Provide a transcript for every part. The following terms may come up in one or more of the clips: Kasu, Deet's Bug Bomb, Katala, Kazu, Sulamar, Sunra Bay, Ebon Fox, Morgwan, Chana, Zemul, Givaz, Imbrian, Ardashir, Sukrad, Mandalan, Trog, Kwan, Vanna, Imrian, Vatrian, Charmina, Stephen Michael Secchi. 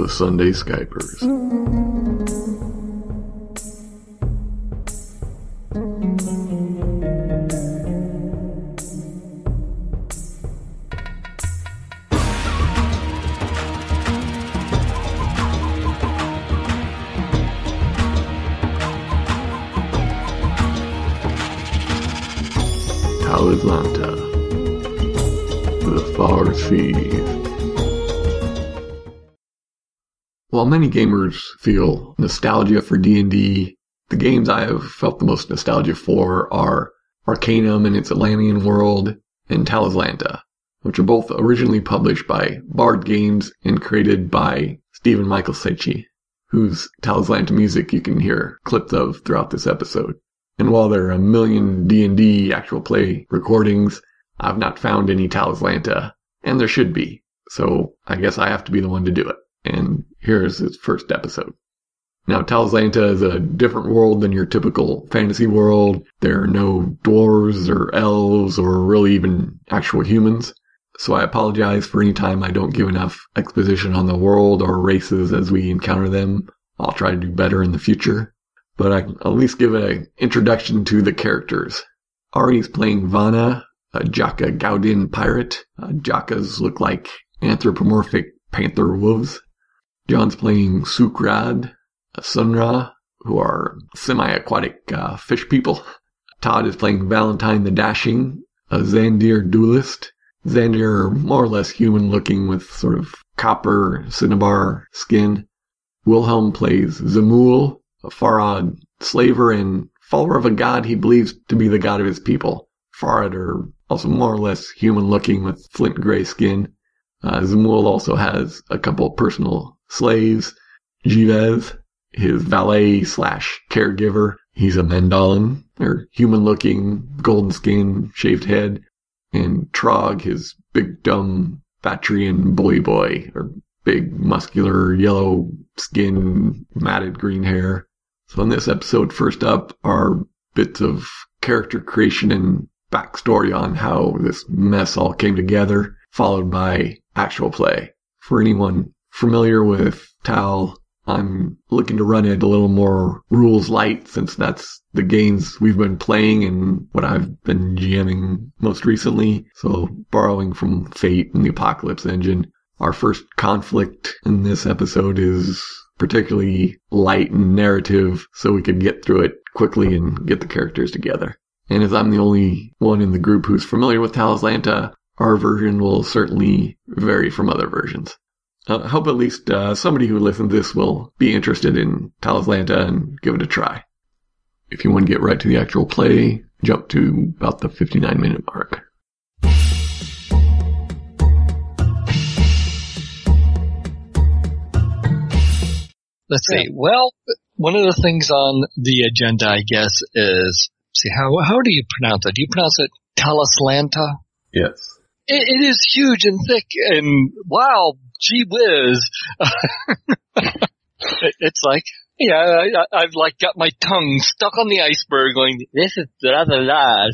The Sunday Skypers. Talislanta. The Far Thief. While many gamers feel nostalgia for D&D, the games I have felt the most nostalgia for are Arcanum and its Atlantean world, and Talislanta, which are both originally published by Bard Games and created by Stephen Michael Secchi, whose Talislanta music you can hear clips of throughout this episode. And while there are a million D&D actual play recordings, I've not found any Talislanta, and there should be, so I guess I have to be the one to do it. And here's its first episode. Now, Talislanta is a different world than your typical fantasy world. There are no dwarves or elves or really even actual humans. So I apologize for any time I don't give enough exposition on the world or races as we encounter them. I'll try to do better in the future. But I can at least give an introduction to the characters. Ari's playing Vanna, a Jaka Gaudin pirate. Jakas look like anthropomorphic panther wolves. John's playing Sukrad, Sunra, who are semi-aquatic fish people. Todd is playing Valentine the Dashing, a Zandir duelist. Zandir are more or less human-looking with sort of copper cinnabar skin. Wilhelm plays Zemul, a Farad slaver and follower of a god he believes to be the god of his people. Farad are also more or less human-looking with flint gray skin. Zemul also has a couple of personal slaves. Givaz, his valet/caregiver. He's a Mandalan, or human-looking, golden skin, shaved head. And Trog, his big, dumb, Vatrian bully boy, or big, muscular, yellow skin, matted green hair. So in this episode, first up are bits of character creation and backstory on how this mess all came together, followed by actual play. For anyone familiar with Tal, I'm looking to run it a little more rules light, since that's the games we've been playing and what I've been GMing most recently. So borrowing from Fate and the Apocalypse Engine, our first conflict in this episode is particularly light and narrative, so we could get through it quickly and get the characters together. And as I'm the only one in the group who's familiar with Talislanta, our version will certainly vary from other versions. I hope at least somebody who listens to this will be interested in Talislanta and give it a try. If you want to get right to the actual play, jump to about the 59-minute mark. Let's see. Well, one of the things on the agenda, I guess, is... See, how do you pronounce it? Do you pronounce it Talislanta? Yes. It is huge and thick and wow, gee whiz. It's like, yeah, I've like got my tongue stuck on the iceberg going, this is rather large.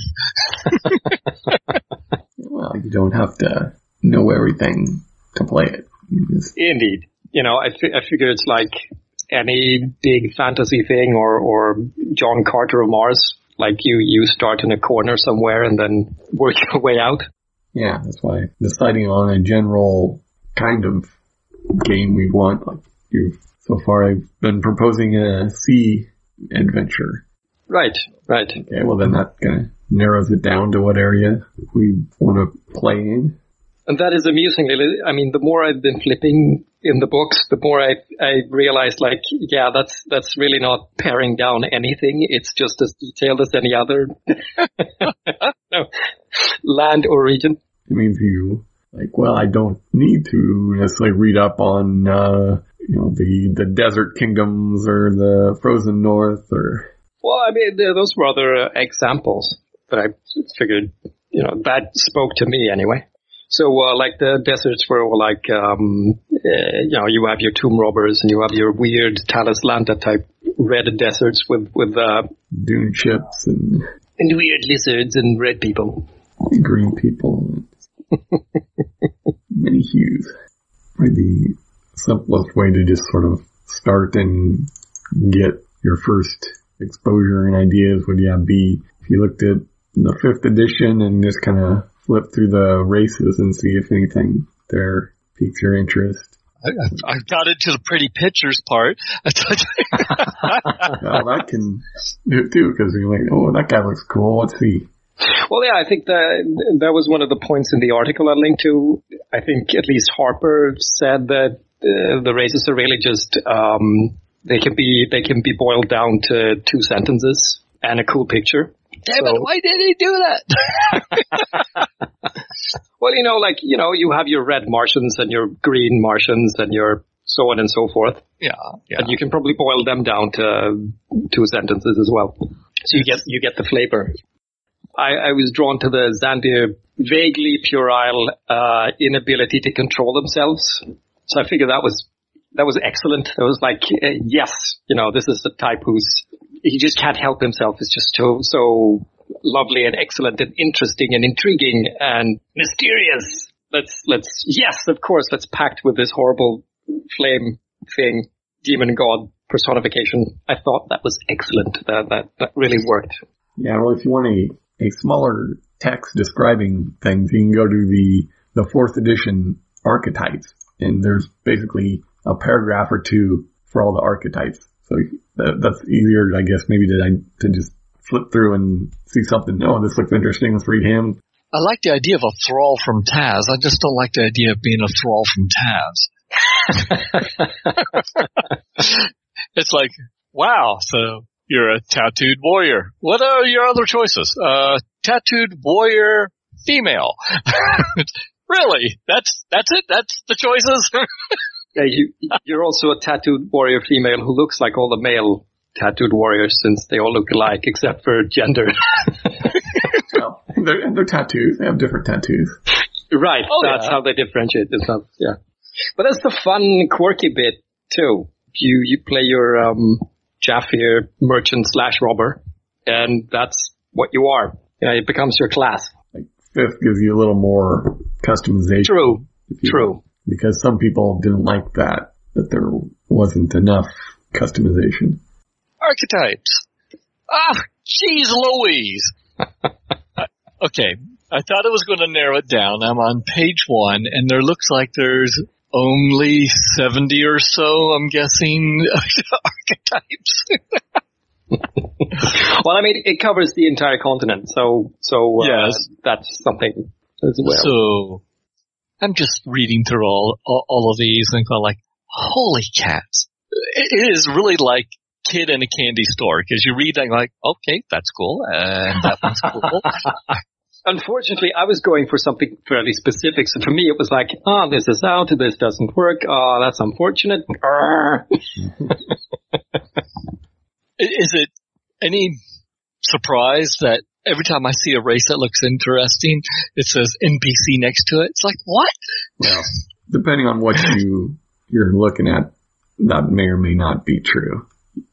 Well, you don't have to know everything to play it. Indeed. You know, I figure it's like any big fantasy thing or John Carter of Mars. Like you start in a corner somewhere and then work your way out. Yeah, that's why deciding on a general kind of game we want, like so far I've been proposing a sea adventure. Right. Okay, well then that kind of narrows it down to what area we want to play in. And that is amusingly, I mean, the more I've been flipping in the books, the more I realized, like, yeah, that's really not paring down anything. It's just as detailed as any other land or region. It means you, like, well, I don't need to necessarily read up on, the desert kingdoms or the frozen north or... Well, I mean, those were other examples that I figured, that spoke to me anyway. So, like, the deserts were all like, you have your tomb robbers and you have your weird Talislanta-type red deserts with dune ships and weird lizards and red people. And green people. Many hues. Or the simplest way to just sort of start and get your first exposure and ideas would be if you looked at the 5th edition and just kind of flip through the races and see if anything there piques your interest. I got into the pretty pictures part. Well, I can do it too, because you're like, oh, that guy looks cool. Let's see. Well, yeah, I think that was one of the points in the article I linked to. I think at least Harper said that the races are really just they can be boiled down to 2 sentences and a cool picture. Damn it, why did he do that? Well, you have your red Martians and your green Martians and your so on and so forth. Yeah. And you can probably boil them down to 2 sentences as well. So you get the flavor. I was drawn to the Zandir vaguely puerile inability to control themselves. So I figured that was excellent. That was like, yes, this is the type he just can't help himself. It's just so lovely and excellent and interesting and intriguing and mysterious. Let's pact with this horrible flame thing, demon god personification. I thought that was excellent. That really worked. Yeah, well, if you want a smaller text describing things, you can go to the 4th edition archetypes, and there's basically a paragraph or two for all the archetypes. So that's easier, I guess, maybe to just flip through and see something. Oh, this looks interesting. Let's read him. I like the idea of a thrall from Taz. I just don't like the idea of being a thrall from Taz. It's like, wow, so you're a tattooed warrior. What are your other choices? Tattooed warrior female. Really? That's it? That's the choices? Yeah, you're also a tattooed warrior female who looks like all the male tattooed warriors, since they all look alike except for gender. Well, they're tattoos. They have different tattoos. Right. Oh, that's how they differentiate themselves. Yeah. But that's the fun, quirky bit too. You play your Jaffir merchant / robber, and that's what you are. It becomes your class. Like 5th gives you a little more customization. True. Because some people didn't like that there wasn't enough customization. Archetypes. Ah, jeez Louise. Okay, I thought I was going to narrow it down. I'm on page 1, and there looks like there's only 70 or so, I'm guessing, archetypes. Well, I mean, it covers the entire continent, so yes. That's something as well. So I'm just reading through all of these and going like, holy cats. It is really like kid in a candy store, because you read that like, okay, that's cool, and that one's cool. Unfortunately, I was going for something fairly specific, so for me it was like, this is out, this doesn't work, that's unfortunate. Is it any surprise that every time I see a race that looks interesting, it says NPC next to it? It's like, what? Well, depending on what you're looking at, that may or may not be true.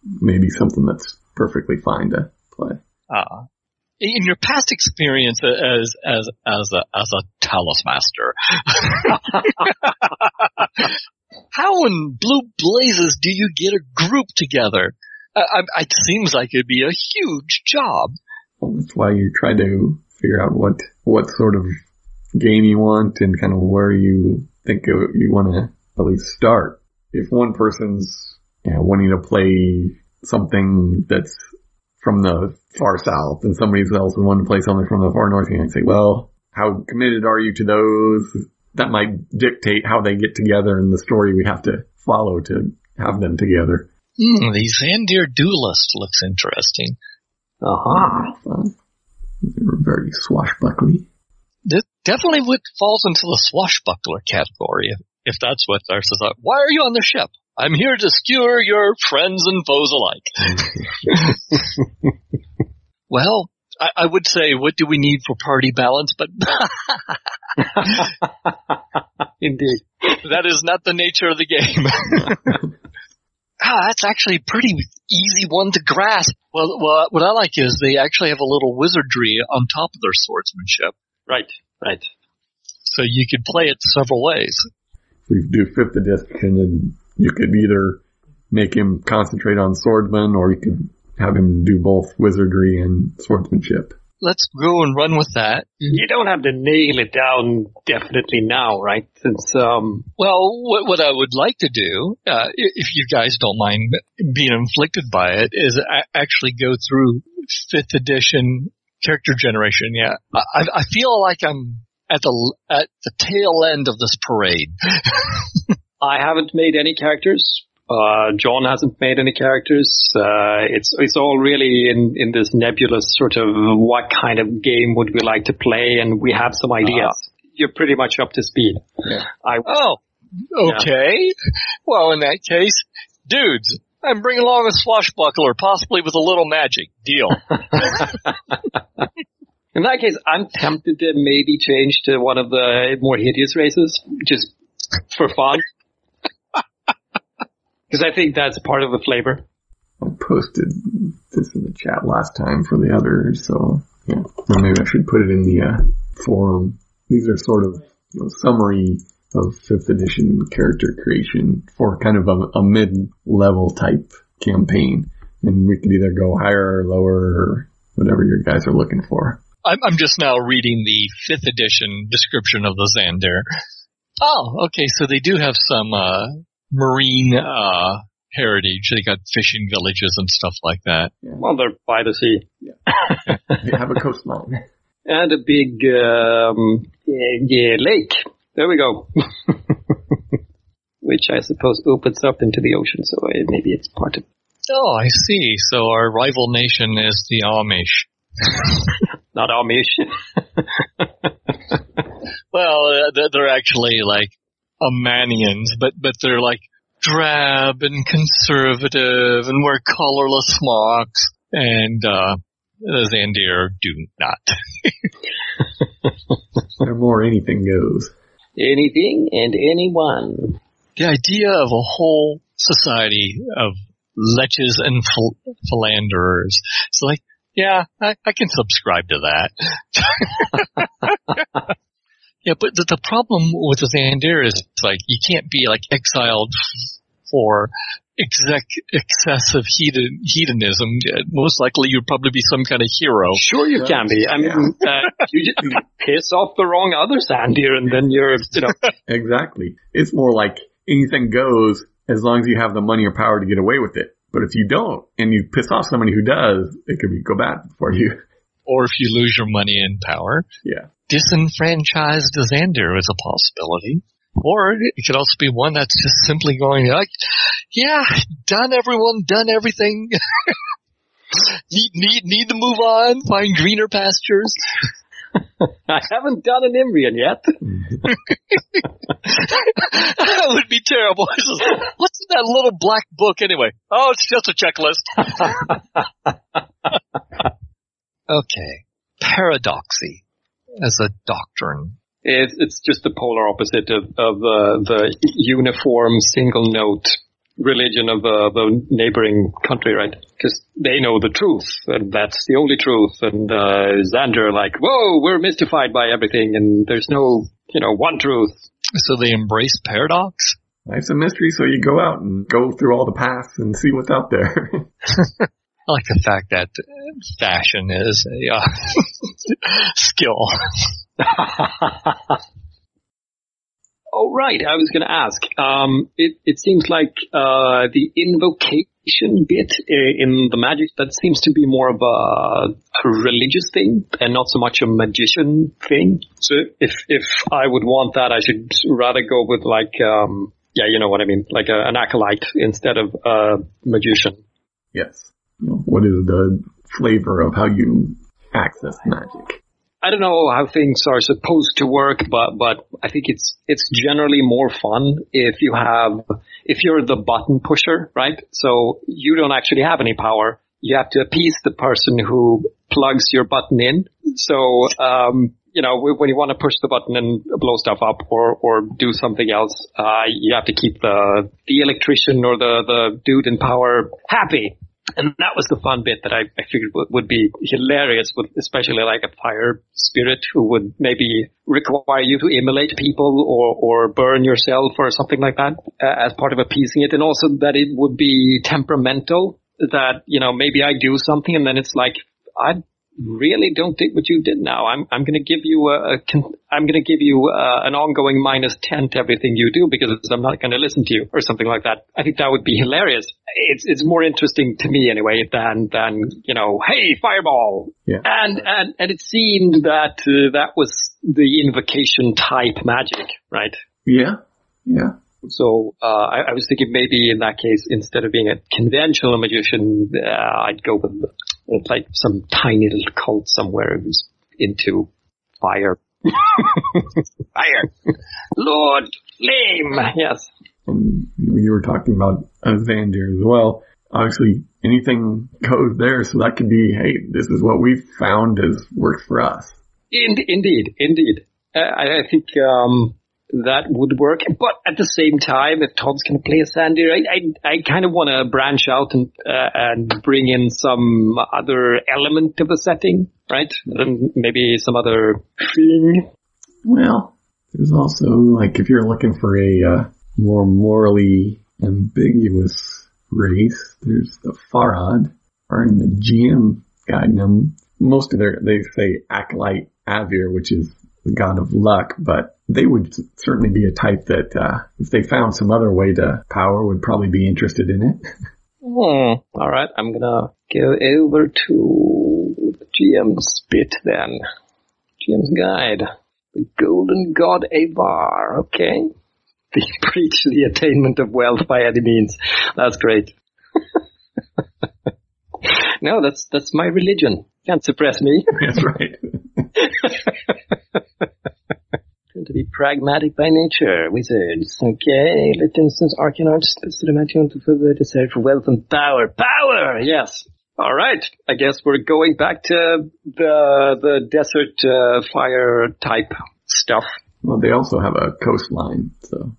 Maybe something that's perfectly fine to play. In your past experience as a Talos master, how in blue blazes do you get a group together? It seems like it'd be a huge job. Well, that's why you try to figure out what sort of game you want and kind of where you think you want to at least start. If one person's wanting to play something that's from the far south and somebody else wanting to play something from the far north, and I'd say, well, how committed are you to those? That might dictate how they get together and the story we have to follow to have them together. The Zandir duelist looks interesting. Aha. Uh-huh. They were very swashbuckly. This definitely falls into the swashbuckler category, if that's what they're saying. Why are you on the ship? I'm here to skewer your friends and foes alike. Well, I would say, what do we need for party balance? But indeed, that is not the nature of the game. That's actually a pretty easy one to grasp. Well, what I like is they actually have a little wizardry on top of their swordsmanship. Right. So you could play it several ways. we do fifth edition, and you could either make him concentrate on swordsman, or you could have him do both wizardry and swordsmanship. Let's go and run with that. You don't have to nail it down definitely now, right? Since, well, what I would like to do, if you guys don't mind being inflicted by it, is actually go through 5th edition character generation. Yeah. I feel like I'm at the tail end of this parade. I haven't made any characters. John hasn't made any characters. It's all really in this nebulous sort of what kind of game would we like to play, and we have some ideas. You're pretty much up to speed. Yeah. Okay. Well, in that case, dudes, I'm bringing along a swashbuckler, possibly with a little magic. Deal. In that case, I'm tempted to maybe change to one of the more hideous races, just for fun. Because I think that's part of the flavor. I posted this in the chat last time for the others, so yeah. Well, maybe I should put it in the forum. These are sort of summary of 5th edition character creation for kind of a mid-level type campaign. And we can either go higher or lower or whatever your guys are looking for. I'm just now reading the 5th edition description of the Zandir. Oh, okay, so they do have some... marine heritage. They got fishing villages and stuff like that. Yeah. Well, they're by the sea. Yeah. They have a coastline. And a big lake. There we go. Which I suppose opens up into the ocean, so maybe it's part of... Oh, I see. So our rival nation is the Amish. Not Amish. Well, they're actually like Amanians, but they're like drab and conservative and wear colorless smocks, and the Zandir do not. They're more anything goes. Anything and anyone. The idea of a whole society of leches and philanderers. It's like, yeah, I can subscribe to that. Yeah, but the problem with the Zandir is, like, you can't be, like, exiled for excessive hedonism. Most likely you'd probably be some kind of hero. Sure you can be. I mean, you just piss off the wrong other Zandir and then you're, Exactly. It's more like anything goes as long as you have the money or power to get away with it. But if you don't and you piss off somebody who does, it could go bad for you. Or if you lose your money and power. Yeah. Disenfranchised Zandir is a possibility. Or it could also be one that's just simply going like, yeah, done everyone, done everything. need to move on, find greener pastures. I haven't done an Imbrian yet. That would be terrible. What's in that little black book anyway? Oh, it's just a checklist. Okay. Paradoxy. As a doctrine. It's just the polar opposite of the uniform single note religion of the neighboring country, right? Because they know the truth, and that's the only truth. And Xander are like, whoa, we're mystified by everything, and there's no, one truth. So they embrace paradox? Life's a mystery, so you go out and go through all the paths and see what's out there. I like the fact that fashion is a skill. Oh, right. I was going to ask. It seems like the invocation bit in the magic, that seems to be more of a religious thing and not so much a magician thing. So if I would want that, I should rather go with like, you know what I mean, like an acolyte instead of a magician. Yes. What is the flavor of how you access magic? I don't know how things are supposed to work, but I think it's generally more fun if you're the button pusher, right? So you don't actually have any power. You have to appease the person who plugs your button in. So, when you want to push the button and blow stuff up or do something else, you have to keep the electrician or the dude in power happy. And that was the fun bit that I figured would be hilarious, with especially like a fire spirit who would maybe require you to immolate people or burn yourself or something like that as part of appeasing it. And also that it would be temperamental, that, you know, maybe I do something and then it's like, I really don't think what you did now. I'm going to give you an ongoing -10 to everything you do because I'm not going to listen to you or something like that. I think that would be hilarious. It's more interesting to me anyway than, you know, hey, fireball. Yeah. And it seemed that that was the invocation type magic, right? Yeah. Yeah. So, I was thinking maybe in that case, instead of being a conventional magician, I'd go with like some tiny little cult somewhere who's into fire. Fire. Lord Flame. Yes. And you were talking about Zandir as well. Obviously, anything goes there. So that could be, hey, this is what we've found has worked for us. Indeed. I think, that would work, but at the same time, if Todd's going to play a Zandir, I kind of want to branch out and bring in some other element of the setting, right? And maybe some other thing. Well, there's also, like, if you're looking for a more morally ambiguous race, there's the Farad, or in the GM guide, most of they say Acolyte Avir, which is the god of luck, but they would certainly be a type that, if they found some other way to power, would probably be interested in it. All right, I'm going to go over to the GM's bit then. GM's guide. The golden god Avar, okay. They preach the attainment of wealth by any means. That's great. No, that's my religion. Can't suppress me. That's right. To be pragmatic by nature, wizards. Okay, let instance arcane arts to further desire for wealth and power. Power, yes. All right. I guess we're going back to the desert fire type stuff. Well, they also have a coastline, so.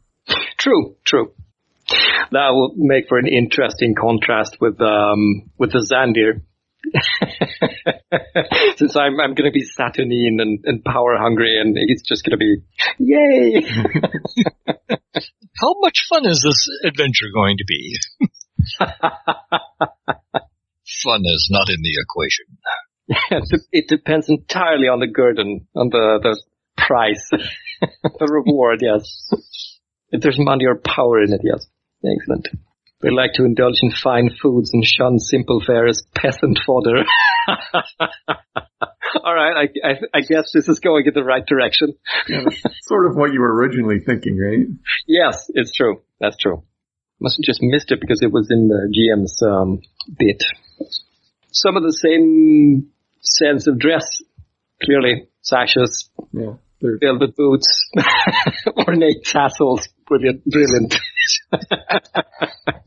True. That will make for an interesting contrast with the Zandir. Since I'm going to be saturnine and power hungry, and it's just going to be yay. How much fun is this adventure going to be? Fun is not in the equation. It depends entirely on the guerdon, on the price, the reward. Yes, if there's money or power in it. Yes, excellent. We like to indulge in fine foods and shun simple fare as peasant fodder. All right, I guess this is going in the right direction. Yeah, sort of what you were originally thinking, right? Yes, it's true. That's true. Must have just missed it because it was in the GM's bit. Some of the same sense of dress, clearly. Sashes, yeah, velvet boots, ornate tassels. Brilliant.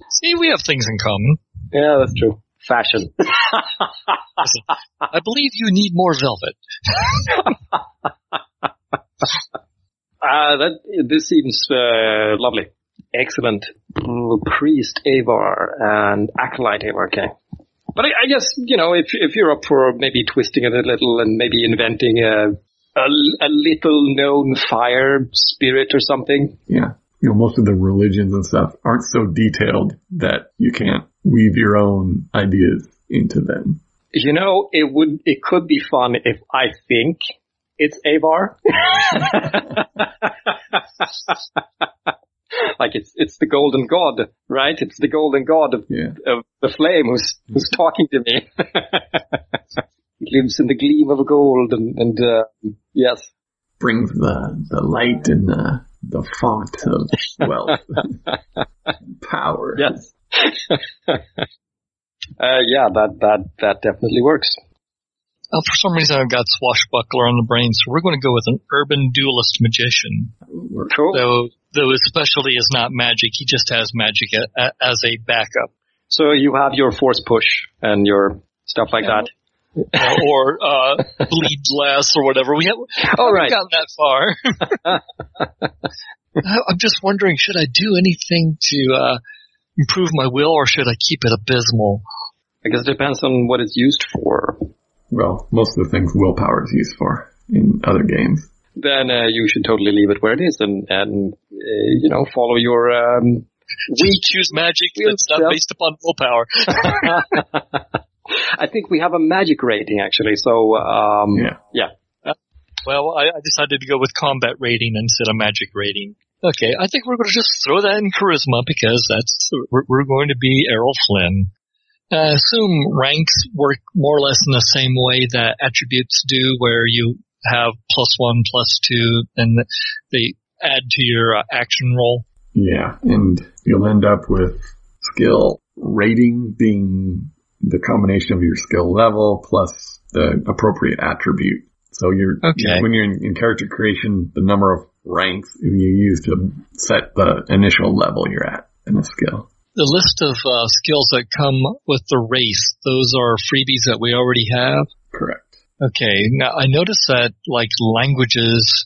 See, we have things in common. Yeah, that's true. Fashion. Listen, I believe you need more velvet. This seems lovely. Excellent. Priest Avar and Acolyte Avar, okay. But I guess, you know, if you're up for maybe twisting it a little and maybe inventing a little known fire spirit or something. Yeah. You know, most of the religions and stuff aren't so detailed that you can't weave your own ideas into them. You know, it could be fun if I think it's Avar. Like it's the golden god, right? It's the golden god of the flame who's talking to me. He lives in the gleam of gold and yes. Brings the light and the font of wealth, power. Yes. Yeah, that definitely works. For some reason, I've got swashbuckler on the brain, so we're going to go with an urban duelist magician. Cool. Though his specialty is not magic, he just has magic as a backup. So you have your force push and your stuff like that. Or bleed less or whatever. We've gotten that far. I'm just wondering, should I do anything to improve my will, or should I keep it abysmal? I guess it depends on what it's used for. Well, most of the things willpower is used for in other games. Then you should totally leave it where it is and follow your... We choose magic that's not based upon willpower. I think we have a magic rating, actually, so... Yeah. Well, I decided to go with combat rating instead of magic rating. Okay, I think we're going to just throw that in charisma because we're going to be Errol Flynn. I assume ranks work more or less in the same way that attributes do, where you have +1, +2, and they add to your action roll. Yeah, and you'll end up with skill rating being the combination of your skill level plus the appropriate attribute. So when you're in character creation, the number of ranks you use to set the initial level you're at in a skill. The list of skills that come with the race, those are freebies that we already have? Correct. Okay. Now, I noticed that, languages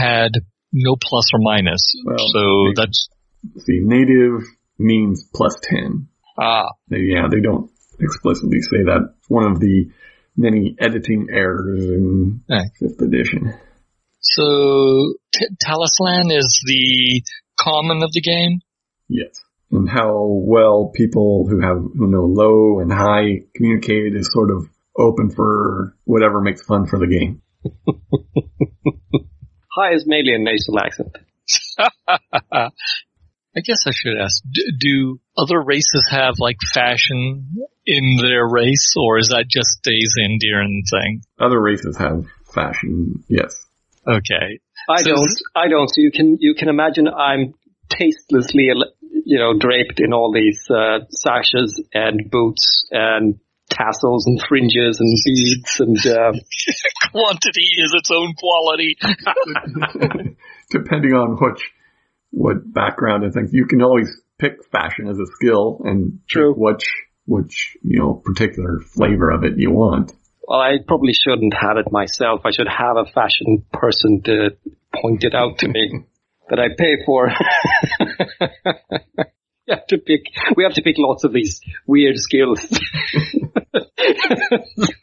had no plus or minus. Well, so that's... See, native means +10. Ah. Yeah, they don't explicitly say that. It's one of the many editing errors in 5th edition. So, Talislan is the common of the game? Yes. And how well people who know low and high communicate is sort of open for whatever makes fun for the game. High is mainly a nasal accent. I guess I should ask, do other races have, fashion in their race, or is that just a Zandiran thing? Other races have fashion, yes. Okay. I don't. So you can imagine I'm tastelessly, draped in all these sashes and boots and tassels and fringes and beads and... Quantity is its own quality. Depending on what background and things, you can always pick fashion as a skill and pick which particular flavor of it you want. Well, I probably shouldn't have it myself. I should have a fashion person to point it out to me. That I pay for. We have to pick lots of these weird skills.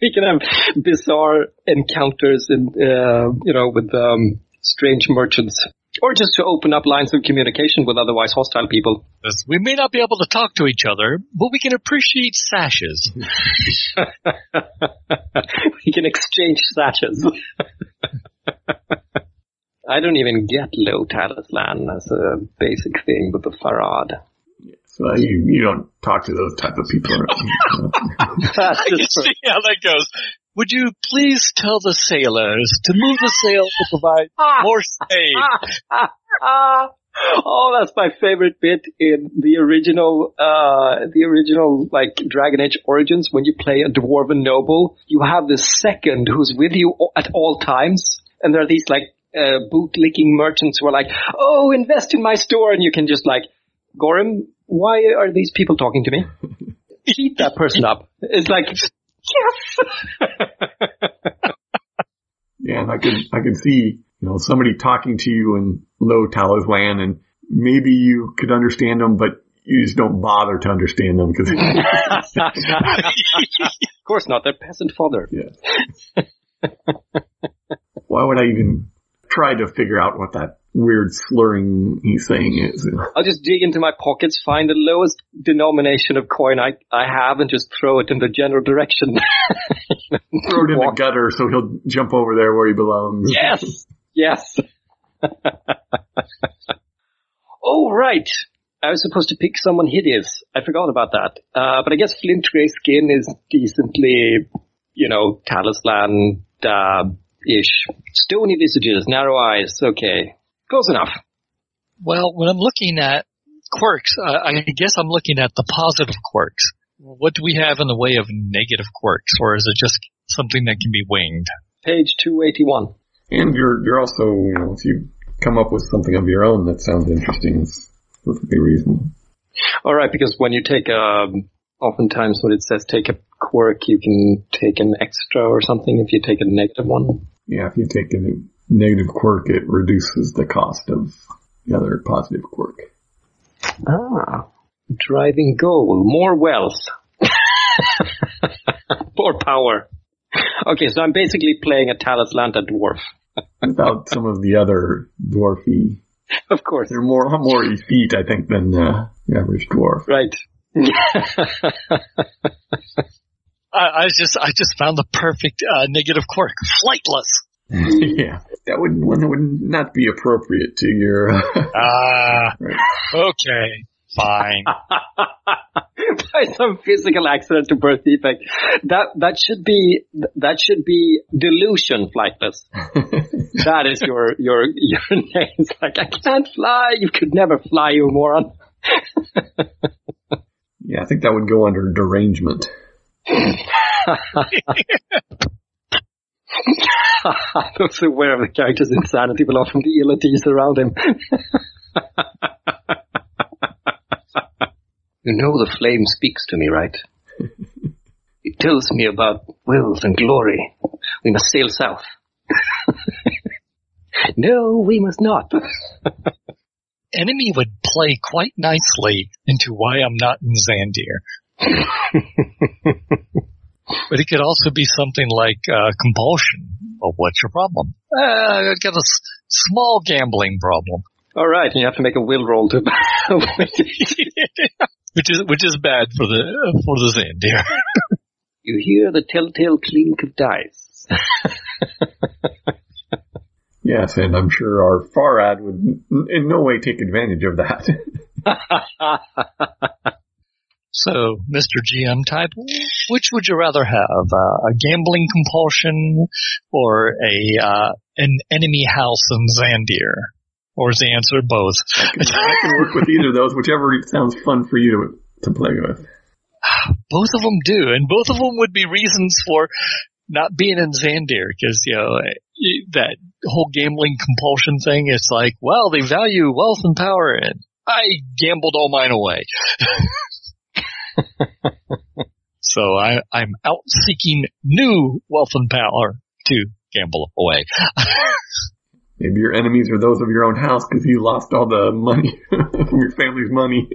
We can have bizarre encounters in, with strange merchants, or just to open up lines of communication with otherwise hostile people. We may not be able to talk to each other, but we can appreciate sashes. We can exchange sashes. I don't even get low Talislan as a basic thing with the Farad. So you don't talk to those type of people. I can see how that goes. Would you please tell the sailors to move the sail to provide more shade? Oh, that's my favorite bit in the original Dragon Age Origins. When you play a dwarven noble, you have the second who's with you at all times, and there are these boot-licking merchants who are invest in my store, and you can just Gorim, why are these people talking to me? Eat that person up. It's yes! Yeah, and I can see, somebody talking to you in low Talislan, and maybe you could understand them, but you just don't bother to understand them. Cause Of course not, they're peasant fodder. Yeah. Why would I even... try to figure out what that weird slurring he's saying is. I'll just dig into my pockets, find the lowest denomination of coin I have, and just throw it in the general direction. Throw it in the gutter so he'll jump over there where he belongs. Yes. Oh, right. I was supposed to pick someone hideous. I forgot about that. But I guess Flint Grey Skin is decently, Talislan, ish. Stony visages, narrow eyes, okay. Close enough. Well, when I'm looking at quirks, I guess I'm looking at the positive quirks. What do we have in the way of negative quirks, or is it just something that can be winged? Page 281. And you're also, if you come up with something of your own that sounds interesting, it's perfectly reasonable. All right, because when you take oftentimes when it says take a quirk, you can take an extra or something if you take a negative one. Yeah, if you take a negative quirk, it reduces the cost of the other positive quirk. Driving goal, more wealth. Poor power. Okay, so I'm basically playing a Talislanta dwarf. Without some of the other dwarfy. Of course. They're more effete, I think, than the average dwarf. Right. I just found the perfect negative quirk. Flightless. Yeah. That would not be appropriate to your... right. Okay. Fine. By some physical accident to birth defect. That should be delusion flightless. That is your name. It's like, I can't fly. You could never fly, you moron. Yeah, I think that would go under derangement. I was aware of the character's insanity, but often the entities around him. You know the flame speaks to me, right? It tells me about wealth and glory. We must sail south. No, we must not. Enemy would play quite nicely into why I'm not in Zandir. But it could also be something like compulsion. Well, what's your problem? I've got a small gambling problem. All right, and you have to make a will roll to which is bad for the Zandir. You hear the telltale clink of dice. Yes, and I'm sure our Farad would in no way take advantage of that. So, Mr. GM type, which would you rather have? A gambling compulsion or an enemy house in Zandir? Or is the answer both? I can work with either of those, whichever sounds fun for you to play with. Both of them do, and both of them would be reasons for not being in Zandir, because, you know, that whole gambling compulsion thing, it's like, well, they value wealth and power, and I gambled all mine away. So I'm out seeking new wealth and power to gamble away. Maybe your enemies are those of your own house because you lost all the money from your family's money.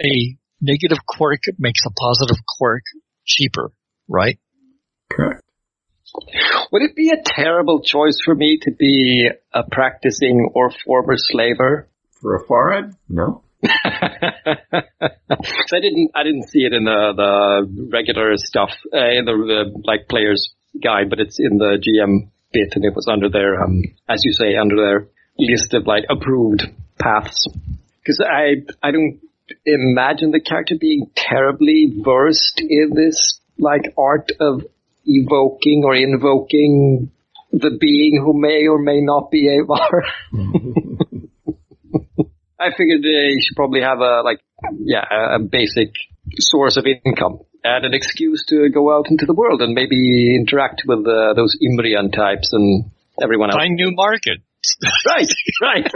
A negative quirk makes a positive quirk cheaper, right? Correct. Would it be a terrible choice for me to be a practicing or former slaver? For a Farad? No. So I didn't see it in the regular stuff, in the like player's guide, but it's in the GM bit, and it was under their, as you say, under their list of like approved paths. Because I don't imagine the character being terribly versed in this like art of evoking or invoking the being who may or may not be Avar. I figured you should probably have a basic source of income and an excuse to go out into the world and maybe interact with those Imbrian types and everyone else. Find new markets. Right, right.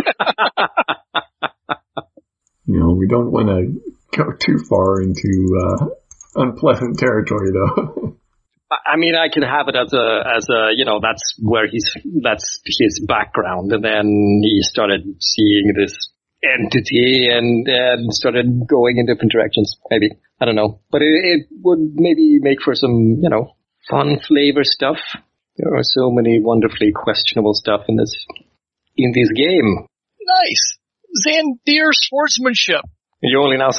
You know, we don't want to go too far into unpleasant territory, though. I mean, I can have it as a, you know, that's his background, and then he started seeing this entity and started going in different directions, maybe. I don't know. But it would maybe make for some, you know, fun flavor stuff. There are so many wonderfully questionable stuff in this game. Nice! Zandir sportsmanship! You only now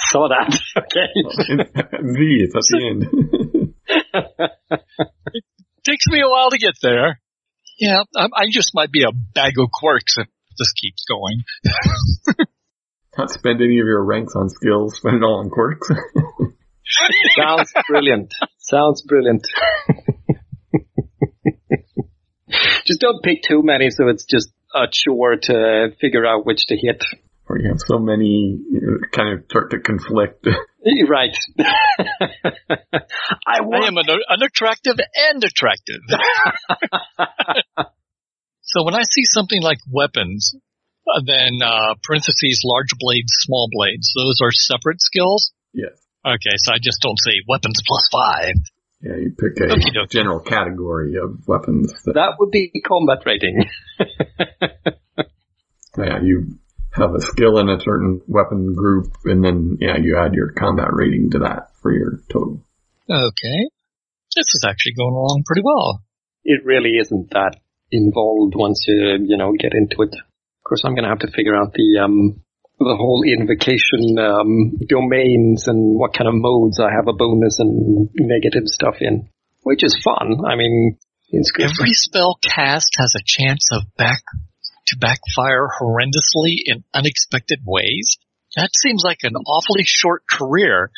saw that. Okay. V, it's at the end. It takes me a while to get there. Yeah, I just might be a bag of quirks if this keeps going. Not spend any of your ranks on skills, spend it all on quirks. Sounds brilliant. Just don't pick too many, so it's just a chore to figure out which to hit. Or you have so many, kind of start to conflict. Right. I am unattractive and attractive. So when I see something like weapons, then parentheses, large blades, small blades, those are separate skills? Yes. Okay, so I just don't say weapons +5. Yeah, you pick a general category of weapons. That would be combat rating. Yeah, you have a skill in a certain weapon group, and then, yeah, you add your combat rating to that for your total. Okay. This is actually going along pretty well. It really isn't that involved once you, get into it. Of course, I'm going to have to figure out the whole invocation domains and what kind of modes I have a bonus and negative stuff in, which is fun. I mean, it's good. Every spell cast has a chance of backfire horrendously in unexpected ways. That seems like an awfully short career.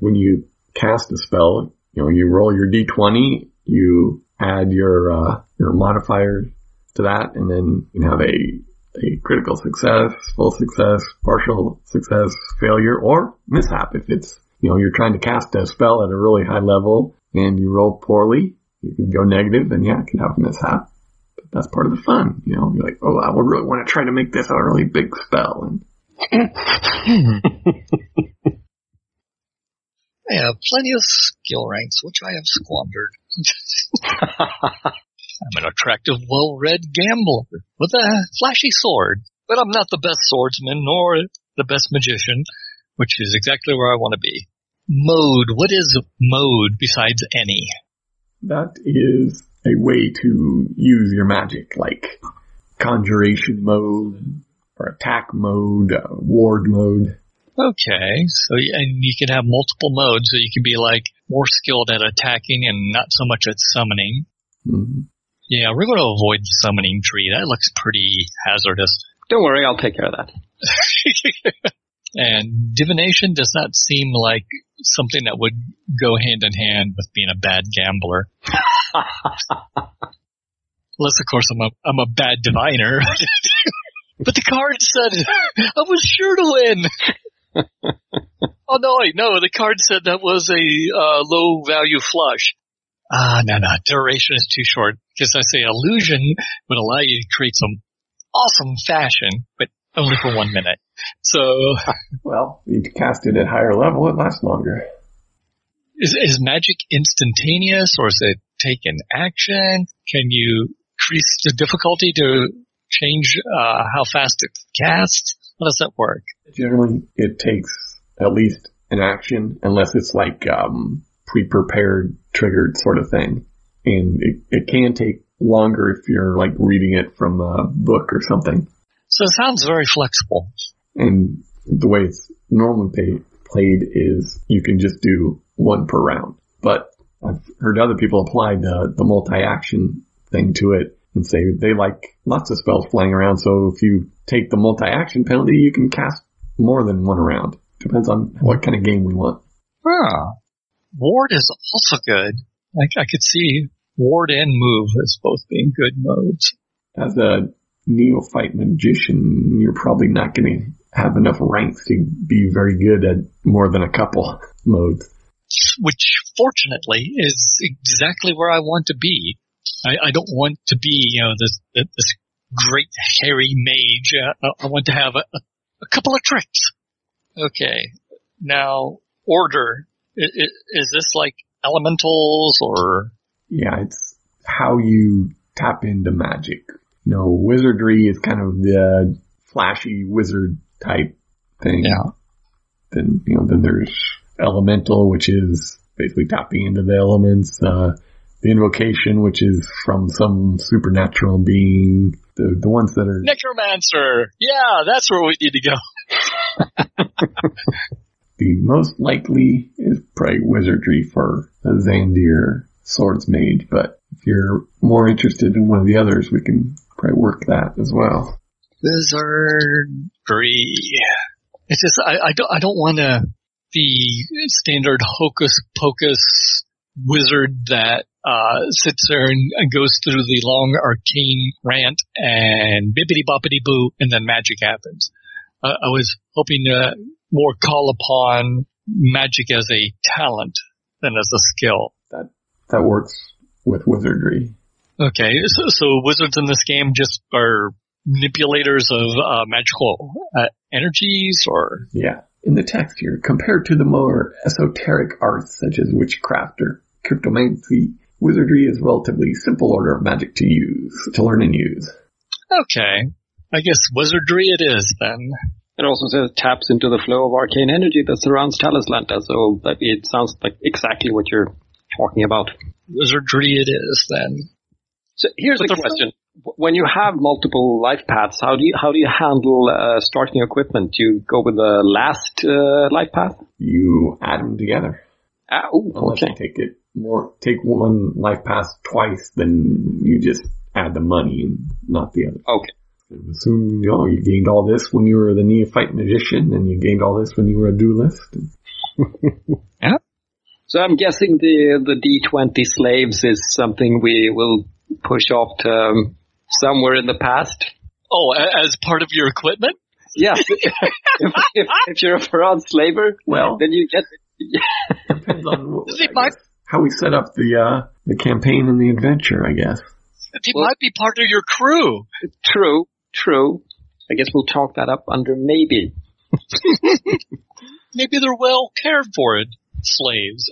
When you cast a spell, you roll your d20, you add your modifier to that, and then you have a critical success, full success, partial success, failure, or mishap. If it's, you're trying to cast a spell at a really high level and you roll poorly, you can go negative, and yeah, it can have a mishap. But that's part of the fun. You're like, oh, I would really want to try to make this a really big spell. And I have plenty of skill ranks, which I have squandered. I'm an attractive, well-read gambler with a flashy sword, but I'm not the best swordsman nor the best magician, which is exactly where I want to be. Mode. What is mode besides any? That is a way to use your magic, like conjuration mode or attack mode, ward mode. Okay, so and you can have multiple modes, so you can be like more skilled at attacking and not so much at summoning. Mm-hmm. Yeah, we're going to avoid the summoning tree. That looks pretty hazardous. Don't worry, I'll take care of that. And divination does not seem like something that would go hand in hand with being a bad gambler. Unless, of course, I'm a bad diviner. But the card said I was sure to win. Oh, no, the card said that was a low-value flush. No, duration is too short. Because I say illusion would allow you to create some awesome fashion, but only for 1 minute. So... Well, you cast it at higher level, it lasts longer. Is magic instantaneous, or is it take an action? Can you increase the difficulty to change how fast it casts? How does that work? Generally, it takes at least an action, unless it's like pre-prepared, triggered sort of thing. And it can take longer if you're like reading it from a book or something. So it sounds very flexible. And the way it's normally played is you can just do one per round. But I've heard other people apply the multi-action thing to it and say they like lots of spells flying around, so if you take the multi-action penalty, you can cast more than one round. Depends on what kind of game we want. Ah, ward is also good. I could see ward and move as both being good modes. As a neophyte magician, you're probably not going to have enough ranks to be very good at more than a couple modes. Which, fortunately, is exactly where I want to be. I don't want to be, this great hairy mage. I want to have a couple of tricks. Okay. Now, order. Is this like elementals or? Yeah, it's how you tap into magic. Wizardry is kind of the flashy wizard type thing. Yeah. Then there's elemental, which is basically tapping into the elements. The invocation, which is from some supernatural being. The ones that are... Necromancer! Yeah, that's where we need to go. The most likely is probably wizardry for a Zandir swords mage, but if you're more interested in one of the others, we can probably work that as well. Wizardry. It's just, I don't want to be standard hocus-pocus wizard that sits there and goes through the long arcane rant and bibbidi-boppidi-boo, and then magic happens. I was hoping to more call upon magic as a talent than as a skill. That works with wizardry. Okay, so wizards in this game just are manipulators of magical energies, or? Yeah. In the text here, compared to the more esoteric arts such as witchcraft or cryptomancy, wizardry is a relatively simple order of magic to learn and use. Okay. I guess wizardry it is, then. It also says taps into the flow of arcane energy that surrounds Talislanta, so it sounds like exactly what you're talking about. Wizardry it is, then. So here's the question. When you have multiple life paths, how do you handle starting equipment? Do you go with the last life path? You add them together. Okay. Take one life path twice, then you just add the money and not the other. Okay. Assume you gained all this when you were the neophyte magician, and you gained all this when you were a duelist. Yeah. So I'm guessing the D20 slaves is something we will push off to somewhere in the past. Oh, as part of your equipment? Yes. if you're a Farad slaver, then you get it. Depends on how we set up the campaign and the adventure, I guess. They might be part of your crew. True. I guess we'll talk that up under maybe. Maybe they're well cared for it. Slaves.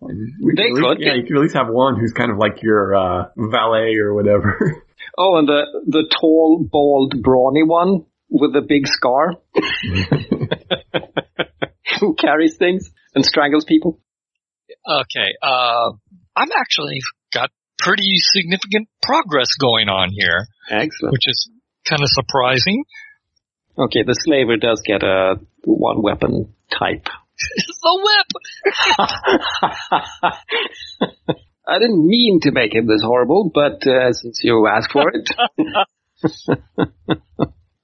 You can at least have one who's kind of like your valet or whatever. Oh, and the tall, bald, brawny one with the big scar who carries things and strangles people. Okay, I've actually got pretty significant progress going on here. Excellent. Which is kind of surprising. Okay, the slaver does get a one weapon type. It's the whip! I didn't mean to make him this horrible, but since you asked for it.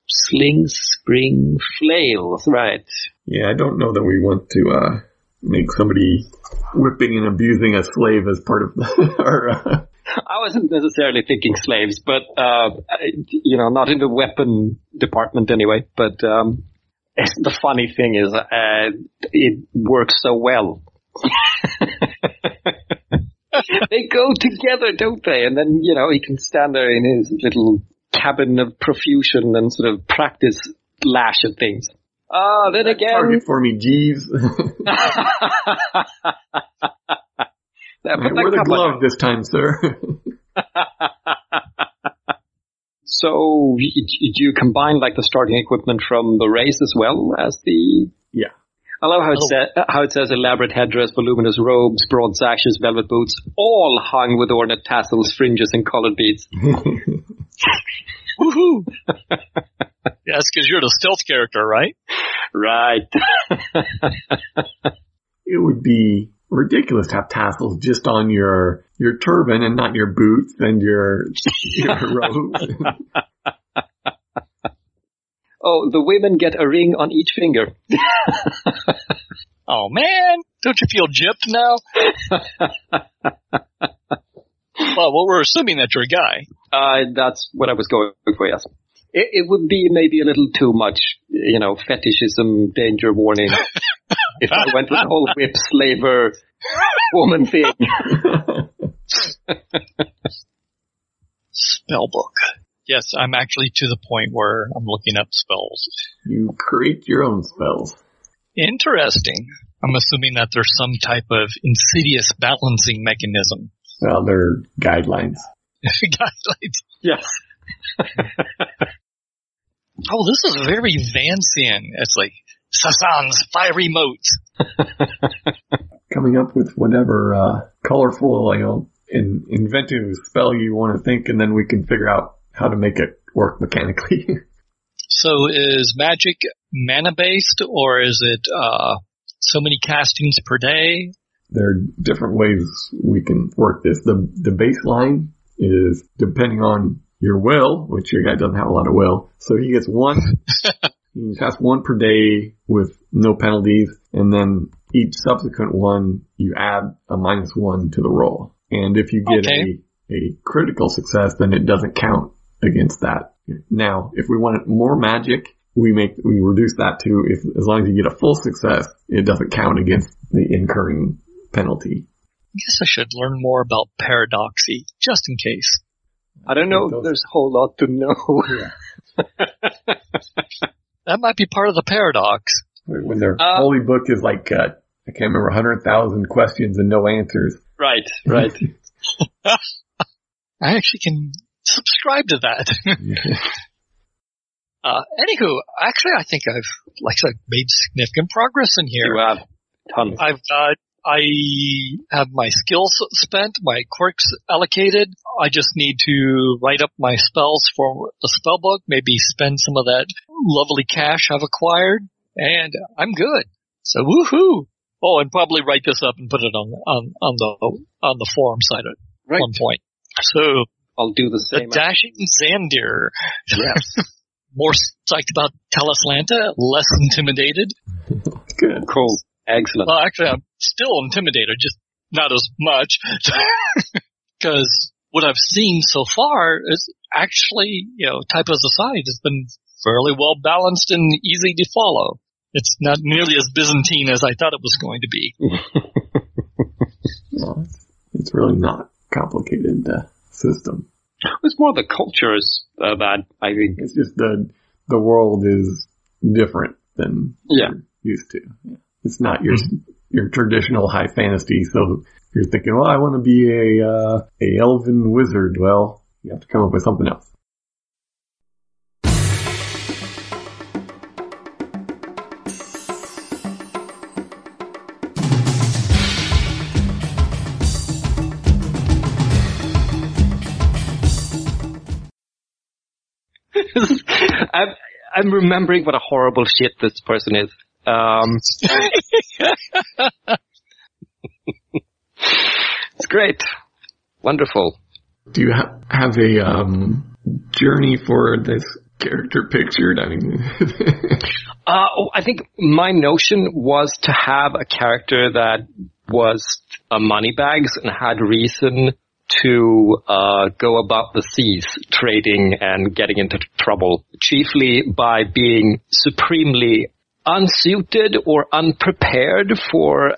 Sling, spring, flails, right. Yeah, I don't know that we want to make somebody whipping and abusing a slave as part of our... I wasn't necessarily thinking slaves, but, not in the weapon department anyway, but... The funny thing is, it works so well. They go together, don't they? And then, he can stand there in his little cabin of profusion and sort of practice lash at things. Then again... Target for me, Jeeves. Wear the glove this time, sir. So, do you combine, the starting equipment from the race as well as the... Yeah. I love how it says elaborate headdress, voluminous robes, broad sashes, velvet boots, all hung with ornate tassels, fringes, and colored beads. Woohoo! That's because you're the stealth character, right? Right. It would be ridiculous to have tassels just on your turban and not your boots and your robes. Oh, the women get a ring on each finger. Oh, man. Don't you feel gypped now? Well, we're assuming that you're a guy. That's what I was going for, yes. It would be maybe a little too much, fetishism, danger warning. If I went with the whole whip slaver woman thing. Spellbook. Yes, I'm actually to the point where I'm looking up spells. You create your own spells. Interesting. I'm assuming that there's some type of insidious balancing mechanism. Well, they're guidelines. Guidelines, yes. Oh, this is very Vansian. It's like Sasan's fiery motes. Coming up with whatever colorful and inventive spell you want to think, and then we can figure out how to make it work mechanically. So is magic mana-based, or is it so many castings per day? There are different ways we can work this. The baseline is depending on your will, which your guy doesn't have a lot of will, so he gets one... You cast one per day with no penalties, and then each subsequent one, you add a -1 to the roll. And if you get a critical success, then it doesn't count against that. Now, if we want more magic, we reduce that to, as long as you get a full success, it doesn't count against the incurring penalty. I guess I should learn more about paradoxy, just in case. I don't know if there's a whole lot to know. Yeah. That might be part of the paradox. When their holy book is I can't remember, 100,000 questions and no answers. Right. I actually can subscribe to that. Yeah. Anywho, actually, I think I've, like I said, made significant progress in here. You have tons. I have my skills spent, my quirks allocated. I just need to write up my spells for the spellbook, maybe spend some of that lovely cash I've acquired, and I'm good. So woohoo! Oh, and probably write this up and put it on the forum site at one point. So I'll do the same. The dashing Zandir. Yes. More psyched about Talislanta, less intimidated. Good. Cool. Excellent. Well, actually, I'm still intimidated, just not as much, because what I've seen so far is actually, type of society has been fairly well balanced and easy to follow. It's not nearly as Byzantine as I thought it was going to be. No, it's really not complicated, the system. It's more the culture is bad, I think. It's just the world is different than you're used to. Yeah. It's not your traditional high fantasy, so you're thinking, well, I want to be a elven wizard. Well, you have to come up with something else. I'm remembering what a horrible shit this person is. It's great. Wonderful. Do you have a journey for this character pictured? I mean, I think my notion was to have a character that was a moneybags and had reason to go about the seas, trading and getting into trouble, chiefly by being supremely unsuited or unprepared for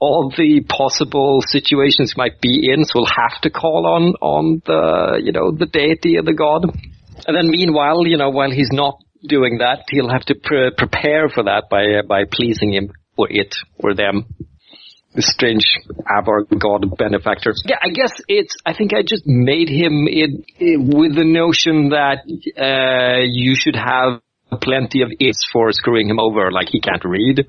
all the possible situations you might be in, so we'll have to call on the the deity and the god. And then meanwhile, while he's not doing that, he'll have to prepare for that by pleasing him or it or them. This strange Avar god benefactor. Yeah, I guess I think I just made him with the notion that you should have plenty of ifs for screwing him over. Like, he can't read.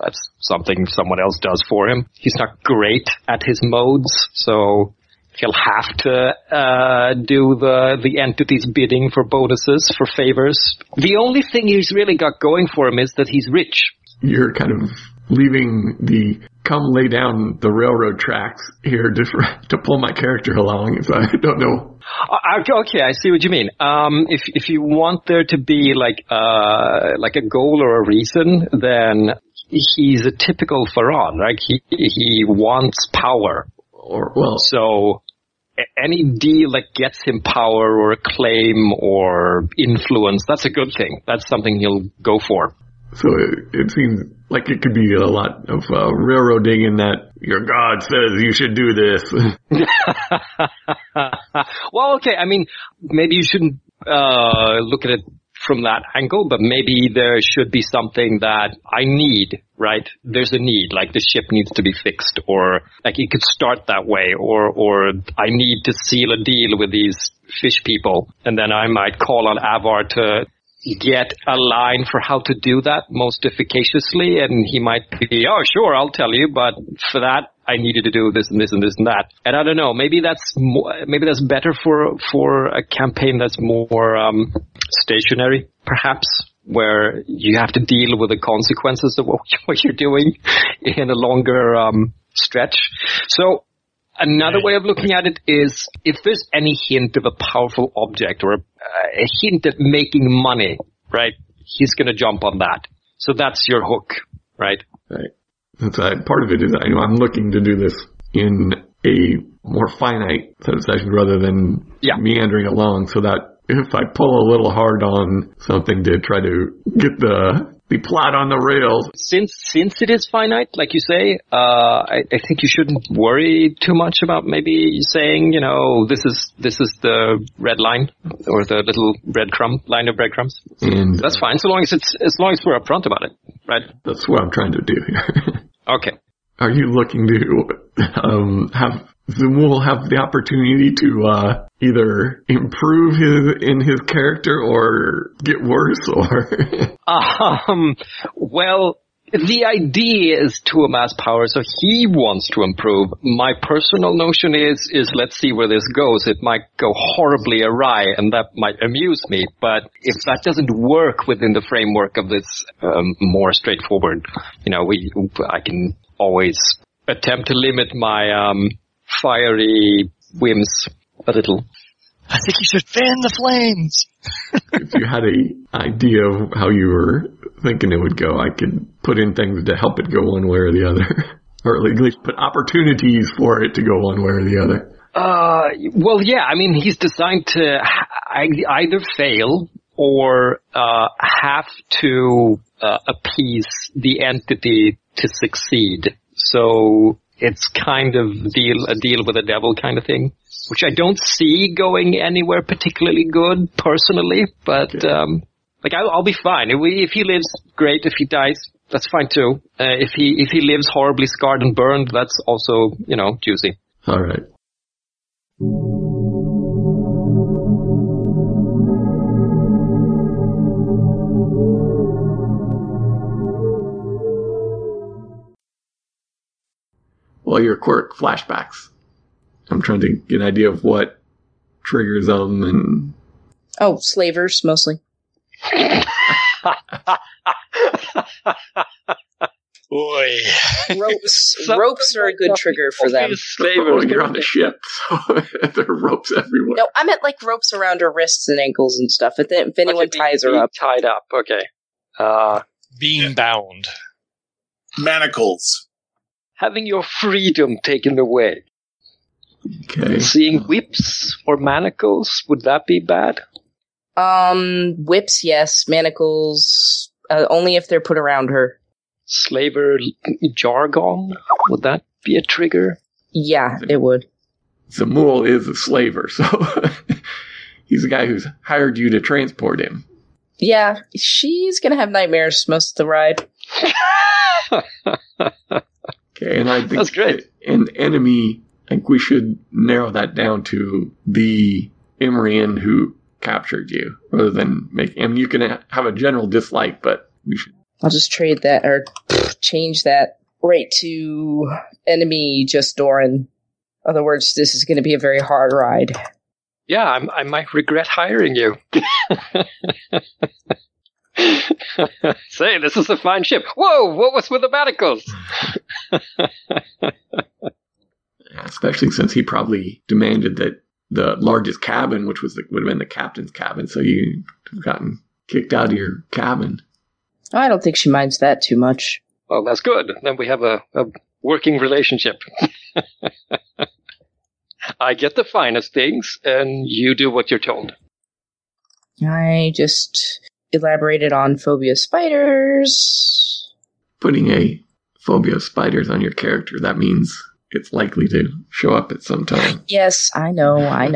That's something someone else does for him. He's not great at his modes, so he'll have to do the entity's bidding for bonuses, for favors. The only thing he's really got going for him is that he's rich. You're kind of leaving the come lay down the railroad tracks here to pull my character along, if I don't know. Okay, I see what you mean. If you want there to be like a goal or a reason, then he's a typical Farad. Like he wants power, so any deal that gets him power or a claim or influence, that's a good thing. That's something he'll go for. So it seems like it could be a lot of railroading in that your god says you should do this. Well, okay, I mean, maybe you shouldn't look at it from that angle, but maybe there should be something that I need, right? There's a need, like the ship needs to be fixed, or like it could start that way, or I need to seal a deal with these fish people, and then I might call on Avar to get a line for how to do that most efficaciously, and he might be, oh, sure, I'll tell you, but for that, I needed to do this and this and this and that. And I don't know, maybe that's better for a campaign that's more stationary, perhaps, where you have to deal with the consequences of what you're doing in a longer stretch. So another way of looking at it is, if there's any hint of a powerful object or a hint at making money, right, he's going to jump on that. So that's your hook, right? Right. That's part of it is I'm looking to do this in a more finite set of sessions rather than meandering along, so that if I pull a little hard on something to try to get the plot on the rails. Since it is finite, like you say, I think you shouldn't worry too much about maybe saying, this is the red line or the little line of breadcrumbs. And that's fine, so long as we're upfront about it, right? That's what I'm trying to do here. Okay. Are you looking to have Zemul have the opportunity to either improve his character or get worse? Or well, the idea is to amass power, so he wants to improve. My personal notion is let's see where this goes. It might go horribly awry, and that might amuse me, but if that doesn't work within the framework of this more straightforward, I can always attempt to limit my fiery whims a little. I think you should fan the flames. If you had an idea of how you were thinking it would go, I could put in things to help it go one way or the other. Or at least put opportunities for it to go one way or the other. Well, yeah, I mean, he's designed to either fail or have to appease the entity to succeed. So it's kind of a deal with the devil kind of thing, which I don't see going anywhere particularly good personally, but okay. I'll be fine. If he lives, great. If he dies, that's fine too. If he lives horribly scarred and burned, that's also, juicy. All right. Well, your quirk flashbacks. I'm trying to get an idea of what triggers them and... Oh, slavers, mostly. Boy. Ropes are a good trigger for them. Slavers, you're on the ship, so there are ropes everywhere. No, I meant ropes around her wrists and ankles and stuff. If anyone ties her up. Tied up, okay. Being bound. Manacles. Having your freedom taken away. Okay. Seeing whips or manacles, would that be bad? Whips, yes. Manacles, only if they're put around her. Slaver jargon, would that be a trigger? Yeah, it would. Zemul is a slaver, so he's a guy who's hired you to transport him. Yeah, she's going to have nightmares most of the ride. Okay, and I think that's great. An enemy... I think we should narrow that down to the Imrian who captured you, rather than make... I mean, you can have a general dislike, but we should... I'll just trade that, or change that right to enemy just Doran. In other words, this is going to be a very hard ride. Yeah, I might regret hiring you. Say, this is a fine ship. Whoa, what was with the manacles? Especially since he probably demanded that the largest cabin, which would have been the captain's cabin, so you'd have gotten kicked out of your cabin. I don't think she minds that too much. Oh, that's good. Then we have a working relationship. I get the finest things, and you do what you're told. I just elaborated on phobia of spiders. Putting a phobia of spiders on your character, that means... it's likely to show up at some time. Yes, I know. I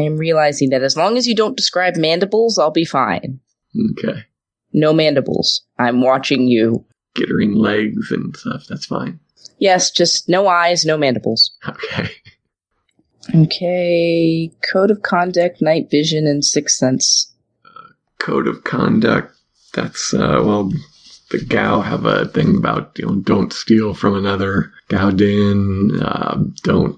am realizing that as long as you don't describe mandibles, I'll be fine. Okay. No mandibles. I'm watching you. Gittering legs and stuff, that's fine. Yes, just no eyes, no mandibles. Okay. Okay, code of conduct, night vision, and sixth sense. Code of conduct, that's, the Gao have a thing about, don't steal from another Gaudin, don't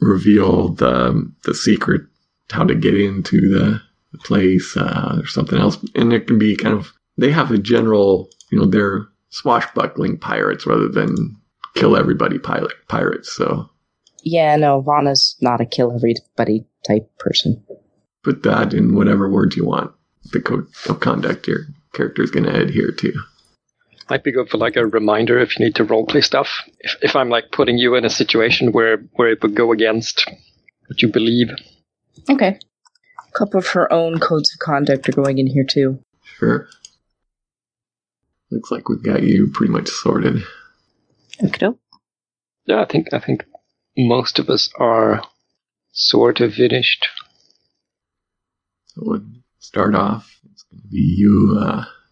reveal the secret, how to get into the place, or something else. And it can be kind of, they have a general, they're swashbuckling pirates rather than kill everybody pirates, so. Yeah, no, Vanna's not a kill everybody type person. Put that in whatever words you want. The code of conduct your character's going to adhere to. Might be good for a reminder if you need to roleplay stuff. If I'm putting you in a situation where it would go against what you believe. Okay. A couple of her own codes of conduct are going in here too. Sure. Looks like we've got you pretty much sorted. Okay. Yeah, I think most of us are sort of finished. So we'll start off. It's going to be you,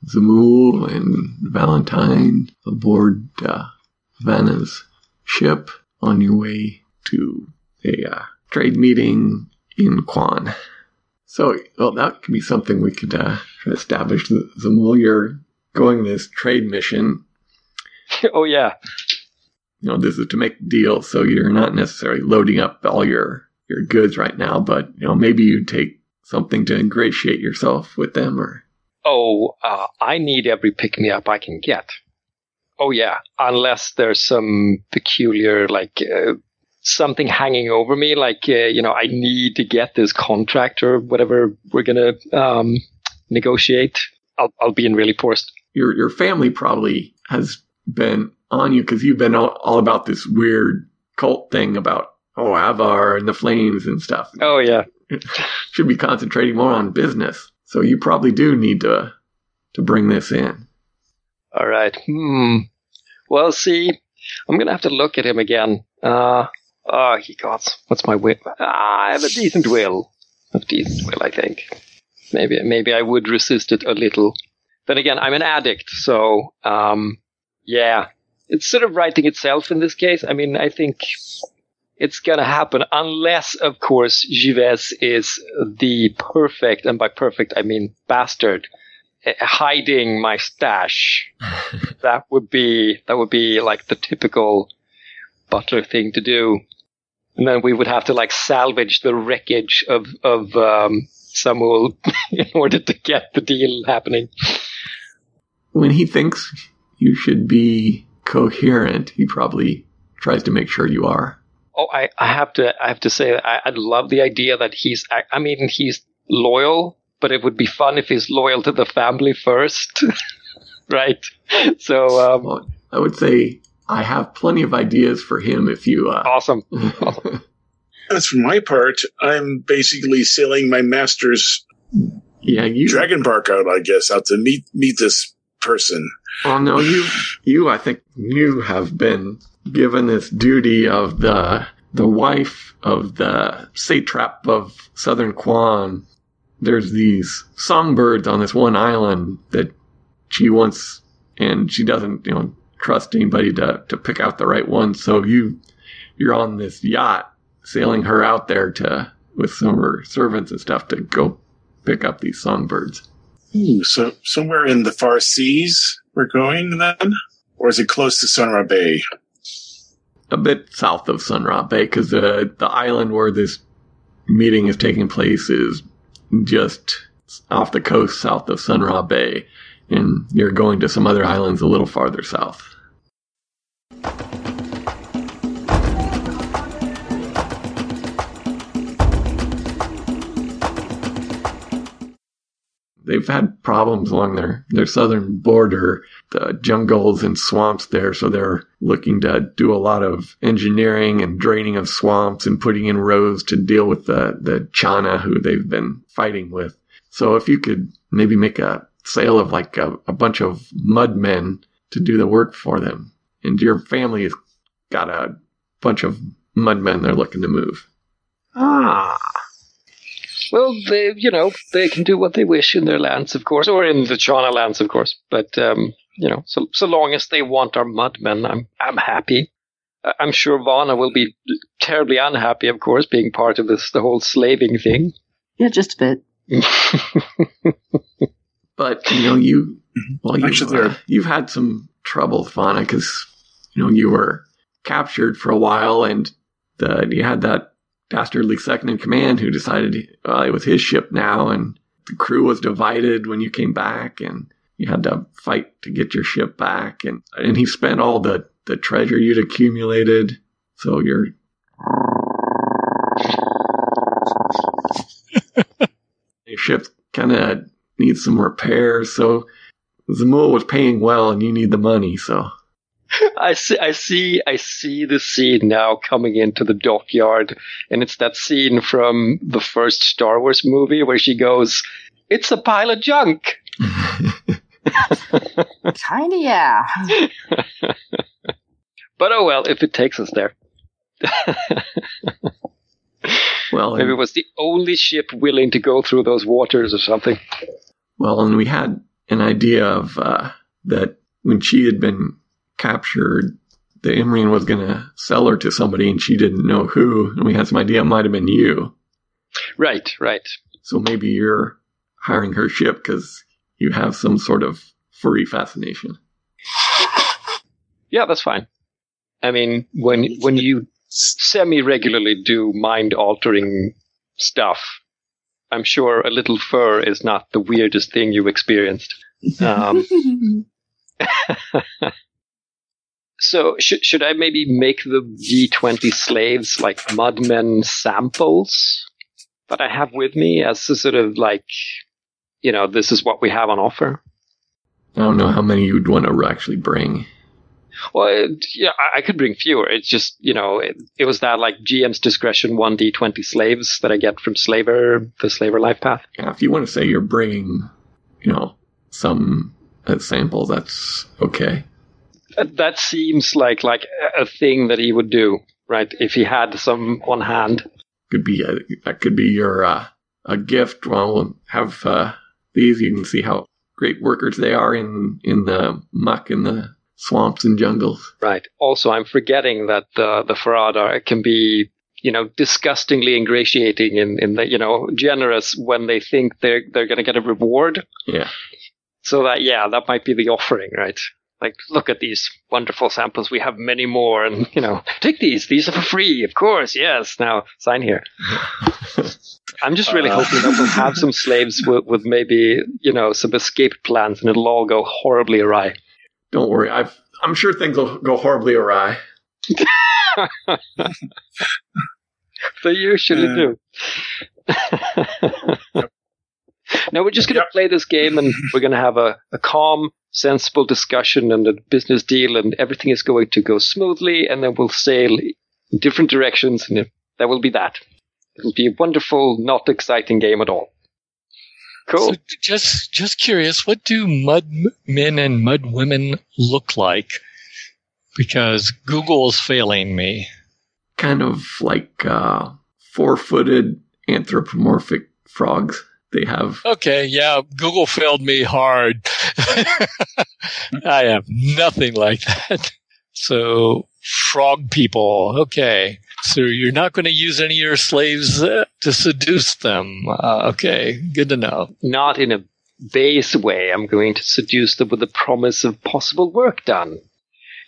Zemul and Valentine aboard Vanna's ship on your way to a trade meeting in Kwan. So, well, that could be something we could establish. Zemul, you're going this trade mission. Oh, yeah. You know, this is to make deals, so you're not necessarily loading up all your goods right now, but, you know, maybe you take something to ingratiate yourself with them, or... Oh, I need every pick-me-up I can get. Oh, yeah, unless there's some peculiar, like, something hanging over me, like, you know, I need to get this contract or whatever we're going to negotiate. I'll be in really forced. Your family probably has been on you because you've been all about this weird cult thing about, oh, Avar and the flames and stuff. Oh, yeah. Should be concentrating more on business. So you probably do need to bring this in. All right. Well, see, I'm going to have to look at him again. He got, what's my will? I have a decent will. I think. Maybe I would resist it a little. Then again, I'm an addict, so, yeah. It's sort of writing itself in this case. I mean, I think it's going to happen unless, of course, Givaz is the perfect, and by perfect, I mean bastard, hiding my stash. That would be like the typical butler thing to do. And then we would have to like salvage the wreckage of Samuel in order to get the deal happening. When he thinks you should be coherent, he probably tries to make sure you are. Oh, I have to say that I love the idea that he's loyal, but it would be fun if he's loyal to the family first. Right. So, well, I would say I have plenty of ideas for him if you... Awesome. As for my part, I'm basically sailing my master's dragon bark out to meet this person. Well, no, you, I think you have been given this duty of the wife of the satrap of Southern Kwan. There's these songbirds on this one island that she wants, and she doesn't, you know, trust anybody to pick out the right one. So you're on this yacht sailing her out there with some of her servants and stuff to go pick up these songbirds. Ooh, so somewhere in the far seas we're going then? Or is it close to Sunra Bay? A bit south of Sunra Bay, because the island where this meeting is taking place is just off the coast south of Sunra Bay, and you're going to some other islands a little farther south. They've had problems along their southern border, the jungles and swamps there, so they're looking to do a lot of engineering and draining of swamps and putting in roads to deal with the Chana who they've been fighting with. So if you could maybe make a sale of like a bunch of mud men to do the work for them, and your family has got a bunch of mud men they're looking to move. Ah. Well, they, you know, they can do what they wish in their lands, of course, or in the Chana lands, of course. But, you know, so long as they want our mudmen, I'm happy. I'm sure Vanna will be terribly unhappy, of course, being part of this, the whole slaving thing. Yeah, just a bit. But, you know, you've had some trouble, Vanna, because, you know, you were captured for a while and you had that dastardly second-in-command who decided it was his ship now, and the crew was divided when you came back, and you had to fight to get your ship back, and he spent all the treasure you'd accumulated, so you're... your ship kind of needs some repairs, so Zemul was paying well, and you need the money, so... I see the scene now coming into the dockyard, and it's that scene from the first Star Wars movie where she goes, "It's a pile of junk." Kinda, yeah. But oh well, if it takes us there. Well, maybe it was the only ship willing to go through those waters or something. Well, and we had an idea of that when she had been captured, the Imrian was going to sell her to somebody and she didn't know who, and we had some idea it might have been you. Right, right. So maybe you're hiring her ship because you have some sort of furry fascination. Yeah, that's fine. I mean, when you semi-regularly do mind-altering stuff, I'm sure a little fur is not the weirdest thing you've experienced. So should I maybe make the G20 slaves like mudmen samples that I have with me as a sort of like, you know, this is what we have on offer? I don't know how many you'd want to actually bring. Well, yeah, I could bring fewer. It's just, you know, it was that like GM's discretion 1D20 slaves that I get from the slaver life path. Yeah, if you want to say you're bringing, you know, some sample, that's okay. That seems like a thing that he would do, right? If he had some on hand. That could be your a gift. Well, we'll have these. You can see how great workers they are in the muck and the swamps and jungles. Right. Also, I'm forgetting that the Farad can be, you know, disgustingly ingratiating in the, you know, generous when they think they're going to get a reward. Yeah. So that might be the offering, right? Like, look at these wonderful samples. We have many more. And, you know, take these. These are for free. Of course. Yes. Now, sign here. I'm just really hoping that we'll have some slaves with maybe, you know, some escape plans and it'll all go horribly awry. Don't worry. I'm sure things will go horribly awry. They usually do. No, we're just going to play this game and we're going to have a calm, sensible discussion and a business deal and everything is going to go smoothly and then we'll sail in different directions and that will be that. It'll be a wonderful, not exciting game at all. Cool. So just curious, what do mud men and mud women look like? Because Google is failing me. Kind of like 4-footed anthropomorphic frogs. They have. Okay, yeah, Google failed me hard. I have nothing like that. So, frog people. Okay, so you're not going to use any of your slaves to seduce them. Okay, good to know. Not in a base way. I'm going to seduce them with the promise of possible work done.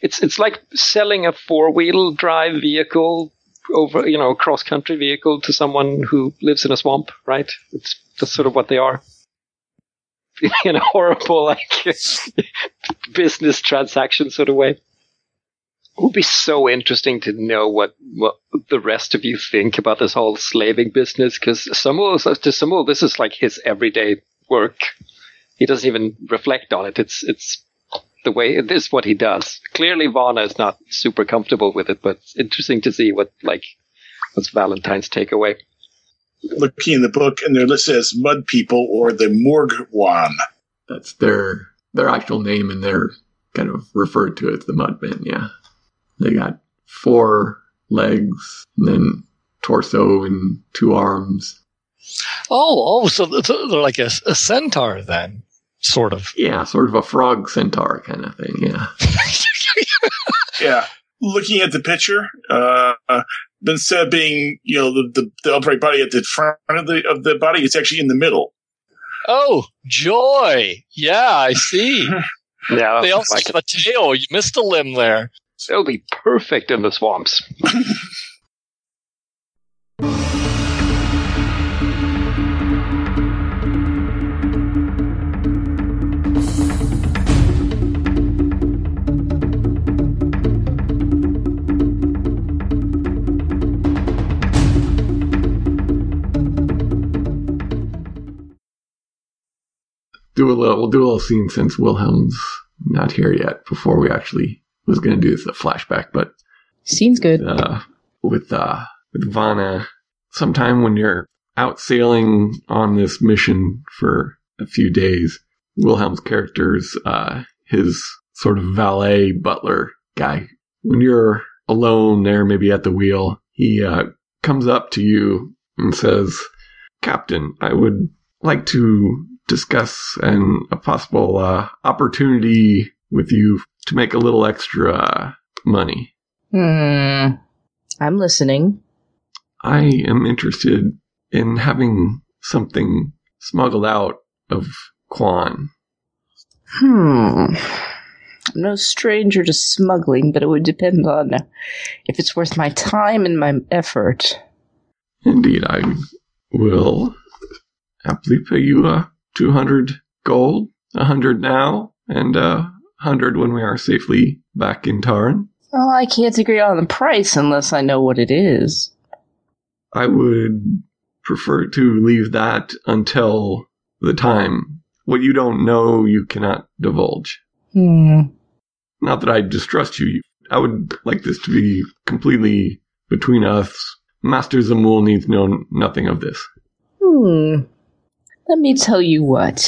It's like selling a 4-wheel drive vehicle over, you know, cross country vehicle to someone who lives in a swamp, right? That's sort of what they are. In a horrible, like, business transaction sort of way. It would be so interesting to know what the rest of you think about this whole slaving business, because to Zemul, this is like his everyday work. He doesn't even reflect on it. It's the way it is, what he does. Clearly, Vanna is not super comfortable with it, but it's interesting to see what's Valentine's takeaway. Looking in the book, and there it says mud people or the Morgwan. That's their actual name, and they're kind of referred to as the mudmen, yeah. They got 4 legs, and then torso and 2 arms. Oh, so they're like a centaur then, sort of. Yeah, sort of a frog centaur kind of thing, yeah. Yeah. Looking at the picture, instead of being, you know, the upright body at the front of the body, it's actually in the middle. Oh, joy! Yeah, I see. Yeah, they also have a tail. You missed a limb there. They'll be perfect in the swamps. We'll do a little scene since Wilhelm's not here yet before we actually was going to do this a flashback, but seems good. With Vanna, sometime when you're out sailing on this mission for a few days, Wilhelm's character's his sort of valet butler guy. When you're alone there, maybe at the wheel, he comes up to you and says, "Captain, I would like to discuss a possible opportunity with you to make a little extra money. I'm listening. I am interested in having something smuggled out of Kwan. I'm no stranger to smuggling, but it would depend on if it's worth my time and my effort. Indeed, I will happily pay you 200 gold, 100 now, and 100 when we are safely back in Tarn. Well, I can't agree on the price unless I know what it is. I would prefer to leave that until the time. What you don't know, you cannot divulge. Not that I distrust you. I would like this to be completely between us. Master Zemul needs to know nothing of this. Let me tell you what.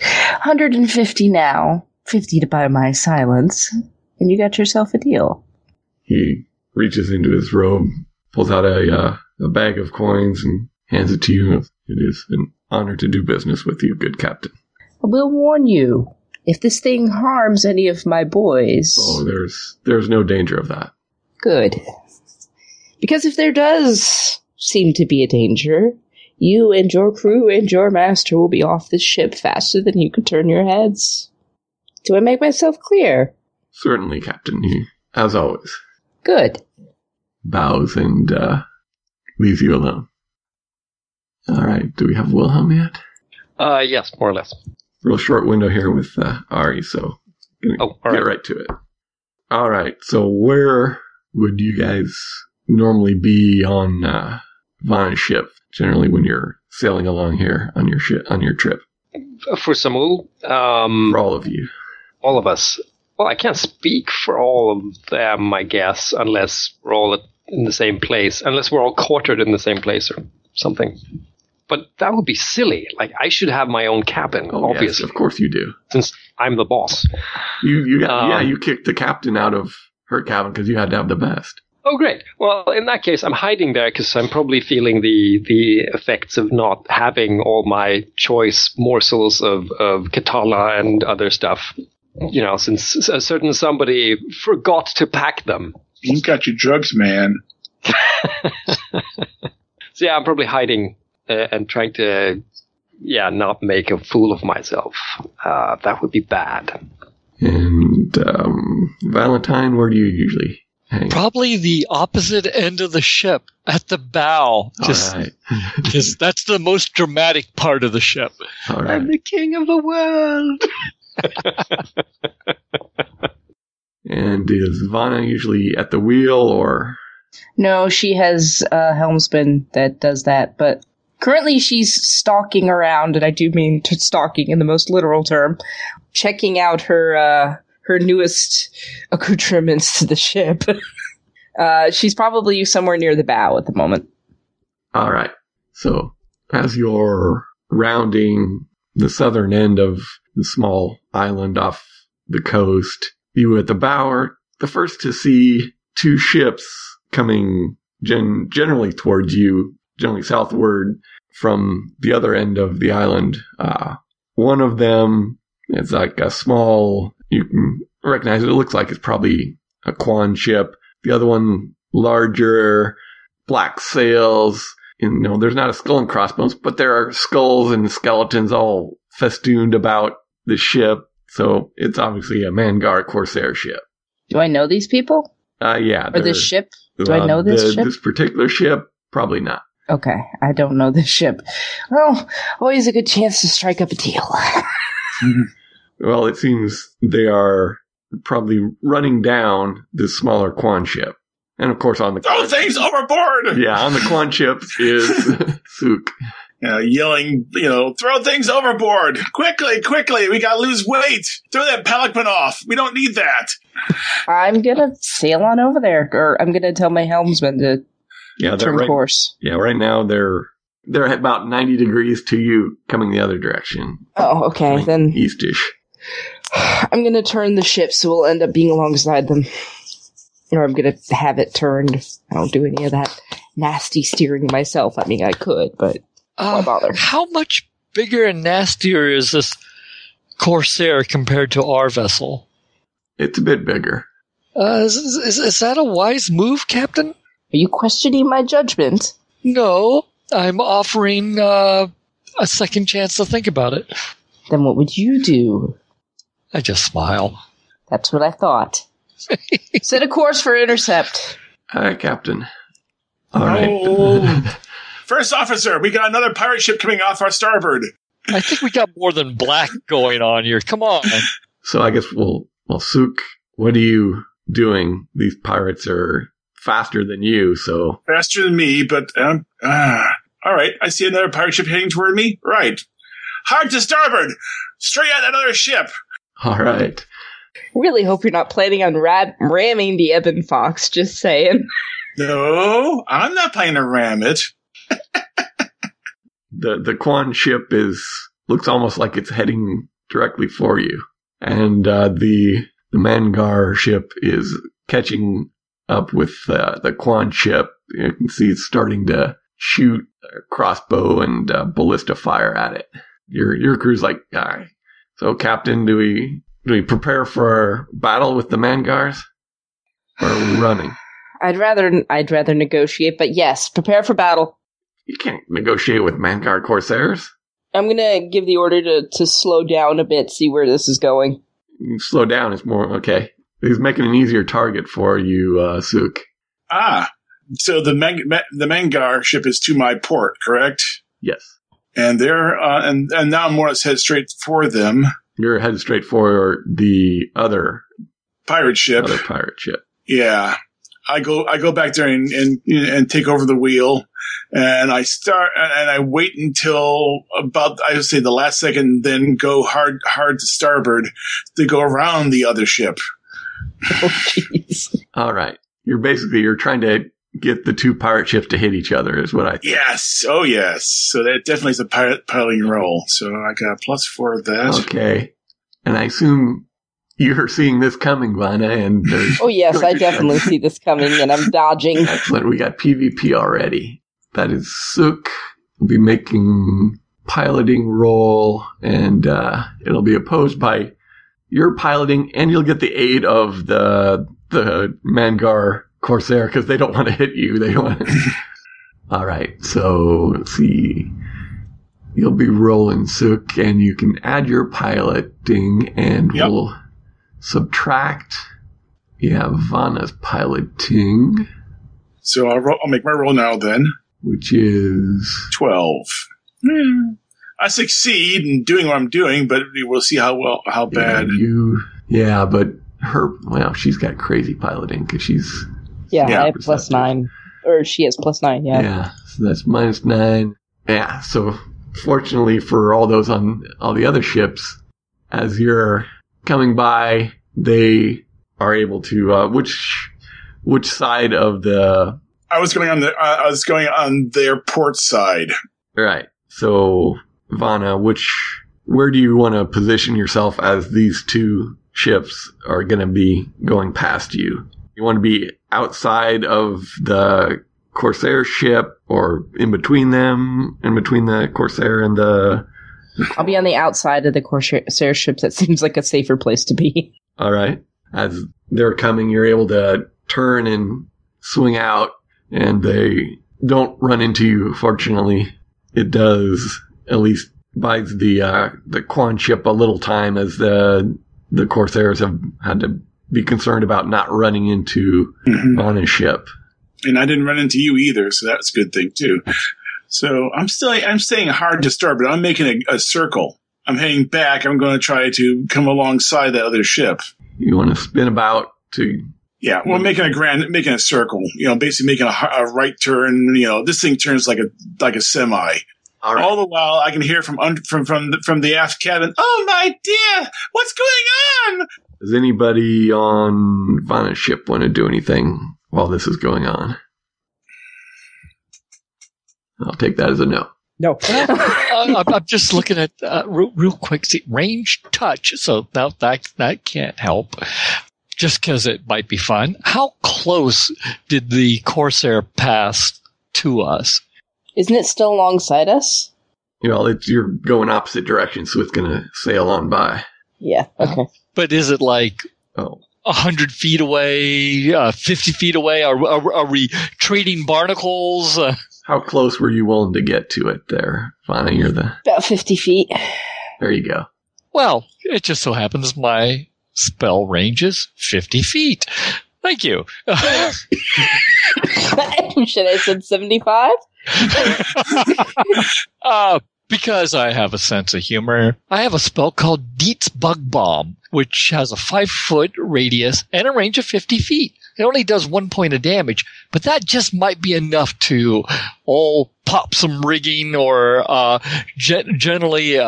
150 now. 50 to buy my silence. And you got yourself a deal. He reaches into his robe, pulls out a bag of coins, and hands it to you. It is an honor to do business with you, good captain. I will warn you. If this thing harms any of my boys... Oh, there's no danger of that. Good. Because if there does seem to be a danger, you and your crew and your master will be off this ship faster than you could turn your heads. Do I make myself clear? Certainly, Captain. As always. Good. Bows and leaves you alone. All right. Do we have Wilhelm yet? Yes, more or less. Real short window here with Ari, so get right to it. All right, so where would you guys normally be on Vanna's ship? Generally, when you're sailing along here on your ship, on your trip. For Zemul, for all of you, all of us. Well, I can't speak for all of them, I guess, unless we're all in the same place, unless we're all quartered in the same place or something. But that would be silly. Like, I should have my own cabin, obviously. Yes, of course you do. Since I'm the boss. You kicked the captain out of her cabin because you had to have the best. Oh, great. Well, in that case, I'm hiding there because I'm probably feeling the effects of not having all my choice morsels of Katala and other stuff. You know, since a certain somebody forgot to pack them. You got your drugs, man. So, yeah, I'm probably hiding... and trying to, not make a fool of myself. That would be bad. And Valentine, where do you usually hang? Probably the opposite end of the ship, at the bow. All right. Just, that's the most dramatic part of the ship. All right. I'm the king of the world. And is Vanna usually at the wheel, or? No, she has a helmsman that does that, but... Currently, she's stalking around, and I do mean stalking in the most literal term, checking out her newest accoutrements to the ship. She's probably somewhere near the bow at the moment. All right. So, as you're rounding the southern end of the small island off the coast, you at the bow are the first to see two ships coming generally towards you. Generally southward from the other end of the island. One of them is like a small, you can recognize it. It looks like it's probably a Kwan ship. The other one, larger, black sails. And, no, there's not a skull and crossbones, but there are skulls and skeletons all festooned about the ship. So it's obviously a Mangar Corsair ship. Do I know these people? Yeah. Or this ship? Do I know this ship? This particular ship? Probably not. Okay, I don't know this ship. Well, always a good chance to strike up a deal. Well, it seems they are probably running down this smaller Kwan ship. And of course on the... Throw things overboard! Yeah, on the Kwan ship is Sook. Yelling, throw things overboard! Quickly! We gotta lose weight! Throw that palanquin off! We don't need that! I'm gonna sail on over there, or I'm gonna tell my helmsman to... Yeah, course. Yeah, right now they're at about 90 degrees to you, coming the other direction. Oh, okay, then east-ish. I'm gonna turn the ship, so we'll end up being alongside them, or I'm gonna have it turned. I don't do any of that nasty steering myself. I mean, I could, but why bother? How much bigger and nastier is this Corsair compared to our vessel? It's a bit bigger. Is that a wise move, Captain? Are you questioning my judgment? No, I'm offering a second chance to think about it. Then what would you do? I just smile. That's what I thought. Set a course for intercept. All right, Captain. All right. First officer, we got another pirate ship coming off our starboard. I think we got more than black going on here. Come on. So I guess we'll Sook, what are you doing? These pirates are faster than you, so... Faster than me, but... all right, I see another pirate ship heading toward me. Right. Hard to starboard! Straight at another ship! All right. Really hope you're not planning on ramming the Ebon Fox, just saying. No, I'm not planning to ram it. The Kwan ship looks almost like it's heading directly for you. And the Mangar ship is catching up with the Kwan ship. You can see it's starting to shoot a crossbow and ballista fire at it. Your crew's like, all right. So, Captain, do we prepare for our battle with the Mangars? Or are we running? I'd rather negotiate, but yes, prepare for battle. You can't negotiate with Mangar Corsairs. I'm going to give the order to slow down a bit, see where this is going. Slow down is more, okay. He's making an easier target for you, Sook. Ah, so the Mangar ship is to my port, correct? Yes. And they're, and now I'm more or less headed straight for them. You're headed straight for the other... pirate ship. Other pirate ship. Yeah. I go back there and take over the wheel. And I wait until about, I would say, the last second, then go hard to starboard to go around the other ship. Oh, jeez. All right. You're trying to get the two pirate ships to hit each other is what I think. Yes. Oh, yes. So that definitely is a piloting role. So I got a +4 of that. Okay. And I assume you're seeing this coming, Vanna. And oh, yes, I definitely see this coming, and I'm dodging. Excellent. We got PvP already. That is Sook. We'll be making piloting roll, and it'll be opposed by your piloting, and you'll get the aid of the Mangar Corsair, because they don't want to hit you. They don't want to... All right, so let's see. You'll be rolling, Sook, and you can add your piloting, and we'll subtract. Yeah, Vanna's piloting. So I'll make my roll now, then. Which is... 12. Mm. I succeed in doing what I'm doing, but we'll see how bad. Yeah, but her... Well, she's got crazy piloting, because she's... Yeah, I have +9. Or she has +9, yeah. Yeah, so that's -9. Yeah, so fortunately for all those on all the other ships, as you're coming by, they are able to... Which side of the... I was going on their port side. Right. So, Vanna, where do you want to position yourself as these two ships are going to be going past you? You want to be outside of the Corsair ship, or in between them, in between the Corsair and the... I'll be on the outside of the Corsair ship. That seems like a safer place to be. All right. As they're coming, you're able to turn and swing out, and they don't run into you, fortunately. It does, at least buys the Kwan ship a little time, as the Corsairs have had to be concerned about not running into Vanna's ship. And I didn't run into you either, so that's a good thing, too. So I'm staying hard to start, but I'm making a circle. I'm heading back. I'm going to try to come alongside that other ship. You want to spin about to... Yeah, well, making a circle, basically making a right turn. This thing turns like a semi. All right. All the while, I can hear from the aft cabin, "Oh my dear, what's going on?" Does anybody on Vanna's ship want to do anything while this is going on? I'll take that as a no. No, I'm just looking at real quick. See, range touch, so that can't help. Just because it might be fun. How close did the Corsair pass to us? Isn't it still alongside us? Well, you're going opposite direction, so it's going to sail on by. Yeah, okay. But is it like, oh, 100 feet away, 50 feet away? Are we trading barnacles? How close were you willing to get to it there, Vanna? You're the... About 50 feet. There you go. Well, it just so happens my spell range is 50 feet. Thank you. Should I said 75? Because I have a sense of humor, I have a spell called Deet's Bug Bomb, which has a 5-foot radius and a range of 50 feet. It only does 1 point of damage, but that just might be enough to pop some rigging or generally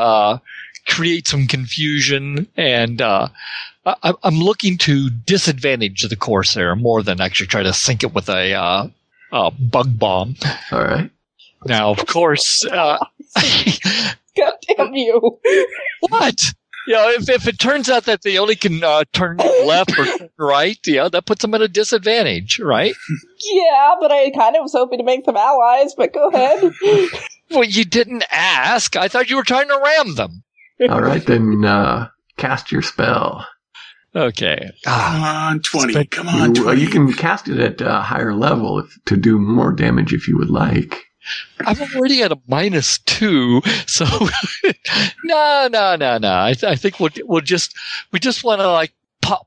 create some confusion. And I'm looking to disadvantage the Corsair more than actually try to sink it with a bug bomb. All right. Now, of course... God damn you. What? You know, if it turns out that they only can turn left or turn right, you know, that puts them at a disadvantage, right? Yeah, but I kind of was hoping to make them allies, but go ahead. Well, you didn't ask. I thought you were trying to ram them. All right, then cast your spell. Okay. Come on, 20. Come on, 20. You can cast it at a higher level to do more damage if you would like. I'm already at a -2, so no. I think we just want to like pop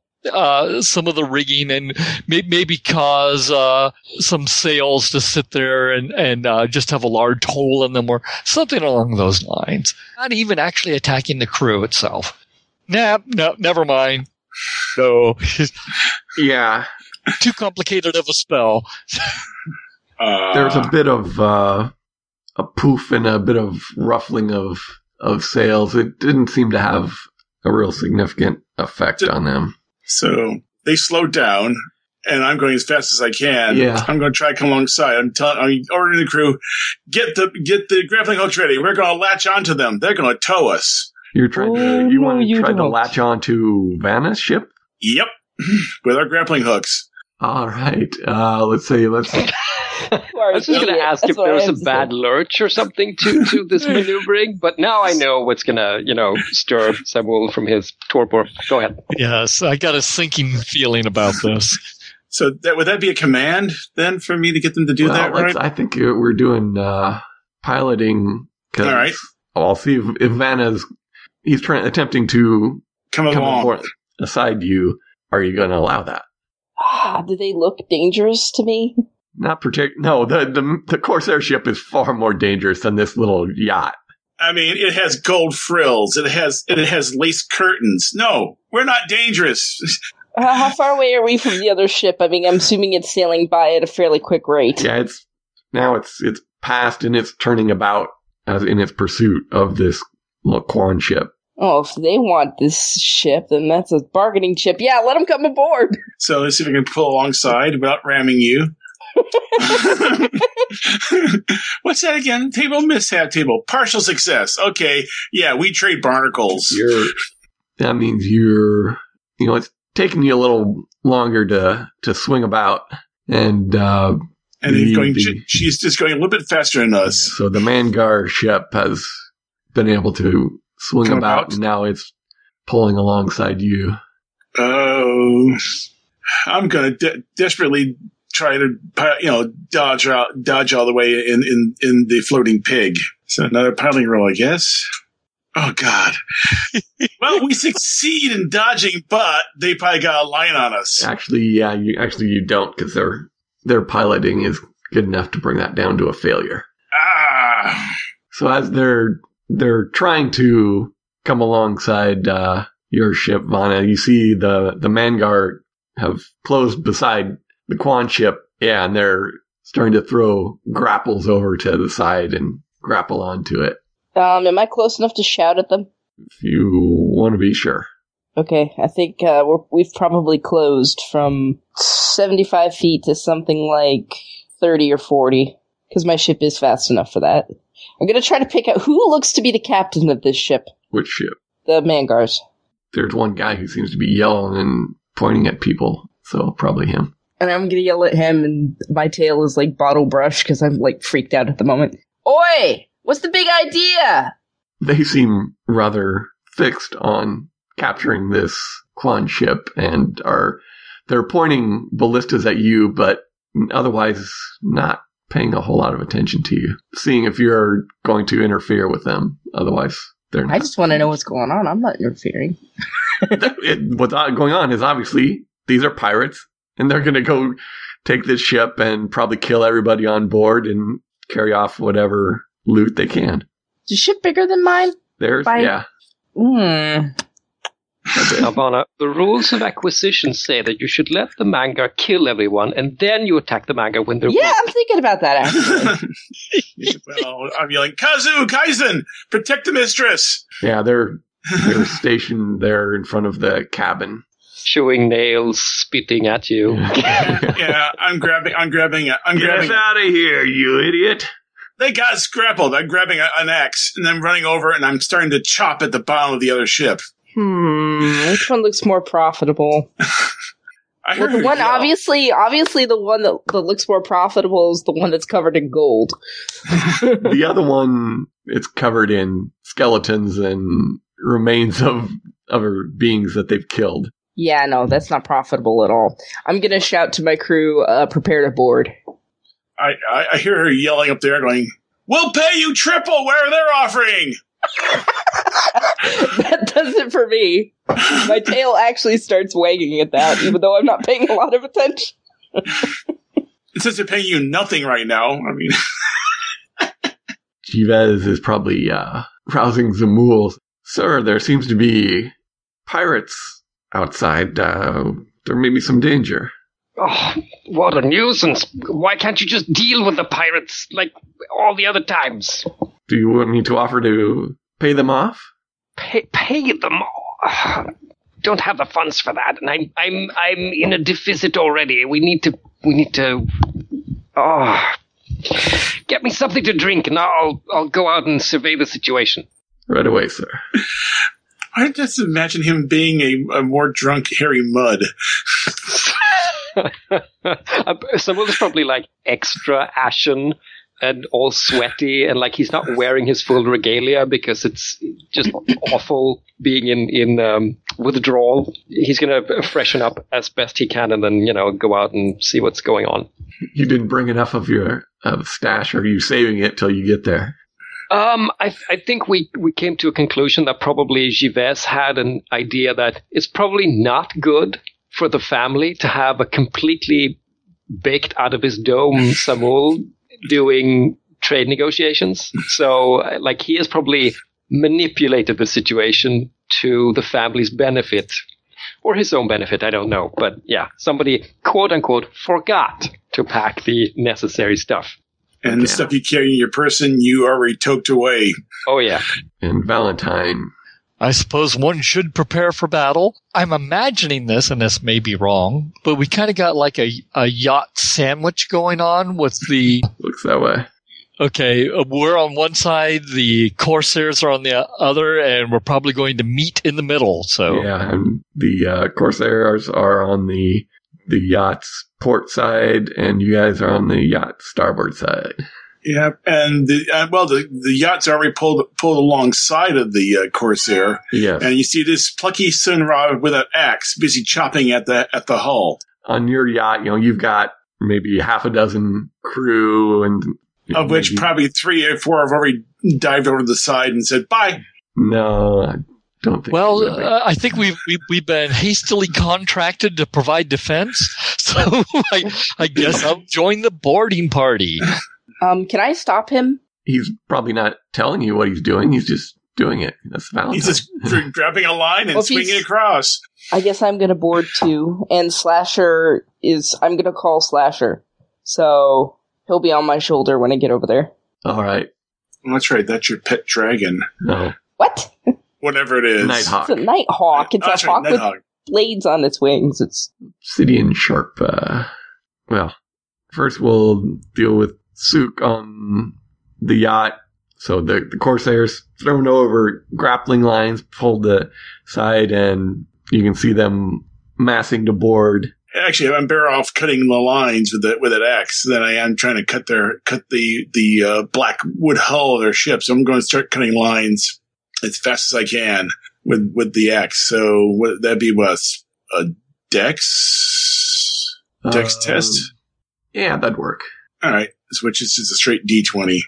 some of the rigging and maybe cause some sails to sit there and just have a large hole in them or something along those lines. Not even actually attacking the crew itself. No, never mind. So yeah, too complicated of a spell. There's a bit of a poof and a bit of ruffling of sails. It didn't seem to have a real significant effect on them. So they slowed down, and I'm going as fast as I can. Yeah. I'm going to try to come alongside. I'm ordering the crew, get the grappling hooks ready. We're going to latch onto them. They're going to tow us. You want to latch onto Vanna's ship? Yep, with our grappling hooks. All right. Let's see. I was just going to ask if there was a bad lurch or something to this maneuvering, but now I know what's going to, stir Samuel from his torpor. Go ahead. Yes, I got a sinking feeling about this. So would that be a command then for me to get them to do that, right? I think we're doing piloting. All right. I'll see if Vanna's attempting to come beside you. Are you going to allow that? Do they look dangerous to me? Not particular. No, the Corsair ship is far more dangerous than this little yacht. I mean, it has gold frills. It has lace curtains. No, we're not dangerous. How far away are we from the other ship? I mean, I'm assuming it's sailing by at a fairly quick rate. Yeah, it's past and it's turning about as in its pursuit of this little Kwan ship. Oh, if they want this ship, then that's a bargaining chip. Yeah, let them come aboard. So let's see if we can pull alongside without ramming you. What's that again? Table mishap table. Partial success. Okay. Yeah, we trade barnacles. That means it's taking you a little longer to swing about. And she's just going a little bit faster than us. Yeah, so the Mangar ship has been able to swing about, and now it's pulling alongside you. Oh, I'm going to desperately try to dodge all the way in the floating pig. So another piloting roll, I guess. Oh, God. Well, we succeed in dodging, but they probably got a line on us. Actually, yeah, you don't, because their piloting is good enough to bring that down to a failure. Ah! So as they're trying to come alongside your ship, Vanna, you see the Mangar have closed beside the Kwan ship, yeah, and they're starting to throw grapples over to the side and grapple onto it. Am I close enough to shout at them? If you want to be sure. Okay, I think we've probably closed from 75 feet to something like 30 or 40, because my ship is fast enough for that. I'm going to try to pick out who looks to be the captain of this ship. Which ship? The Mangars. There's one guy who seems to be yelling and pointing at people, so probably him. And I'm going to yell at him, and my tail is like bottle brush because I'm like freaked out at the moment. Oi! What's the big idea? They seem rather fixed on capturing this Kwan ship and they're pointing ballistas at you, but otherwise not paying a whole lot of attention to you, seeing if you're going to interfere with them. Otherwise, they're not. I just want to know what's going on. I'm not interfering. What's going on is obviously these are pirates, and they're going to go take this ship and probably kill everybody on board and carry off whatever loot they can. Is your ship bigger than mine? Theirs? Yeah. Mm. Albana, the rules of acquisition say that you should let the Mangar kill everyone, and then you attack the Mangar when they're weak. Yeah, I'm thinking about that, actually. Well, I'm yelling, Kazu, Kaisen, protect the mistress! Yeah, they're stationed there in front of the cabin. Chewing nails, spitting at you. Yeah, I'm grabbing. Get out of here, you idiot! They got scrappled. I'm grabbing an axe, and I'm running over, and I'm starting to chop at the bottom of the other ship. Which one looks more profitable? Well, the one obviously the one that looks more profitable is the one that's covered in gold. The other one, it's covered in skeletons and remains of other beings that they've killed. Yeah, no, that's not profitable at all. I'm gonna shout to my crew, prepare to board. I hear her yelling up there, going, "We'll pay you triple where they're offering." That does it for me. My tail actually starts wagging at that, even though I'm not paying a lot of attention. Since they're paying you nothing right now, I mean... Givaz is probably rousing Zemul. Sir, there seems to be pirates outside. There may be some danger. Oh, what a nuisance. Why can't you just deal with the pirates like all the other times? Do you want me to offer to pay them off? Pay them off? Don't have the funds for that, and I'm in a deficit already. We need to. Oh, get me something to drink, and I'll go out and survey the situation. Right away, sir. I just imagine him being a more drunk Harry Mudd. Someone is probably like extra ashen and all sweaty, and like he's not wearing his full regalia because it's just awful being in withdrawal. He's going to freshen up as best he can, and then, go out and see what's going on. You didn't bring enough of your stash, or are you saving it till you get there? I think we came to a conclusion that probably Givaz had an idea that it's probably not good for the family to have a completely baked out of his dome Zemul doing trade negotiations. So, he has probably manipulated the situation to the family's benefit or his own benefit. I don't know. But yeah, somebody, quote unquote, forgot to pack the necessary stuff. And the stuff you carry in your person, you already toked away. Oh, yeah. And Valentine. I suppose one should prepare for battle. I'm imagining this, and this may be wrong, but we kind of got like a yacht sandwich going on with the... Looks that way. Okay, we're on one side, the Corsairs are on the other, and we're probably going to meet in the middle, so... Yeah, and the Corsairs are on the yacht's port side, and you guys are on the yacht's starboard side. Yeah, and the yacht's already pulled alongside of the Corsair. Yes. And you see this plucky Sunra with an axe busy chopping at the hull. On your yacht, you've got maybe half a dozen crew, and of which probably 3 or 4 have already dived over the side and said bye. No, I don't think. Well, I think we've been hastily contracted to provide defense, so I guess I'll join the boarding party. Can I stop him? He's probably not telling you what he's doing. He's just doing it. That's Valentine. He's just grabbing a line and swinging across. I guess I'm going to board too. And Slasher I'm going to call Slasher. So he'll be on my shoulder when I get over there. All right. That's right. That's your pet dragon. No. What? Whatever it is. Nighthawk. It's a Nighthawk. It's a hawk with blades on its wings. It's obsidian sharp. Well, first we'll deal with Sook on the yacht. So the Corsairs thrown over, grappling lines pulled the side, and you can see them massing to board. Actually, I'm better off cutting the lines with an axe than I am trying to cut the black wood hull of their ship. So I'm going to start cutting lines as fast as I can. with the axe. So would that be what, a dex? Dex test? Yeah, that'd work. All right. Which is just a straight D20.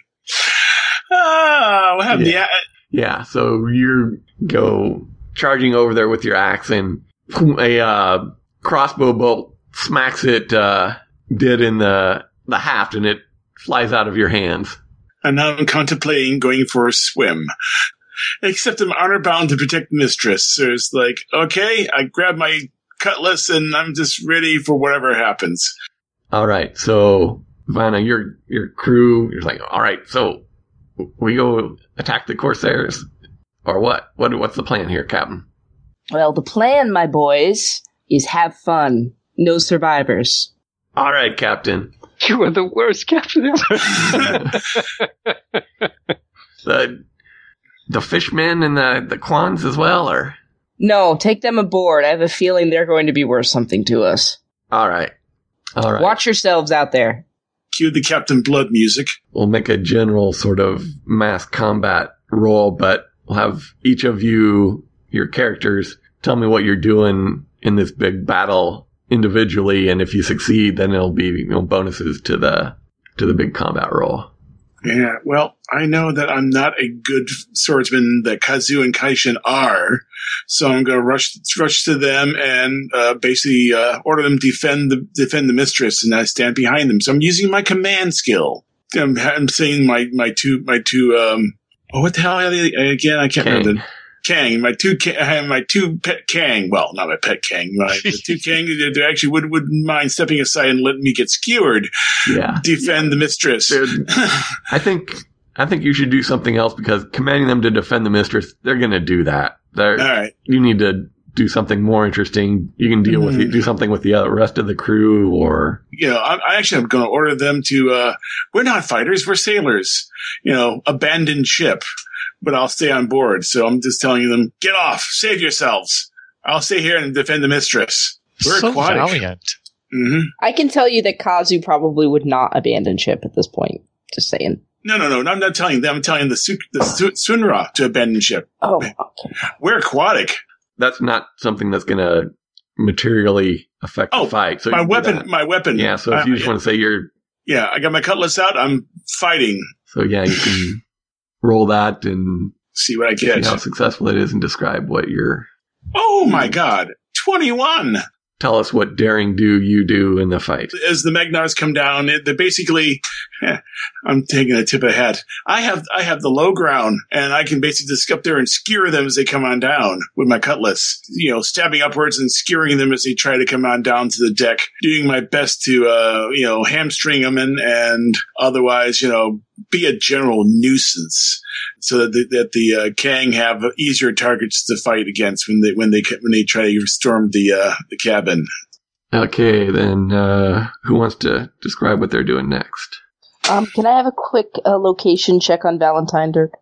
What happened? Yeah. Yeah, so you go charging over there with your axe, and a crossbow bolt smacks it dead in the haft, and it flies out of your hands. And now I'm contemplating going for a swim. Except I'm honor-bound to protect mistress. So it's like, okay, I grab my cutlass, and I'm just ready for whatever happens. All right, so... Vanna, your crew, you're like, all right, so we go attack the Corsairs, or what? What's the plan here, Captain? Well, the plan, my boys, is have fun. No survivors. All right, Captain. You are the worst captain ever. The fishmen and the Kwans as well, or? No, take them aboard. I have a feeling they're going to be worth something to us. All right. Watch yourselves out there. Cue the Captain Blood music. We'll make a general sort of mass combat roll, but we'll have each of you, your characters, tell me what you're doing in this big battle individually, and if you succeed, then it'll be, bonuses to the big combat roll. Yeah, well, I know that I'm not a good swordsman that Kazu and Kaishin are, so I'm going to rush to them and basically order them defend the mistress, and I stand behind them. So I'm using my command skill. I'm saying my two what the hell are they again? I can't remember. Kang, my two pet Kang. Well, not my pet Kang. The two Kang they actually wouldn't mind stepping aside and letting me get skewered. Yeah, defend the mistress. I think you should do something else, because commanding them to defend the mistress, they're going to do that. All right. You need to do something more interesting. You can deal with it. Do something with the rest of the crew, or I actually am going to order them to. We're not fighters. We're sailors. Abandon ship. But I'll stay on board. So I'm just telling them, get off, save yourselves. I'll stay here and defend the mistress. We're so aquatic. Valiant. Mm-hmm. I can tell you that Kazu probably would not abandon ship at this point. Just saying. No. I'm not telling them. I'm telling the Sunra to abandon ship. Oh, okay. We're aquatic. That's not something that's going to materially affect the fight. So my weapon. Yeah, so if you just want to say you're... Yeah, I got my cutlass out. I'm fighting. So yeah, you can... roll that and see what I get. See how successful it is, and describe what you're. Oh my God, 21! Tell us what daring do you do in the fight. As the Magnars come down, they basically. I'm taking a tip of hat. I have the low ground, and I can basically just go up there and skewer them as they come on down with my cutlass. Stabbing upwards and skewering them as they try to come on down to the deck. Doing my best to, hamstring them and otherwise, be a general nuisance, so that the Kang have easier targets to fight against when they try to storm the cabin. Okay, then who wants to describe what they're doing next? Can I have a quick location check on Valentine, Dirk?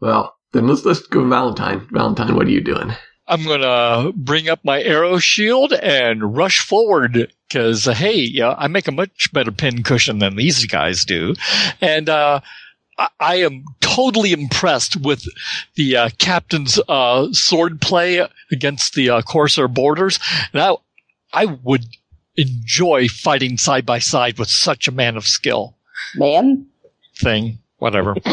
Well, then let's go Valentine. Valentine, what are you doing? I'm going to bring up my arrow shield and rush forward because, I make a much better pin cushion than these guys do. And I am totally impressed with the captain's sword play against the Corsair boarders. And I would enjoy fighting side by side with such a man of skill. Man? Thing. Whatever. Dude,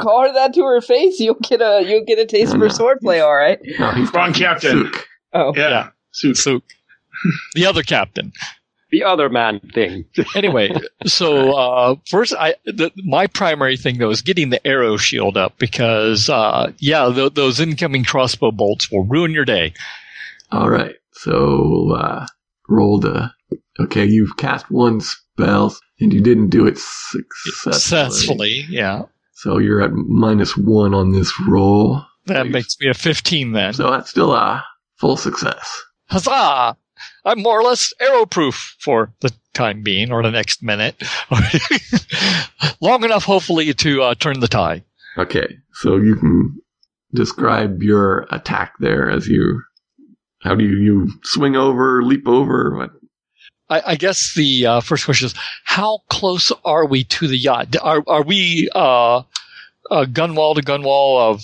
call her that to her face. You'll get a taste for swordplay, all right? No, he's wrong captain. Sook. Oh. Yeah. Sook. The other captain. The other man thing. Anyway, so first, my primary thing, though, is getting the arrow shield up because, those incoming crossbow bolts will ruin your day. All right. So roll the... Okay, you've cast one spell, and you didn't do it successfully. Yeah. So you're at -1 on this roll. That makes me a 15 then. So that's still a full success. Huzzah! I'm more or less arrow-proof for the time being, or the next minute. Long enough, hopefully, to turn the tide. Okay, so you can describe your attack there as you... How do you swing over, leap over, what? I guess the first question is, how close are we to the yacht? Are we gunwale to gunwale of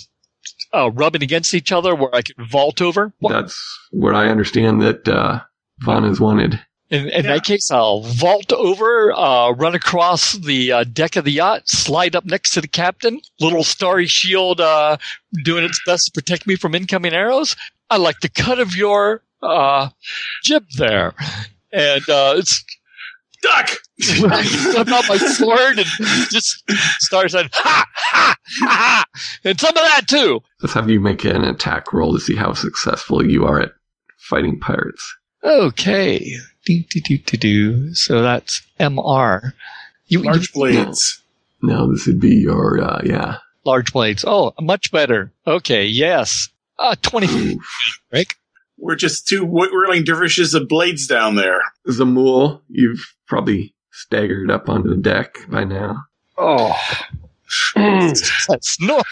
rubbing against each other where I could vault over. That's where I understand that Vanna is wanted. In that case, I'll vault over, run across the deck of the yacht, slide up next to the captain, little starry shield doing its best to protect me from incoming arrows. I like the cut of your jib there. And it's... Duck! I whip out my sword and just start saying, ha, ha, ha, ha! And some of that, too! Let's have you make an attack roll to see how successful you are at fighting pirates. Okay. So that's MR. Large blades. No, this would be your, Large blades. Oh, much better. Okay, yes. 20. Right? We're just two whirling dervishes of blades down there. Zemul, you've probably staggered up onto the deck by now. Oh. That's noise.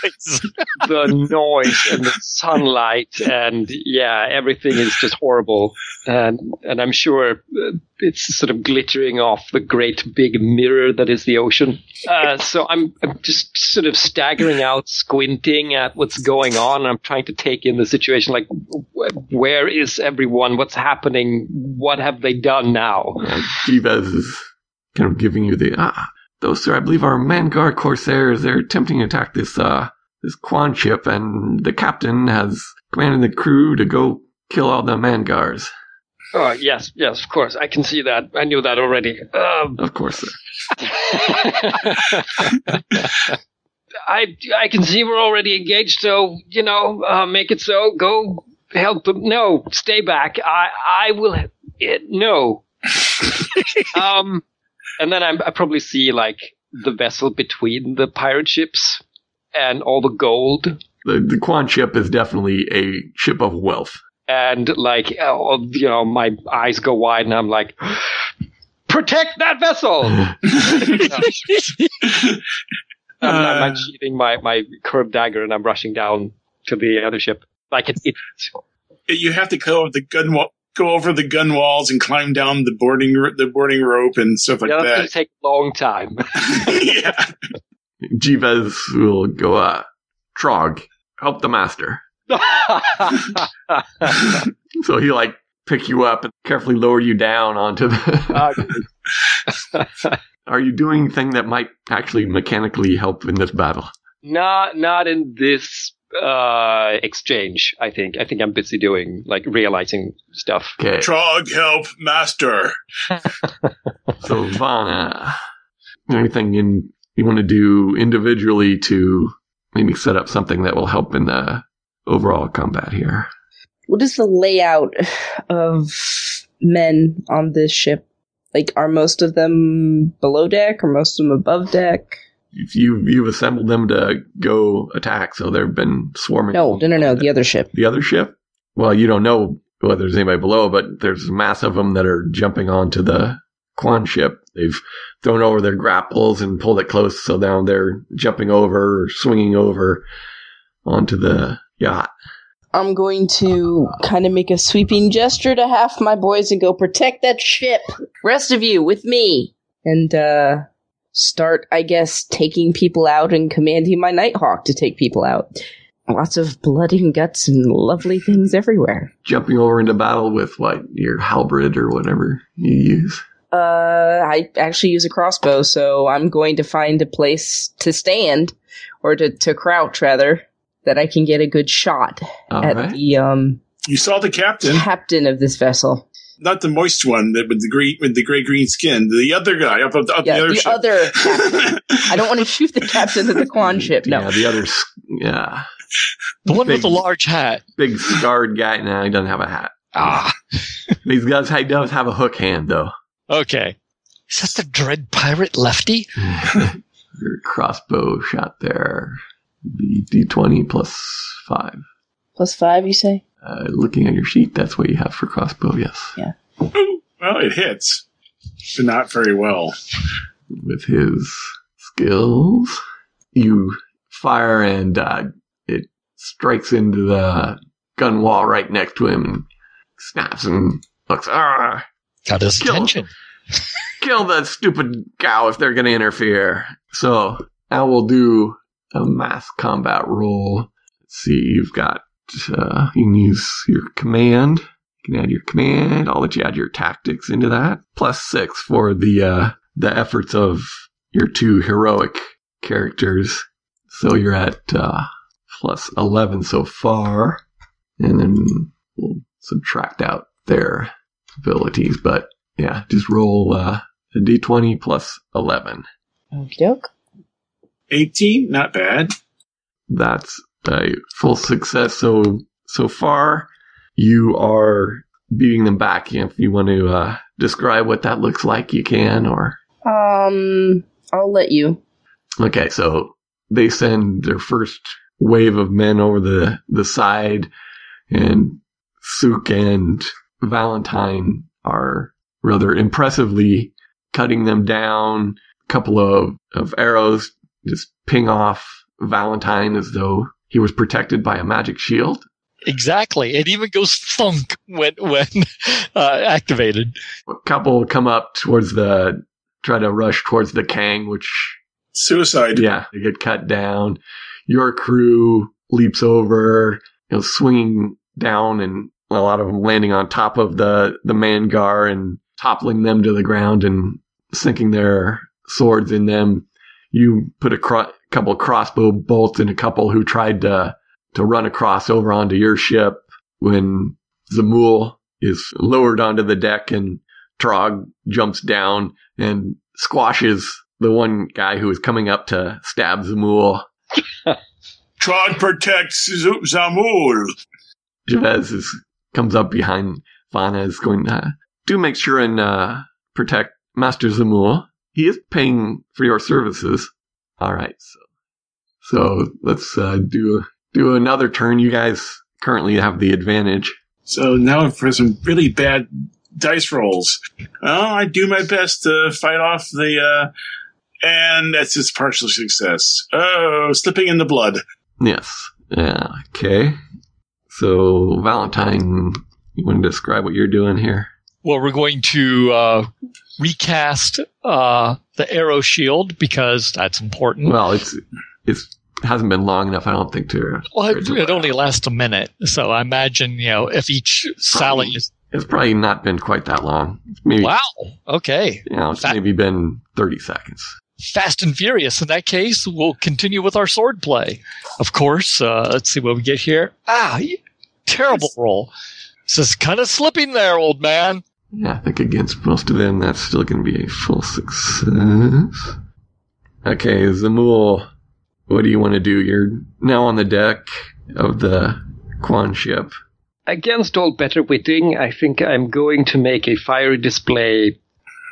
The noise and the sunlight and everything is just horrible. And I'm sure it's sort of glittering off the great big mirror that is the ocean. So I'm just sort of staggering out, squinting at what's going on. I'm trying to take in the situation, like, where is everyone? What's happening? What have they done now? Givaz is kind of giving you the Those, sir, I believe are Mangar Corsairs. They're attempting to attack this Kwan ship, and the captain has commanded the crew to go kill all the Mangars. Oh, yes, of course. I can see that. I knew that already. Of course, sir. I can see we're already engaged, so, make it so. Go help them. No, stay back. I will... no. And then I probably see, like, the vessel between the pirate ships and all the gold. The Kwan ship is definitely a ship of wealth. And, like, my eyes go wide and I'm like, protect that vessel! I'm sheathing my curved dagger and I'm rushing down to the other ship. Like, you have to cover the gun wall. Go over the gun walls and climb down the boarding rope and stuff like that. That's going to take a long time. Yeah. Givaz will go, Trog, help the master. So he, like, pick you up and carefully lower you down onto the... Are you doing anything that might actually mechanically help in this battle? Not in this exchange, I think. I think I'm busy doing, like, realizing stuff. Okay. Trog, help, master! So, Vanna, anything you want to do individually to maybe set up something that will help in the overall combat here? What is the layout of men on this ship? Like, are most of them below deck, or most of them above deck? You've assembled them to go attack, so they've been swarming. No, the other ship. The other ship? Well, you don't know whether there's anybody below, but there's a mass of them that are jumping onto the Kwan ship. They've thrown over their grapples and pulled it close, so now they're jumping over, or swinging over onto the yacht. I'm going to kind of make a sweeping gesture to half my boys and go, protect that ship! Rest of you, with me! And, start, I guess, taking people out and commanding my Nighthawk to take people out. Lots of blood and guts and lovely things everywhere. Jumping over into battle with, what, your halberd or whatever you use? I actually use a crossbow, so I'm going to find a place to stand, or to crouch, rather, that I can get a good shot at the, You saw the captain. Captain of this vessel. Not the moist one that with the gray green skin. The other guy up the other ship. The other captain. I don't want to shoot the captain of the Kwan ship. No, the other. Yeah, the one with the large hat. Big scarred guy. No, he doesn't have a hat. Ah, these guys. He does have a hook hand though. Okay, is that the dread pirate lefty? Your crossbow shot there. D20 +5. +5, you say? Looking at your sheet, that's what you have for crossbow, yes. Yeah. Well, it hits, but not very well. With his skills, you fire and it strikes into the gun wall right next to him and snaps and looks, got his attention. Kill the stupid Gao if they're going to interfere. So I will do a mass combat roll. Let's see, you've got, you can use your command. You can add your command. I'll let you add your tactics into that. Plus 6 for the efforts of your two heroic characters. So you're at plus 11 so far. And then we'll subtract out their abilities. But yeah, just roll a d20 plus 11. Okie doke. 18, not bad. That's a full success. So far, you are beating them back. If you want to describe what that looks like, you can, or... I'll let you. Okay, so they send their first wave of men over the side, and Sook and Valentine are rather impressively cutting them down. A couple of arrows just ping off Valentine as though he was protected by a magic shield. Exactly. It even goes thunk when activated. A couple come up try to rush towards the Kang, which... Suicide. Yeah, they get cut down. Your crew leaps over, swinging down, and a lot of them landing on top of the Mangar and toppling them to the ground and sinking their swords in them. You put a couple crossbow bolts in a couple who tried to run across over onto your ship when Zemul is lowered onto the deck and Trog jumps down and squashes the one guy who is coming up to stab Zemul. Trog protects Zemul. Givaz comes up behind Vanna, is going to do make sure and protect Master Zemul. He is paying for your services. All right, so let's do another turn. You guys currently have the advantage. So now for some really bad dice rolls. I do my best to fight off and that's just partial success. Oh, slipping in the blood. Yes. Yeah. Okay. So Valentine, you want to describe what you're doing here? Well, we're going to recast the arrow shield because that's important. Well, it's hasn't been long enough, I don't think, to... Well, it only lasts a minute, so I imagine, if each sally is... It's probably not been quite that long. Maybe, wow, okay. It's maybe been 30 seconds. Fast and furious. In that case, we'll continue with our sword play. Of course, let's see what we get here. Terrible roll. It's just kind of slipping there, old man. Yeah, I think against most of them, that's still going to be a full success. Okay, Zemul... What do you want to do? You're now on the deck of the Kwan ship. Against all better witting, I think I'm going to make a fiery display,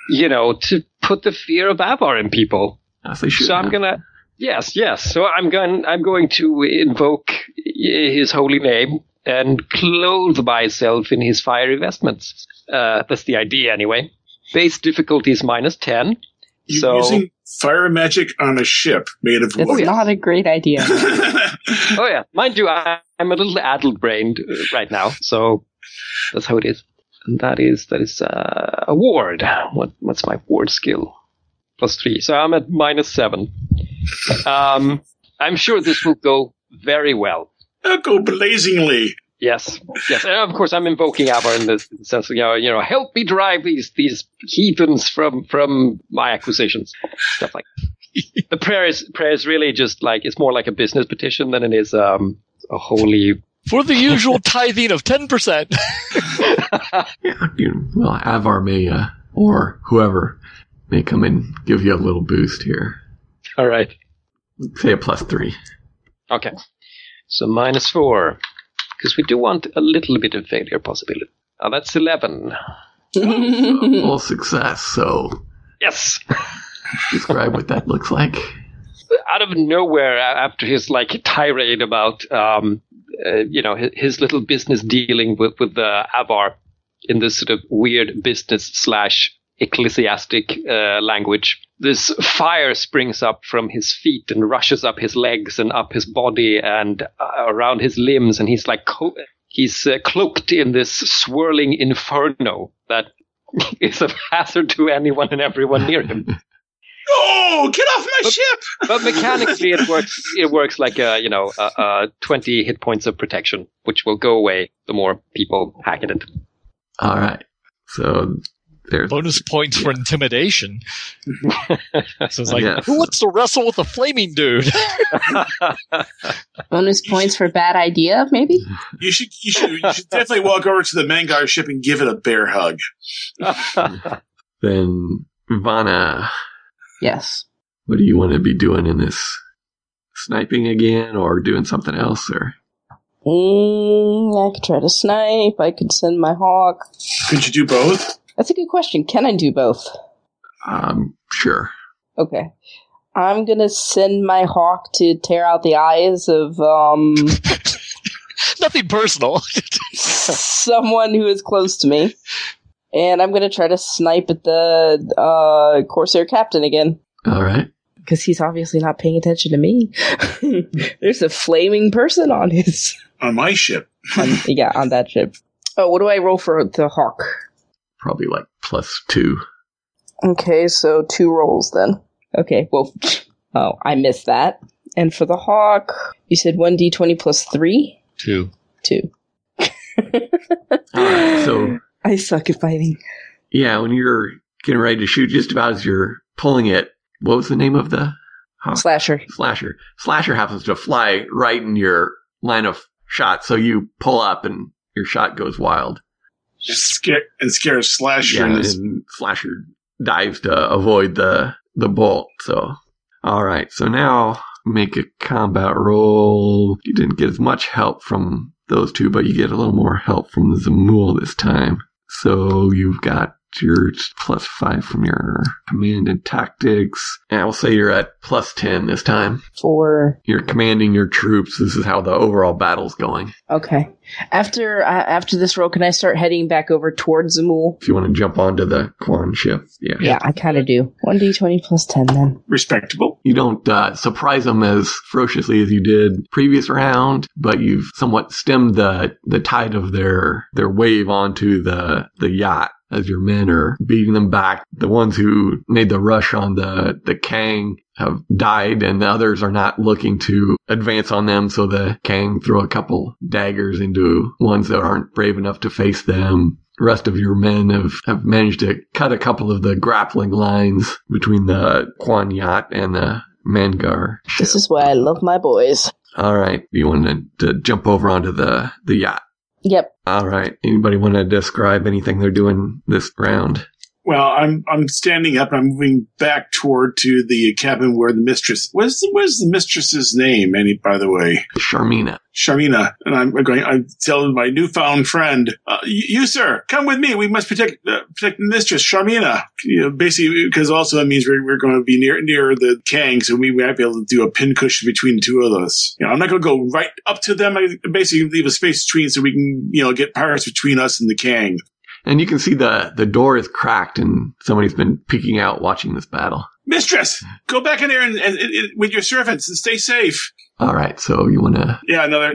to put the fear of Avar in people. As they should. So I'm gonna, yes. So I'm going to invoke his holy name and clothe myself in his fiery vestments. That's the idea, anyway. Base difficulty is -10. You're using fire magic on a ship made of wood. It's not a great idea. Oh, yeah. Mind you, I'm a little addle-brained right now, so that's how it is. And that is a ward. What's my ward skill? Plus 3. So I'm at -7. I'm sure this will go very well. It'll go blazingly. Yes. And of course, I'm invoking Avar in the sense of, help me drive these heathens from my acquisitions. Stuff like that. The prayer is really just like, it's more like a business petition than it is a holy... For the usual tithing of 10%. Well, Avar may, or whoever, may come and give you a little boost here. All right. Say a +3. Okay. So -4. Because we do want a little bit of failure possibility. Oh, that's 11. Full success, so... Yes! Describe what that looks like. Out of nowhere, after his tirade about, his little business dealing with Avar in this sort of weird business / ecclesiastic language, this fire springs up from his feet and rushes up his legs and up his body and around his limbs, and he's he's cloaked in this swirling inferno that is a hazard to anyone and everyone near him. no, get off my ship! But mechanically, it works like a 20 hit points of protection, which will go away the more people hack at it. All right, so there's bonus points for intimidation. So it's like, who wants to wrestle with a flaming dude? Bonus points for bad idea, maybe. You should definitely walk over to the Mangar ship and give it a bear hug. Then Vanna. Yes. What do you want to be doing in this? Sniping again or doing something else? Or I could try to snipe. I could send my hawk. Could you do both? That's a good question. Can I do both? Sure. Okay. I'm going to send my hawk to tear out the eyes of... Nothing personal. Someone who is close to me. And I'm going to try to snipe at the Corsair captain again. All right. Because he's obviously not paying attention to me. There's a flaming person on my ship. On that ship. Oh, what do I roll for the hawk? Probably like +2. Okay, so 2 rolls then. Okay, well, I missed that. And for the hawk, you said 1d20 +3? 2. All right, so... I suck at fighting. Yeah, when you're getting ready to shoot, just about as you're pulling it, what was the name of the hawk? Slasher. Slasher happens to fly right in your line of shot, so you pull up and your shot goes wild. And scares Slasher. Yeah, and Slasher dives to avoid the bolt. So, all right. So now make a combat roll. You didn't get as much help from those two, but you get a little more help from the Zemul this time. So you've got your +5 from your command and tactics. And I will say you're at +10 this time. You're commanding your troops. This is how the overall battle's going. Okay. After this roll, can I start heading back over towards Zemul? If you want to jump onto the Kwan ship. Yeah. Yeah, I kind of do. 1d20 +10 then. Respectable. You don't surprise them as ferociously as you did previous round, but you've somewhat stemmed the tide of their wave onto the yacht. As your men are beating them back, the ones who made the rush on the Kang have died, and the others are not looking to advance on them, so the Kang throw a couple daggers into ones that aren't brave enough to face them. The rest of your men have managed to cut a couple of the grappling lines between the Kwan yacht and the Mangar ship. This is why I love my boys. All right. You wanted to jump over onto the yacht. Yep. All right. Anybody want to describe anything they're doing this round? Well, I'm standing up and I'm moving back to the cabin where the mistress... What's the mistress's name, Annie, by the way? Charmina. And I'm telling my newfound friend, you, sir, come with me. We must protect the mistress, Charmina. Basically, because also that means we're going to be near the Kang, so we might be able to do a pincushion between the two of us. I'm not going to go right up to them. I basically leave a space between so we can, get pirates between us and the Kang. And you can see the door is cracked and somebody's been peeking out watching this battle. Mistress, go back in there and with your servants and stay safe. All right, so you want to... Yeah, another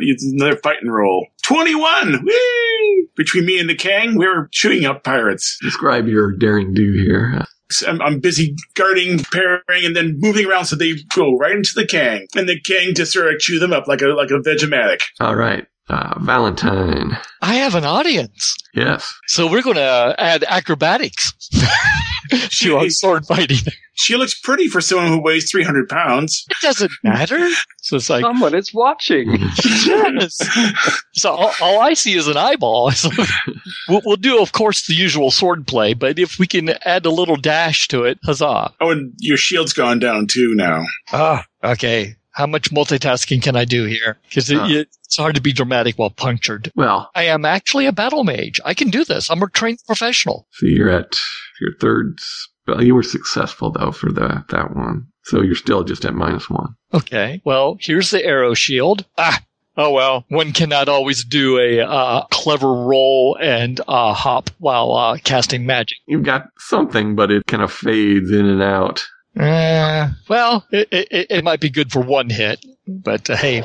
fighting roll. 21! Whee! Between me and the Kang, we're shooting up pirates. Describe your daring do here. I'm busy guarding, parrying, and then moving around so they go right into the Kang. And the Kang just sort of chew them up like a Vegematic. All right. Valentine. I have an audience. Yes. So we're going to add acrobatics to sword fighting. She looks pretty for someone who weighs 300 pounds. It doesn't matter. So it's like someone is watching. Yes. So all I see is an eyeball. So we'll do, of course, the usual sword play, but if we can add a little dash to it, huzzah! Oh, and your shield's gone down too now. Ah, okay. How much multitasking can I do here? Because it's hard to be dramatic while punctured. Well, I am actually a battle mage. I can do this. I'm a trained professional. So you're at your third spell. You were successful, though, for that one. So you're still just at -1. Okay. Well, here's the arrow shield. Oh, well. One cannot always do a clever roll and hop while casting magic. You've got something, but it kind of fades in and out. Well, it might be good for one hit, but hey,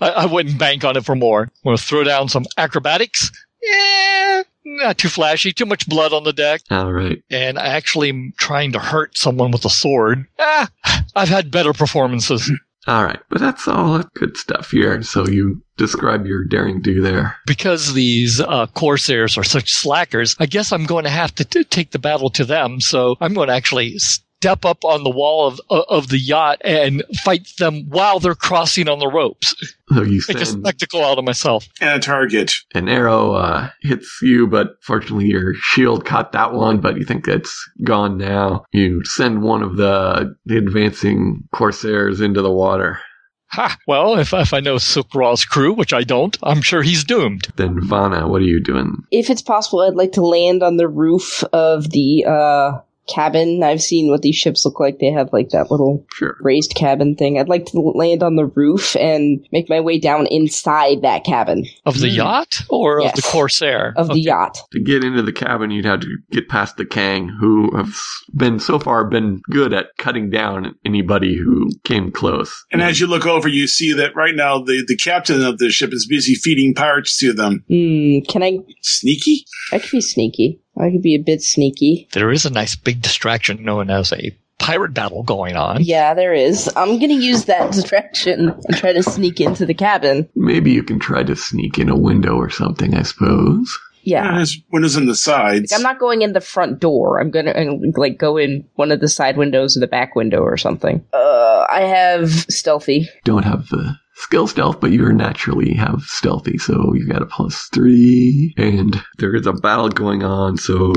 I wouldn't bank on it for more. We'll throw down some acrobatics. Yeah, not too flashy, too much blood on the deck. All right. And actually trying to hurt someone with a sword. Ah, I've had better performances. All right, but that's all good stuff here. So you describe your daring do there. Because these Corsairs are such slackers, I guess I'm going to have to take the battle to them. So I'm going to actually step up on the wall of the yacht and fight them while they're crossing on the ropes. So you make a spectacle out of myself. And a target. An arrow hits you, but fortunately your shield caught that one, but you think it's gone now. You send one of the advancing Corsairs into the water. Ha! Well, if I know Sukra's crew, which I don't, I'm sure he's doomed. Then Vanna, what are you doing? If it's possible, I'd like to land on the roof of the... cabin. I've seen what these ships look like. They have like that little raised cabin thing. I'd like to land on the roof and make my way down inside that cabin. Of the yacht or of the Corsair? Of the yacht. To get into the cabin, you'd have to get past the Kang, who have been so far been good at cutting down anybody who came close. And as you look over, you see that right now the captain of the ship is busy feeding pirates to them. Can I... Sneaky? I could be sneaky. I could be a bit sneaky. There is a nice big distraction known as a pirate battle going on. Yeah, there is. I'm going to use that distraction and try to sneak into the cabin. Maybe you can try to sneak in a window or something, I suppose. Yeah. There's windows in the sides. Like, I'm not going in the front door. I'm going to like go in one of the side windows or the back window or something. I have stealthy. Don't have the... skill stealth, but you naturally have stealthy, so you got a +3, and there is a battle going on, so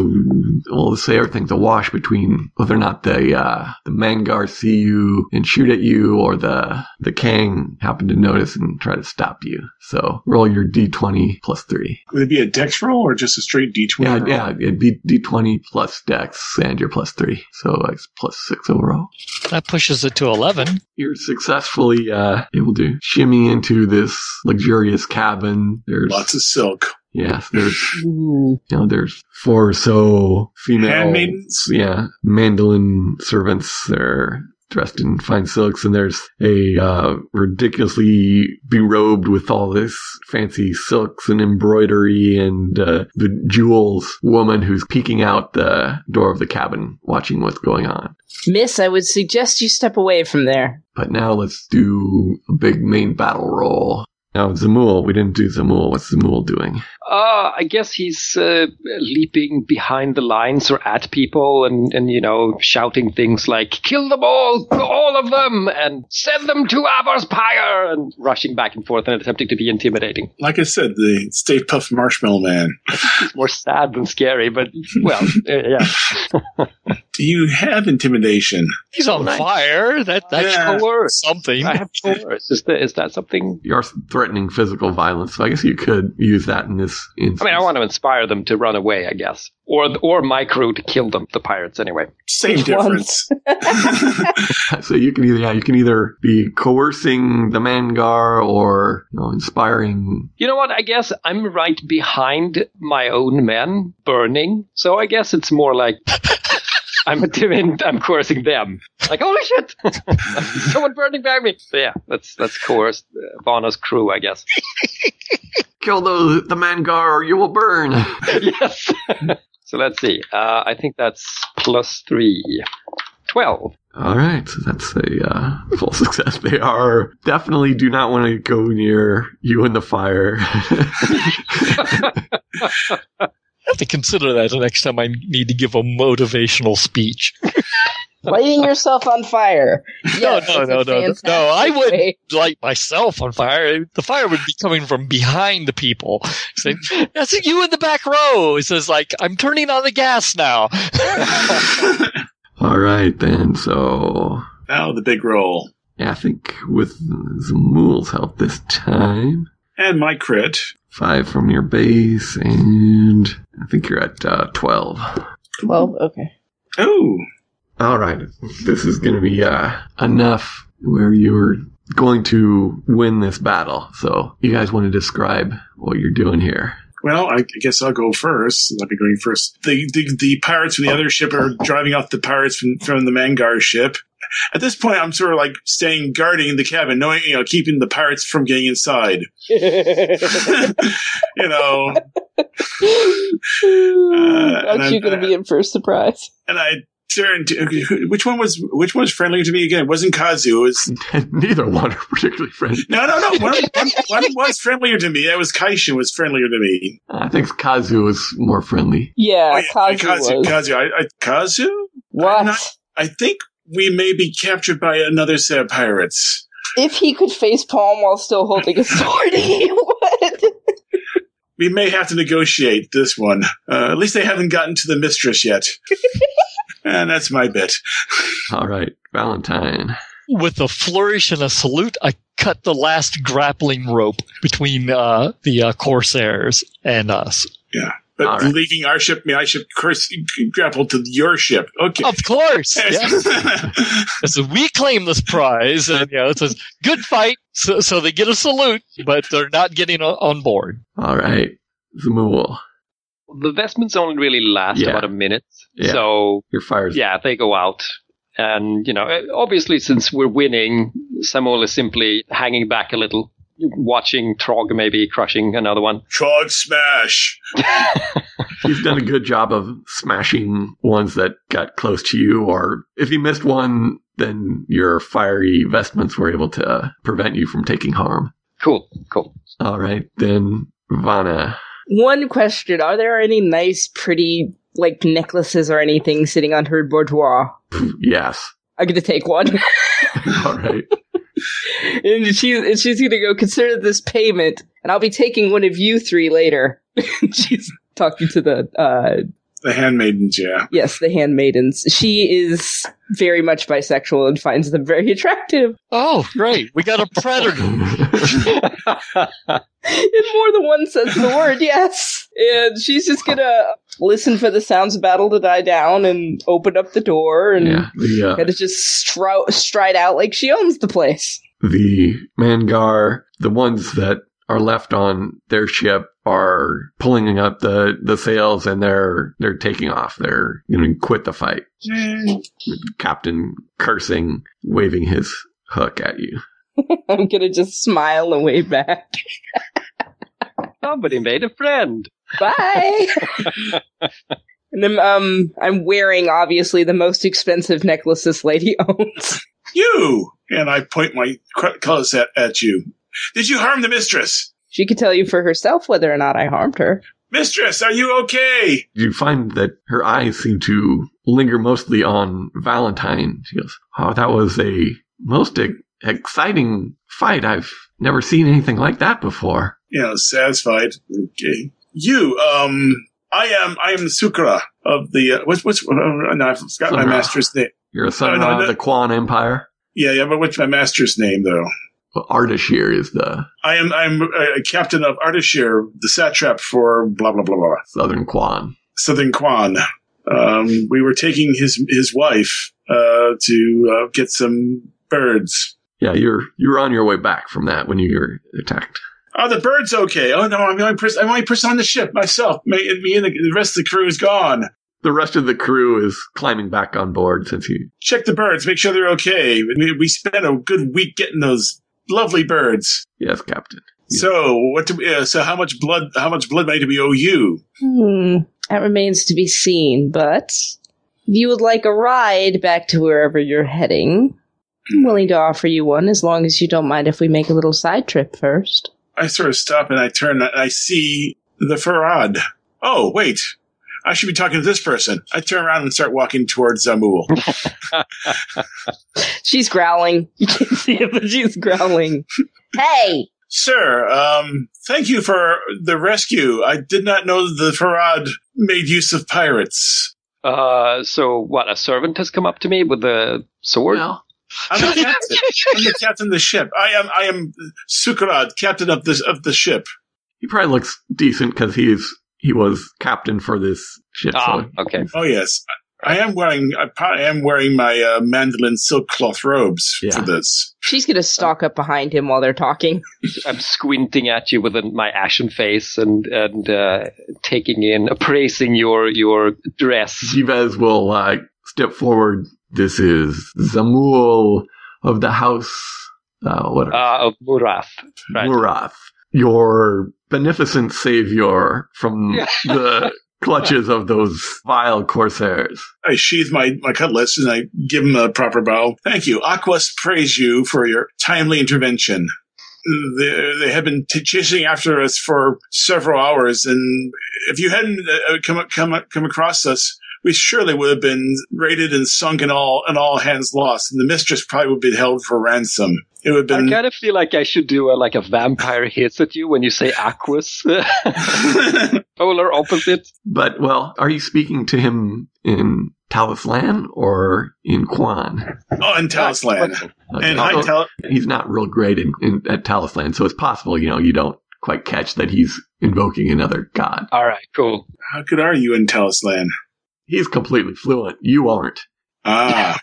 we'll say everything's a wash between whether or not the Mangar see you and shoot at you, or the Kang happen to notice and try to stop you. So roll your d20 +3. Would it be a dex roll or just a straight d20? Yeah, it'd be d20 plus dex and your +3, so it's +6 overall. That pushes it to 11. You're successfully able to shimmy into this luxurious cabin. There's lots of silk. Yes, there's there's 4 or so female handmaidens. Yeah, mandolin servants. They're dressed in fine silks, and there's a ridiculously berobed with all this fancy silks and embroidery and the jewels woman who's peeking out the door of the cabin, watching what's going on. Miss, I would suggest you step away from there. But now let's do a big main battle roll. Now, Zemul, we didn't do Zemul. What's Zemul doing? I guess he's leaping behind the lines or at people and shouting things like, kill them all of them, and send them to Avar's pyre, and rushing back and forth and attempting to be intimidating. Like I said, the Stay Puft Marshmallow Man. It's more sad than scary, but, well, yeah. Do you have intimidation? He's on fire. That's coerce. Something. I have coerce. Is that something? You're threatening physical violence, so I guess you could use that in this instance. I mean, I want to inspire them to run away, I guess. Or my crew to kill them, the pirates, anyway. Same difference. So you can either be coercing the Mangar or inspiring. You know what? I guess I'm right behind my own men burning. So I guess it's more like... I'm coercing them. Like, holy shit! Someone burning behind me. So yeah, let's coerce Vanna's crew, I guess. Kill the Mangar or you will burn. Yes. So let's see. I think that's +3. 12. All right, so that's a full success. They are definitely do not want to go near you in the fire. I have to consider that the next time I need to give a motivational speech. Lighting yourself on fire. Yes, no. I wouldn't light myself on fire. The fire would be coming from behind the people. Saying, that's you in the back row. It says, like, I'm turning on the gas now. All right, then. So now the big roll. Yeah, I think with Zemul's help this time. And my crit. 5 from your base, and I think you're at 12. 12? Okay. Oh! All right. This is going to be enough where you're going to win this battle. So you guys want to describe what you're doing here. Well, I guess I'll go first. I'll be going first. The pirates from the other ship are driving off the pirates from the Mangar ship. at this point, I'm sort of like staying guarding the cabin, knowing, you know, keeping the pirates from getting inside. You know, aren't you going to be in for a surprise? And I turned to which one was friendly to me again? It wasn't Kazu. It was neither one particularly friendly. No. One was friendlier to me. That was Kaishin was friendlier to me. I think Kazu was more friendly. Yeah, Kazu. What? I think we may be captured by another set of pirates. If he could facepalm while still holding a sword, he would. We may have to negotiate this one. At least they haven't gotten to the mistress yet. And that's my bit. All right, Valentine. With a flourish and a salute, I cut the last grappling rope between the corsairs and us. Yeah. But right. Leaving our ship, my ship, grappled to your ship. Okay, of course. Yes. So we claim this prize, and you know, it's a good fight. So they get a salute, but they're not getting on board. All right, Zemul. The vestments only really last about a minute, so your fires. Yeah, they go out, and you know, obviously, since we're winning, Zemul is simply hanging back a little. Watching Trog maybe crushing another one. Trog smash! He's done a good job of smashing ones that got close to you, or if you missed one, then your fiery vestments were able to prevent you from taking harm. Cool. All right, then Vanna. One question. Are there any nice, pretty, like, necklaces or anything sitting on her boudoir? Yes. I'm going to take one. All right. And she's going to go, consider this payment, and I'll be taking one of you three later. She's talking to the handmaidens, yeah. Yes, the handmaidens. She is very much bisexual and finds them very attractive. Oh, great. We got a predator. In more than one sense of the word, yes. And she's just going to listen for the sounds of battle to die down and open up the door and gotta just stride out like she owns the place. The Mangar, the ones that are left on their ship, are pulling up the sails, and they're taking off. They're going to quit the fight. Captain cursing, waving his hook at you. I'm going to just smile and wave back. Somebody made a friend. Bye. And then I'm wearing, obviously, the most expensive necklace this lady owns. You! And I point my clothes at you. Did you harm the mistress? She could tell you for herself whether or not I harmed her. Mistress, are you okay? You find that her eyes seem to linger mostly on Valentine. She goes, oh, that was a most exciting fight. I've never seen anything like that before. Yeah, satisfied. Okay. You, I am Sukra of the, I forgot Sunra. My master's name. You're a son of the Kwan Empire? Yeah, but what's my master's name, though? Well, Ardashir is the... I'm a captain of Ardashir, the satrap for blah, blah, blah, blah. Southern Kwan. We were taking his wife to get some birds. Yeah, you're on your way back from that when you were attacked. Oh, the bird's okay. Oh, no, I'm the only person on the ship myself. Me and the rest of the crew is gone. The rest of the crew is climbing back on board since you... Check the birds, make sure they're okay. We spent a good week getting those... Lovely birds. Yes, Captain. Yes. So, how much blood money do we owe you? That remains to be seen, but if you would like a ride back to wherever you're heading, I'm willing to offer you one as long as you don't mind if we make a little side trip first. I sort of stop and I turn and I see the Farad. Oh, wait. I should be talking to this person. I turn around and start walking towards Zemul. She's growling. You can't see it, but she's growling. Hey! Sir, thank you for the rescue. I did not know the Farad made use of pirates. So what, a servant has come up to me with a sword? No. I'm the captain of the ship. I am Sukrad, captain of the ship. He probably looks decent because he was captain for this ship. Ah, so. Okay. Oh, yes. I am wearing my mandolin silk cloth robes for this. She's going to stalk up behind him while they're talking. I'm squinting at you with my ashen face and taking in, appraising your dress. Givaz will step forward This is Zemul of the House... of Murath. Right. Murath. Your beneficent savior from the clutches of those vile corsairs. I sheathe my cutlass and I give him a proper bow. Thank you. Aquas praise you for your timely intervention. They have been chasing after us for several hours, and if you hadn't come across us, we surely would have been raided and sunk and all hands lost, and the mistress probably would be held for ransom. It would have been... I kind of feel like I should do a vampire hiss at you when you say Aquas. Polar opposite. But, well, are you speaking to him in Talislan or in Kwan? Oh, in Talislan. Okay. And he's not real great at Talislan, so it's possible, you don't quite catch that he's invoking another god. All right, cool. How good are you in Talislan? He's completely fluent. You aren't. Ah.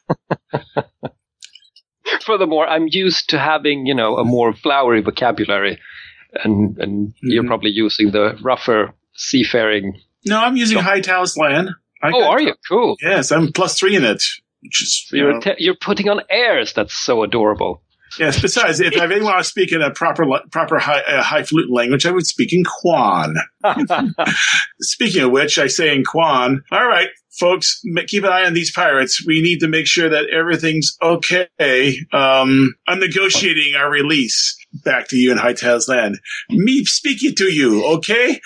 Furthermore, I'm used to having, a more flowery vocabulary, and you're probably using the rougher seafaring. No, I'm using High Talislan. Are you? Cool. Yes, I'm +3 in it. Which is, so you're putting on airs. That's so adorable. Yes, besides, if I really want to speak in a proper high flute language, I would speak in Kwan. Speaking of which, I say in Kwan, all right, folks, keep an eye on these pirates. We need to make sure that everything's okay. I'm negotiating our release. Back to you in High Talislan. Me speaking to you, okay?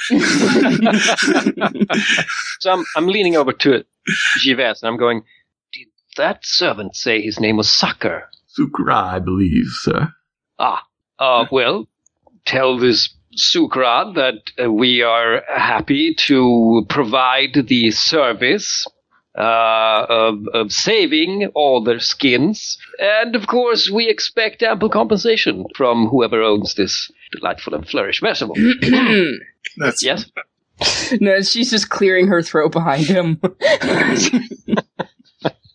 So I'm leaning over to Givaz, and I'm going, did that servant say his name was Sucker? Sukra, I believe, sir. Well, tell this Sukra that we are happy to provide the service of saving all their skins. And, of course, we expect ample compensation from whoever owns this delightful and flourish vessel. Yes? No, she's just clearing her throat behind him.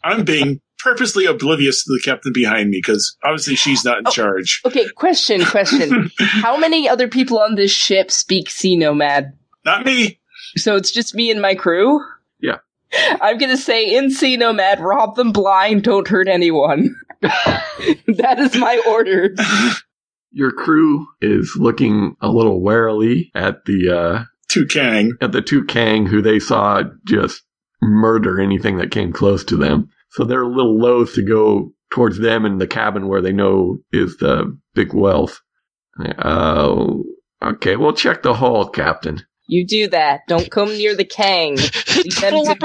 I'm being... purposely oblivious to the captain behind me, because obviously she's not in charge. Okay, question. How many other people on this ship speak Sea Nomad? Not me. So it's just me and my crew? Yeah. I'm going to say in Sea Nomad, rob them blind, don't hurt anyone. That is my order. Your crew is looking a little warily at the two Kang, who they saw just murder anything that came close to them. So they're a little loath to go towards them in the cabin where they know is the big wealth. Okay, we'll check the hull, Captain. You do that. Don't come near the Kang. Steal the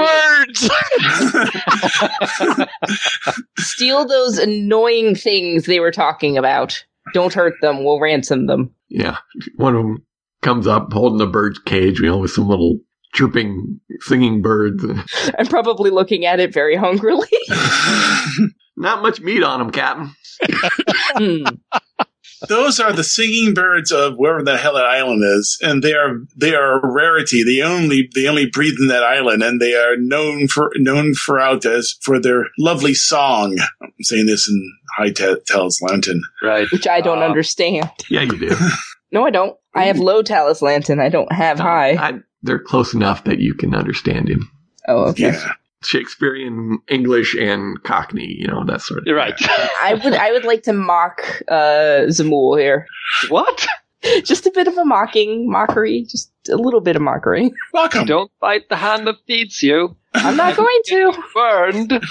birds! Steal those annoying things they were talking about. Don't hurt them. We'll ransom them. Yeah. One of them comes up holding the bird's cage, with some little... chirping, singing birds. I'm probably looking at it very hungrily. Not much meat on them, Captain. Those are the singing birds of wherever the hell that island is, and they are a rarity. They only breathe in that island, and they are known for their lovely song. I'm saying this in High Talislantan, right? Which I don't understand. Yeah, you do. No, I don't. I have low Talislantan. I don't have high. They're close enough that you can understand him. Oh, okay. Yeah. Shakespearean English and Cockney, that sort of thing. You're right. I would like to mock Zemul here. What? Just a bit of a mockery. Just a little bit of mockery. Welcome. Don't bite the hand that feeds you. I'm not going to. Burned.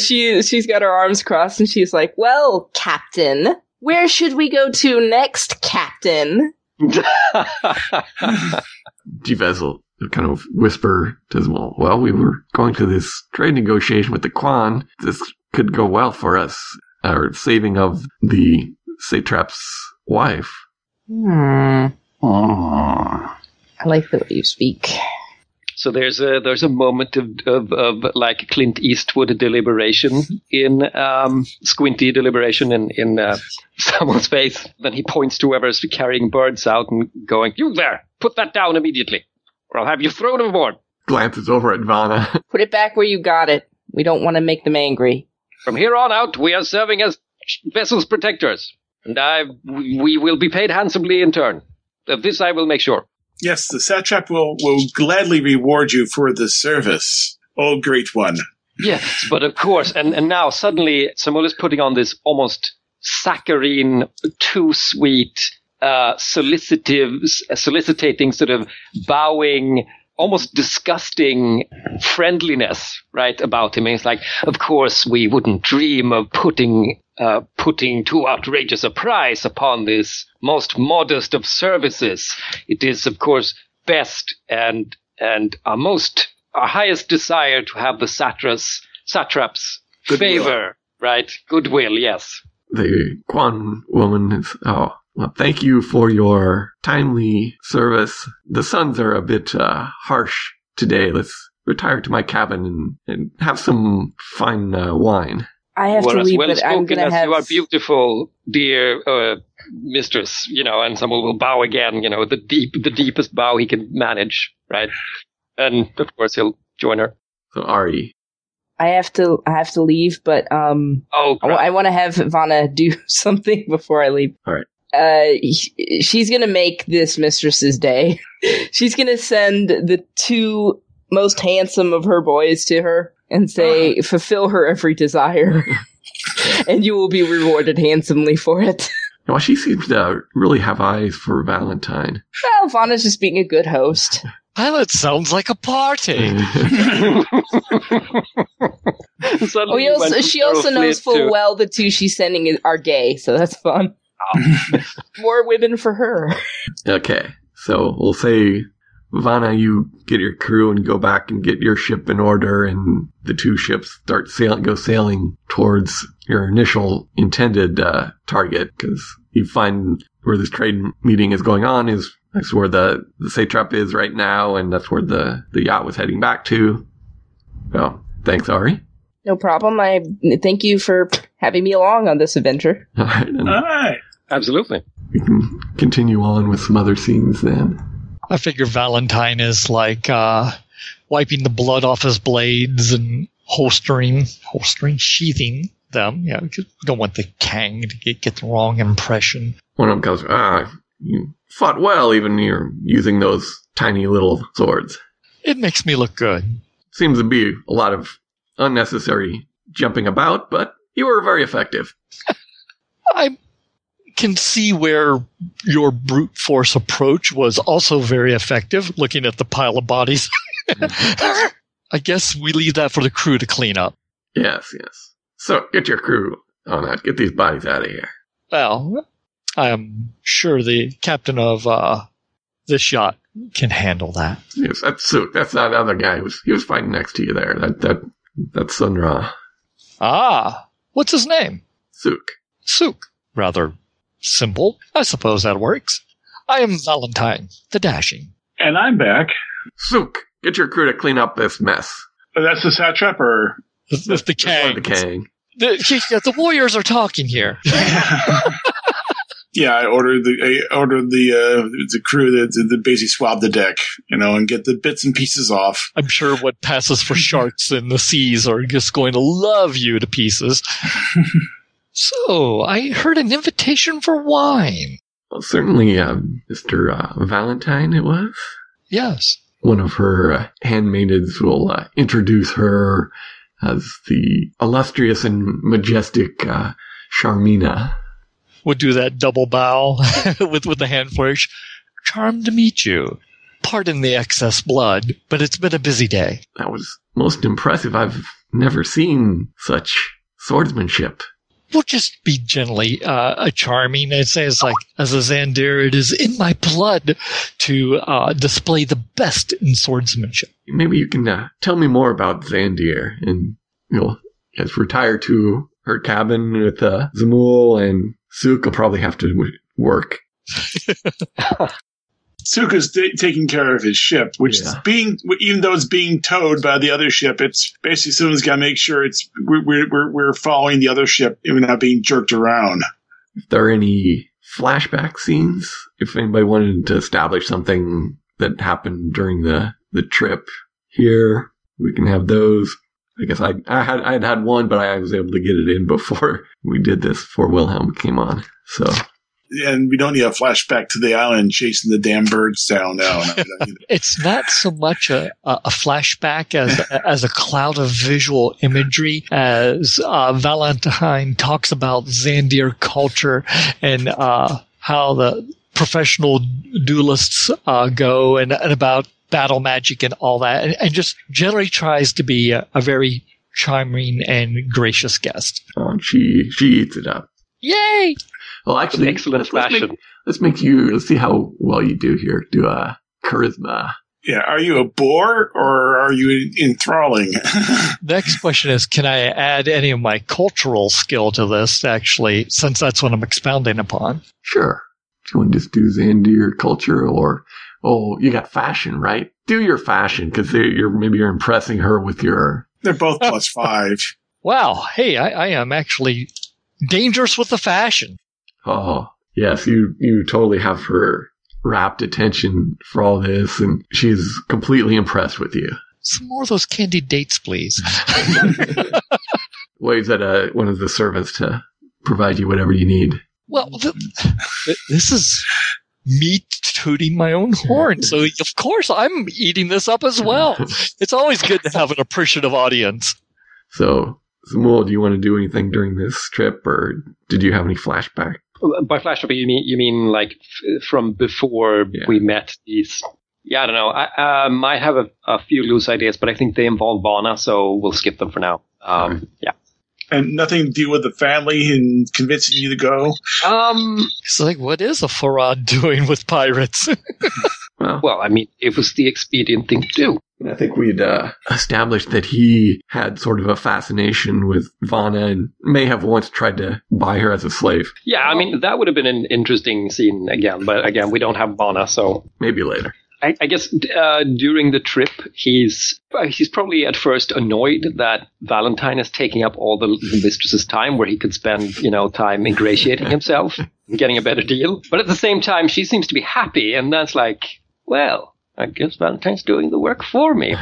She's got her arms crossed and she's like, well, Captain, where should we go to next, Captain? Givaz will kind of whisper to Zemul, well, we were going to this trade negotiation with the Kwan. This could go well for us. Our saving of the satrap's wife. I like the way you speak. So there's a moment of like Clint Eastwood deliberation in squinty deliberation in someone's face. Then he points to whoever's carrying birds out and going, "You there! Put that down immediately, or I'll have you thrown overboard." Glances over at Vanna. Put it back where you got it. We don't want to make them angry. From here on out, we are serving as vessels protectors, and we will be paid handsomely in turn. Of this, I will make sure. Yes, the satrap will gladly reward you for the service, O great one. Yes, but of course. And now suddenly Zemul is putting on this almost saccharine, too sweet, soliciting, sort of bowing, almost disgusting friendliness, right, about him. And it's like, of course, we wouldn't dream of putting too outrageous a price upon this most modest of services. It is, of course, best and our highest desire to have the satrap's favor, right? Goodwill, yes. The Kwan woman is, well, thank you for your timely service. The suns are a bit harsh today. Let's retire to my cabin and have some fine wine. I have to leave, but I'm going to have... You are beautiful, dear mistress, and someone will bow again, the deepest bow he can manage, right? And of course he'll join her. So Ari, I have to leave, but I want to have Vanna do something before I leave. All right. She's gonna make this mistress's day. She's gonna send the two most handsome of her boys to her and say, "Fulfill her every desire, and you will be rewarded handsomely for it." Well, she seems to really have eyes for Valentine. Well, Vanna's just being a good host. Well, it sounds like a party. She also knows full well the two she's sending are gay, so that's fun. More women for her. Okay, so we'll say, Vanna, you get your crew and go back and get your ship in order, and the two ships start sailing towards your initial intended target, because you find where this trade meeting is going on is... That's where the satrap is right now, and that's where the yacht was heading back to. Well, thanks, Ari. No problem. I thank you for having me along on this adventure. All right. Absolutely. We can continue on with some other scenes then. I figure Valentine is like wiping the blood off his blades and sheathing them. Yeah, we don't want the Kang to get the wrong impression. One of them goes, you fought well, even you're using those tiny little swords. It makes me look good. Seems to be a lot of unnecessary jumping about, but you were very effective. I can see where your brute force approach was also very effective, looking at the pile of bodies. I guess we leave that for the crew to clean up. Yes. So get your crew on that. Get these bodies out of here. Well... I'm sure the captain of this yacht can handle that. Yes, that's Sook. That's that other guy he was fighting next to you there. That's Sunra. Ah, what's his name? Sook. Rather simple. I suppose that works. I am Valentine, the dashing. And I'm back. Sook, get your crew to clean up this mess. That's the satrap or... That's the Kang. The warriors are talking here. Yeah, I ordered the crew to basically swab the deck, and get the bits and pieces off. I'm sure what passes for sharks in the seas are just going to love you to pieces. So, I heard an invitation for wine. Well, certainly, Mr. Valentine it was? Yes. One of her handmaidens will introduce her as the illustrious and majestic Charmina. Would do that double bow with the hand flourish. Charmed to meet you. Pardon the excess blood, but it's been a busy day. That was most impressive. I've never seen such swordsmanship. We'll just be gently charming. I'd say it's like, as a Zandir, it is in my blood to display the best in swordsmanship. Maybe you can tell me more about Zandir, and has retired to her cabin with Zemul and... Sook will probably have to work. Sook is taking care of his ship, which is even though it's being towed by the other ship, it's basically someone's got to make sure we're following the other ship and we're not being jerked around. If there are any flashback scenes, if anybody wanted to establish something that happened during the trip here, we can have those. I guess I had one, but I was able to get it in before we did this, before Wilhelm came on. So and we don't need a flashback to the island chasing the damn birds down. No, we don't need it. It's not so much a flashback as a cloud of visual imagery, as Valentine talks about Zandir culture and how the professional duelists go and about battle magic and all that, and just generally tries to be a very charming and gracious guest. Oh, she eats it up. Yay! Well, actually, excellent fashion. Let's see how well you do here. Do a charisma. Yeah, are you a bore or are you enthralling? Next question is, can I add any of my cultural skill to this, actually, since that's what I'm expounding upon? Sure. Do you want to just do Zandir culture or, oh, you got fashion, right? Do your fashion, because you're impressing her with your... They're both +5. Wow. Hey, I am actually dangerous with the fashion. Oh, yes, you totally have her rapt attention for all this, and she's completely impressed with you. Some more of those candied dates, please. Waves at one of the servants to provide you whatever you need. Well, this is me tooting my own horn, so of course I'm eating this up as well. It's always good to have an appreciative audience. So, Zemul, do you want to do anything during this trip, or did you have any flashback? By flashback, you mean like from before we met these? Yeah, I don't know. I might have a few loose ideas, but I think they involve Vanna, so we'll skip them for now. Right. Yeah. And nothing to do with the family and convincing you to go? It's like, what is a Farad doing with pirates? Well, I mean, it was the expedient thing to do. I think we'd established that he had sort of a fascination with Vanna and may have once tried to buy her as a slave. Yeah, I mean, that would have been an interesting scene again, but again, we don't have Vanna, so... Maybe later. I guess during the trip, he's probably at first annoyed that Valentine is taking up all the mistress's time where he could spend, time ingratiating himself and getting a better deal. But at the same time, she seems to be happy, and that's like, well, I guess Valentine's doing the work for me.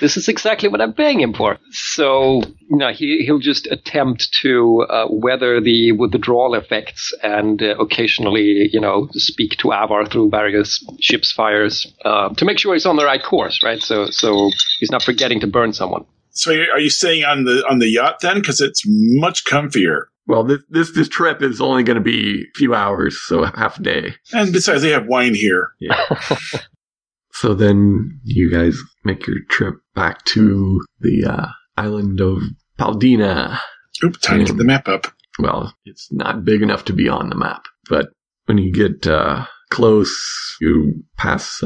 This is exactly what I'm paying him for. So, he'll just attempt to weather the withdrawal effects and occasionally, speak to Avar through various ship's fires to make sure he's on the right course, right? So he's not forgetting to burn someone. So are you staying on the yacht then? Because it's much comfier. Well, this trip is only going to be a few hours, so half a day. And besides, they have wine here. Yeah. So then you guys make your trip back to the island of Paldina. Oop, time to get the map up. Well, it's not big enough to be on the map. But when you get close, you pass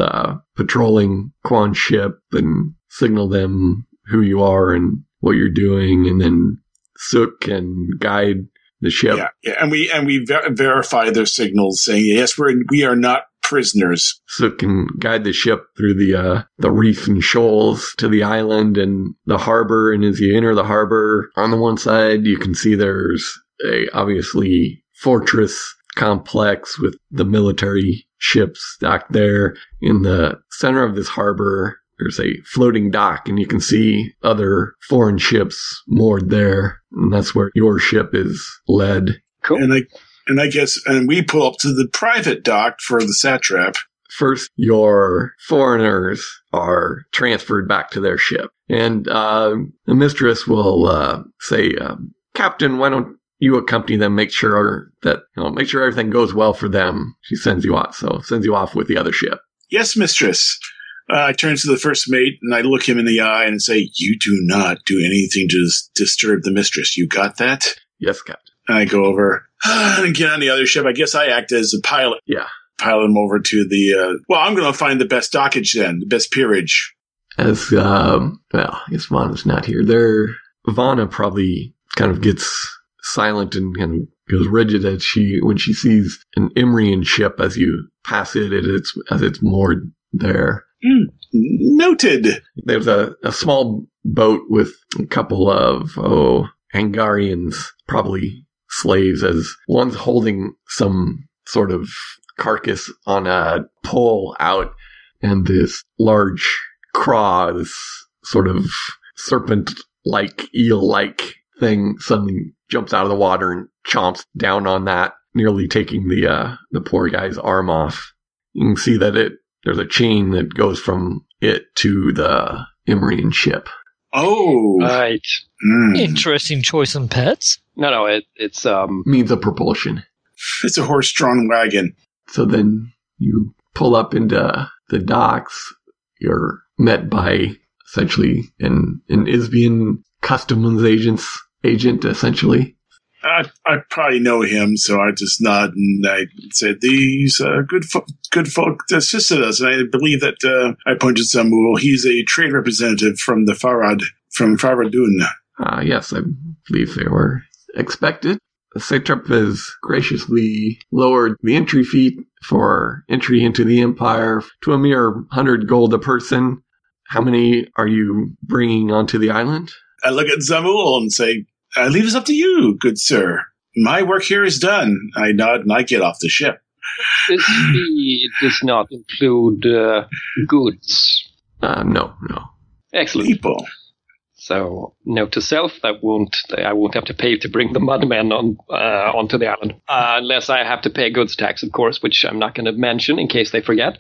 patrolling Kwan ship and signal them who you are and what you're doing. And then Sook and guide the ship. Yeah. And we verify their signals saying, yes, we are not prisoners. So it can guide the ship through the reef and shoals to the island and the harbor. And as you enter the harbor, on the one side, you can see there's a obviously fortress complex with the military ships docked there. In the center of this harbor, there's a floating dock, and you can see other foreign ships moored there. And that's where your ship is led. Cool. And we pull up to the private dock for the satrap. First, your foreigners are transferred back to their ship. And the mistress will say, Captain, why don't you accompany them? Make sure everything goes well for them. She sends you off with the other ship. Yes, mistress. I turn to the first mate, and I look him in the eye and say, you do not do anything to disturb the mistress. You got that? Yes, Captain. And I go over and get on the other ship. I guess I act as a pilot. Yeah. Pilot him over to the, I'm going to find the best dockage then, the best peerage. As, I guess Vanna's not here. Vanna probably kind of gets silent and kind of goes rigid as when she sees an Imrian ship as you pass it, as it's moored there. Noted. There's a small boat with a couple of, Hungarians, probably slaves, as one's holding some sort of carcass on a pole out, and this large craw, this sort of serpent-like, eel-like thing suddenly jumps out of the water and chomps down on that, nearly taking the poor guy's arm off. You can see that there's a chain that goes from it to the Imrian ship. Oh, right. Mm. Interesting choice in pets. No, it's means of propulsion. It's a horse-drawn wagon. So then you pull up into the docks. You're met by essentially an Isbian customs agent, essentially. I probably know him, so I just nod and I said, "These good folk assisted us." And I believe that I pointed Zemul. He's a trade representative from the Farad, from Faradun. Yes, I believe they were expected. The satrap has graciously lowered the entry fee for entry into the empire to a mere 100 gold a person. How many are you bringing onto the island? I look at Zemul and say, "I leave this up to you, good sir. My work here is done." I nod and I get off the ship. This fee does not include goods. No. Excellent. People. So, note to self, I won't have to pay to bring the mudmen onto the island. Unless I have to pay goods tax, of course, which I'm not going to mention in case they forget.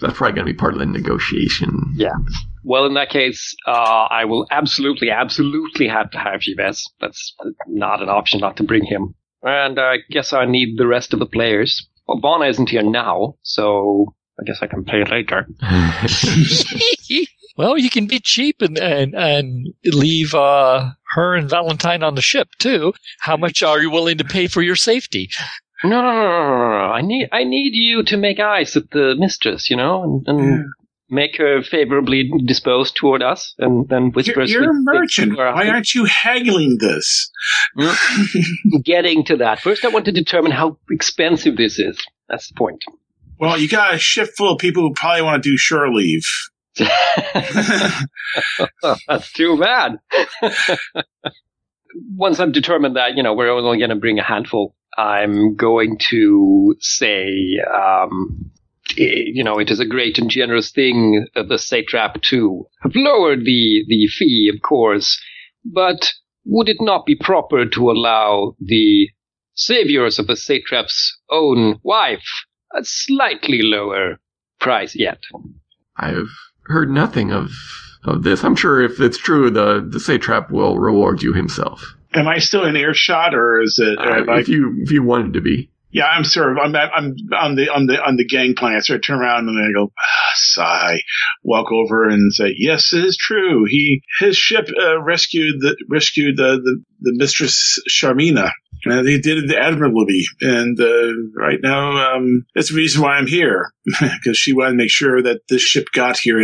That's probably going to be part of the negotiation. Yeah. Well, in that case, I will absolutely have to have Givaz. That's not an option not to bring him. And I guess I need the rest of the players. Well, Vanna isn't here now, so I guess I can pay later. Well, you can be cheap and leave her and Valentine on the ship, too. How much are you willing to pay for your safety? No. I need you to make eyes at the mistress, you know, and make her favorably disposed toward us, and then whispers. You're a merchant. Why aren't you haggling this? Getting to that. First, I want to determine how expensive this is. That's the point. Well, you got a ship full of people who probably want to do shore leave. That's too bad. Once I've determined that, you know, we're only going to bring a handful, I'm going to say, you know, it is a great and generous thing, the satrap, to have lowered the fee, of course, but would it not be proper to allow the saviors of the satrap's own wife a slightly lower price yet? I've heard nothing of this. I'm sure if it's true, the satrap will reward you himself. Am I still in earshot, or is it? If you wanted to be. Yeah, I'm sort of. I'm on the gangplank. I sort of turn around and I go, sigh, walk over and say, "Yes, it is true. His ship rescued the mistress Charmina. And he did it admirably. And right now, that's the reason why I'm here, because she wanted to make sure that this ship got here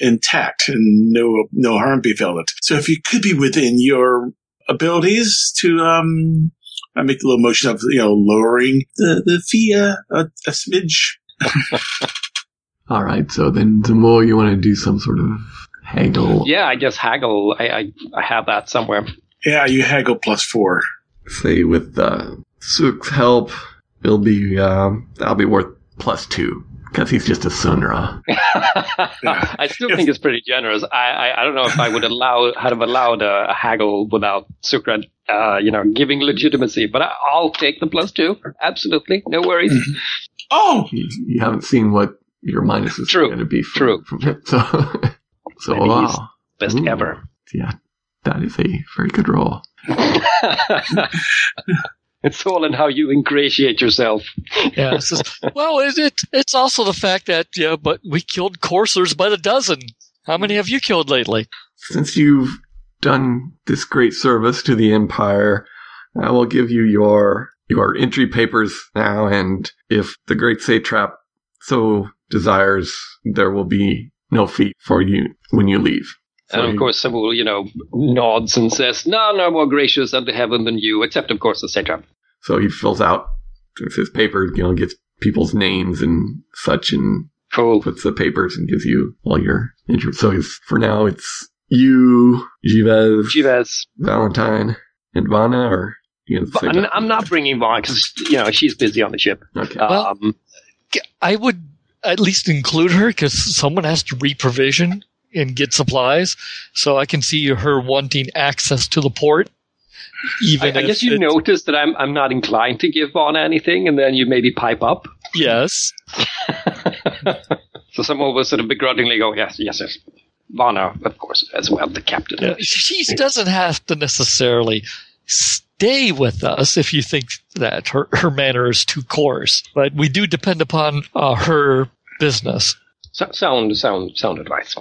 intact and no harm befell it. So if you could be within your abilities to." I make a little motion of, you know, lowering the fee a smidge. All right, so then Zemul, you want to do some sort of haggle? Yeah, I guess haggle. I have that somewhere. Yeah, you haggle +4. Say with Sook's help, it'll be I'll be worth +2 because he's just a Sunra. Yeah. I still think it's pretty generous. I don't know if I would have allowed a haggle without Sookred. You know, giving legitimacy, but I'll take the +2. Absolutely. No worries. Mm-hmm. Oh! You haven't seen what your minus is going to be. True. So wow. He's best ever. Yeah, that is a very good roll. It's all in how you ingratiate yourself. Yeah. It's also the fact that, yeah, but we killed coursers by the dozen. How many have you killed lately? Since you've done this great service to the empire, I will give you your entry papers now, and if the great satrap so desires, there will be no fee for you when you leave. So, and of course, Zemul, you know, nods and says, no more gracious unto heaven than you, except of course the satrap. So he fills out his papers, you know, gets people's names and such, and puts the papers and gives you all your entry. So for now, it's you, Givaz, Valentine, and Vanna, or you know, I'm not bringing Vanna because, you know, she's busy on the ship. Okay. Well, I would at least include her because someone has to re-provision and get supplies. So I can see her wanting access to the port. Even I guess you noticed that I'm not inclined to give Vanna anything, and then you maybe pipe up. Yes. So some of us sort of begrudgingly go, yes. Vanna, of course, as well, the captain. Yeah, she doesn't have to necessarily stay with us if you think that her manner is too coarse. But we do depend upon her business. Sound advice.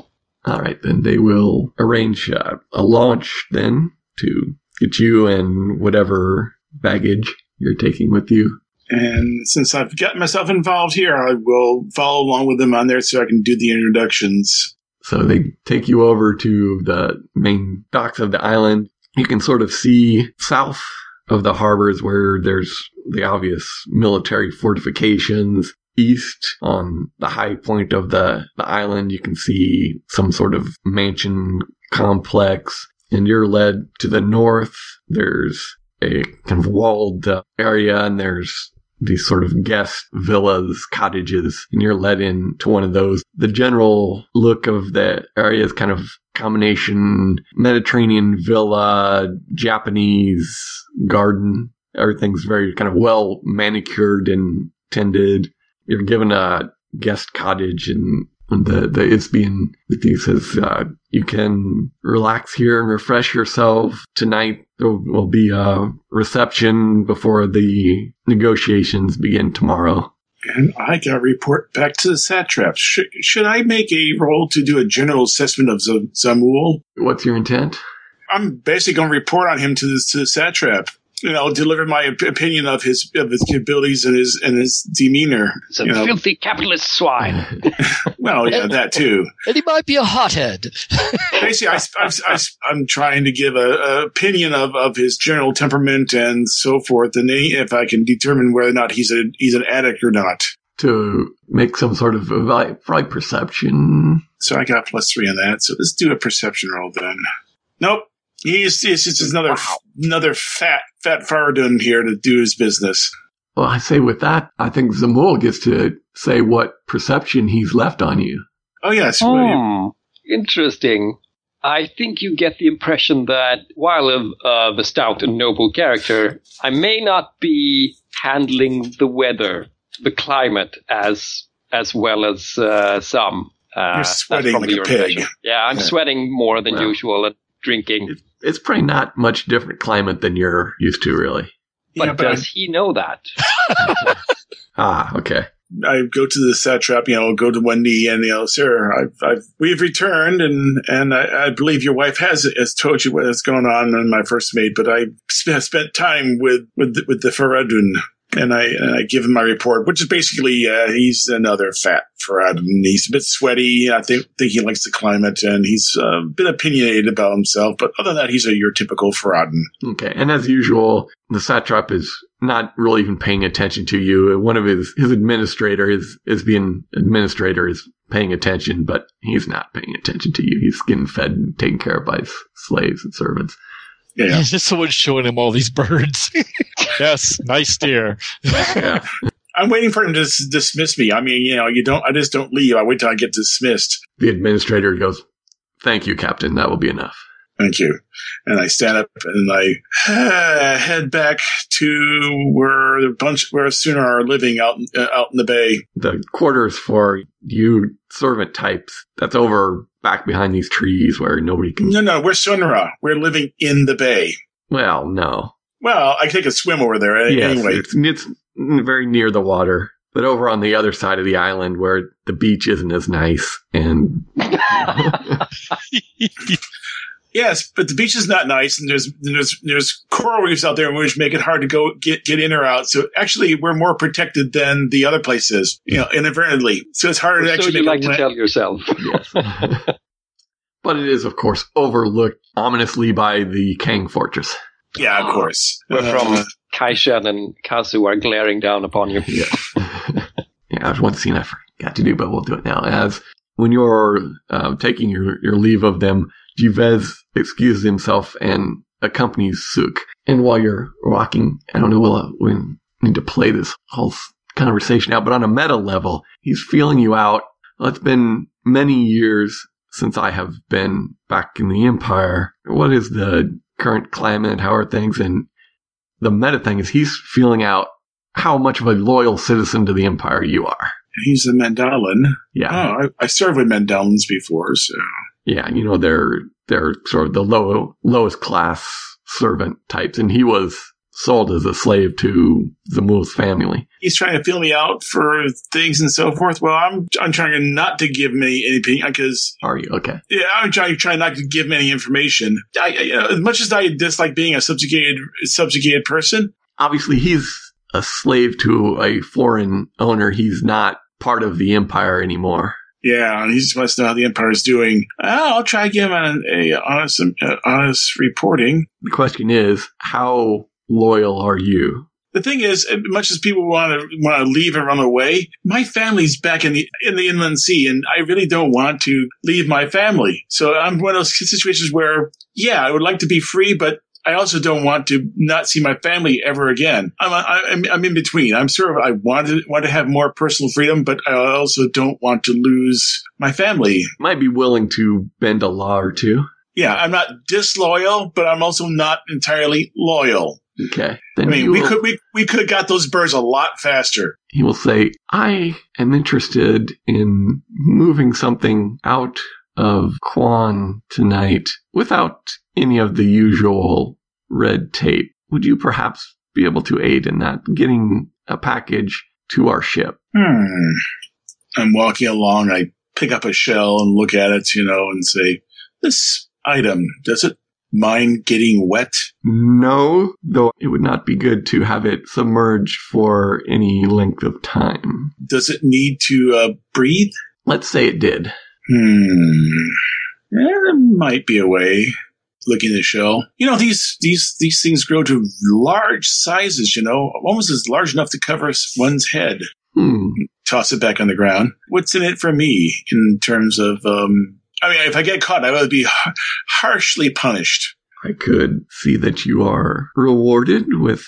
All right, then they will arrange a launch then to get you and whatever baggage you're taking with you. And since I've gotten myself involved here, I will follow along with them on there so I can do the introductions. So they take you over to the main docks of the island. You can sort of see south of the harbors where there's the obvious military fortifications. East on the high point of the island, you can see some sort of mansion complex. And you're led to the north. There's a kind of walled area, and there's these sort of guest villas, cottages, and you're led in to one of those. The general look of the area is kind of combination Mediterranean villa, Japanese garden. Everything's very kind of well manicured and tended. You're given a guest cottage, and the Isbian says, you can relax here and refresh yourself. Tonight there will be a reception before the negotiations begin tomorrow. And I got to report back to the satrap. Should I make a roll to do a general assessment of Zemul? What's your intent? I'm basically going to report on him to the satrap. And I'll deliver my opinion of his abilities and his demeanor. It's a filthy capitalist swine. Well, yeah, that too. And he might be a hothead. Basically, I'm trying to give an opinion of his general temperament and so forth, and if I can determine whether or not he's an addict or not. To make some sort of right perception. So I got +3 on that. So let's do a perception roll then. Nope. He's just another fat Faradun here to do his business. Well, I say with that, I think Zemul gets to say what perception he's left on you. Oh, yes. Oh, interesting. I think you get the impression that while of a stout and noble character, I may not be handling the weather, the climate, as well as some. You're sweating like a pig. Yeah, I'm sweating more than usual and drinking. It's probably not much different climate than you're used to, really. But, yeah, does he know that? Okay. I go to the satrap, I'll go to one knee and sir, we've returned, and I believe your wife has told you what's going on in my first mate, but I spent time with the Faradun, and I give him my report, which is basically he's another fat Farad. He's a bit sweaty. I think he likes the climate, and he's a bit opinionated about himself. But other than that, he's your typical Faradun. Okay, and as usual, the satrap is not really even paying attention to you. One of his administrator, his administrator, is paying attention, but he's not paying attention to you. He's getting fed and taken care of by his slaves and servants. Yeah. He's just someone showing him all these birds. Yes, nice deer. Yeah. I'm waiting for him to dismiss me. I mean, I just don't leave. I wait till I get dismissed. The administrator goes, "Thank you, Captain. That will be enough." Thank you. And I stand up and I head back to where the bunch where Sunra are living out in the bay. The quarters for you servant types. That's over back behind these trees where nobody can. No, we're Sunra. We're living in the bay. Well, no. Well, I take a swim over there anyway. It's very near the water, but over on the other side of the island where the beach isn't as nice. And yes, but the beach is not nice, and there's coral reefs out there which make it hard to go get in or out. So actually, we're more protected than the other places, inadvertently. So it's harder to actually. So you like to tell yourself. Yes. But it is, of course, overlooked ominously by the Kang fortress. Yeah, of course. We're from Kaishin and Kasu are glaring down upon you. Yeah. There's one scene I forgot to do, but we'll do it now. As when you're taking your leave of them, Givaz excuses himself and accompanies Sook. And while you're walking, I don't know, we need to play this whole conversation out, but on a meta level, he's feeling you out. Well, it's been many years since I have been back in the Empire. What is the current climate? How are things? And the meta thing is he's feeling out how much of a loyal citizen to the Empire you are. He's a Mandalan. Yeah. Oh, I served with Mandalans before, so. Yeah, you know, they're sort of the lowest class servant types, and he was sold as a slave to Zemul's family. He's trying to feel me out for things and so forth. Well, I'm trying not to give me anything because... Are you? Okay. Yeah, I'm trying not to give me any information. As much as I dislike being a subjugated person... Obviously, he's a slave to a foreign owner. He's not part of the Empire anymore. Yeah, and he just wants to know how the Empire is doing. I'll try to give him an honest reporting. The question is, how... loyal are you? The thing is, as much as people want to leave and run away, my family's back in the Inland Sea, and I really don't want to leave my family. So I'm one of those situations where, yeah, I would like to be free, but I also don't want to not see my family ever again. I'm in between. I'm sort of, I want to have more personal freedom, but I also don't want to lose my family. Might be willing to bend a law or two. Yeah, I'm not disloyal, but I'm also not entirely loyal. Okay. Then I mean, we could have got those birds a lot faster. He will say, I am interested in moving something out of Kwan tonight without any of the usual red tape. Would you perhaps be able to aid in that, getting a package to our ship? I'm walking along. I pick up a shell and look at it, and say, this item, does it mind getting wet? No, though it would not be good to have it submerged for any length of time. Does it need to breathe? Let's say it did. There might be a way. Looking at the shell, these things grow to large sizes. Almost as large enough to cover one's head. Toss it back on the ground. What's in it for me in terms of? If I get caught, I would be harshly punished. I could see that you are rewarded with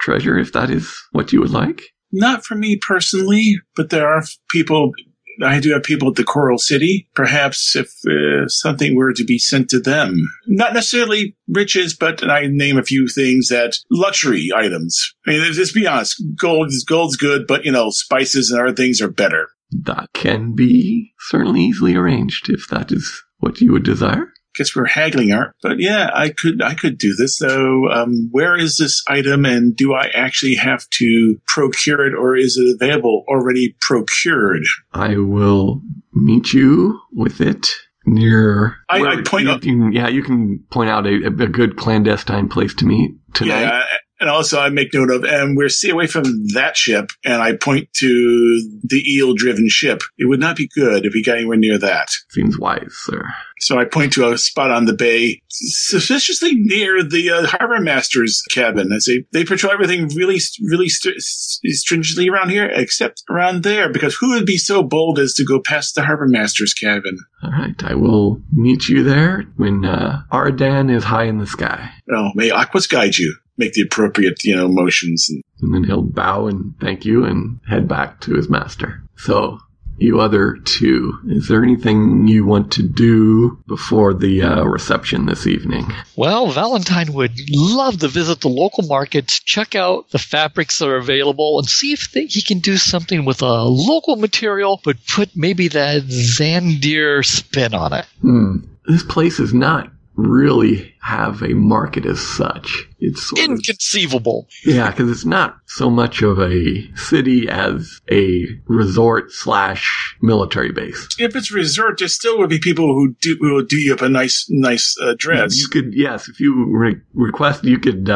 treasure, if that is what you would like. Not for me personally, but there are people. I do have people at the Coral City. Perhaps if something were to be sent to them. Not necessarily riches, but I name a few things that luxury items. I mean, let's be honest. Gold's good, but, spices and other things are better. That can be certainly easily arranged if that is what you would desire. Guess we're haggling, aren't? But yeah, I could do this. So, where is this item, and do I actually have to procure it, or is it available already procured? I will meet you with it near. I point out. Yeah, you can point out a good clandestine place to meet tonight. Yeah, and also, I make note of, and we're stay away from that ship, and I point to the eel-driven ship. It would not be good if we got anywhere near that. Seems wise, sir. So I point to a spot on the bay, suspiciously near the harbor master's cabin. I say, they patrol everything really, really stringently around here, except around there, because who would be so bold as to go past the harbor master's cabin? All right, I will meet you there when Ardan is high in the sky. Oh, may Aquas guide you. Make the appropriate, motions. And then he'll bow and thank you and head back to his master. So, you other two, is there anything you want to do before the reception this evening? Well, Valentine would love to visit the local markets, check out the fabrics that are available, and see if he can do something with a local material, but put maybe that Zandir spin on it. This place is not... really have a market as such. It's sort inconceivable. Yeah, because it's not so much of a city as a resort/military base. If it's a resort, there still would be people who will do you up a nice dress. You could, yes, if you request, you could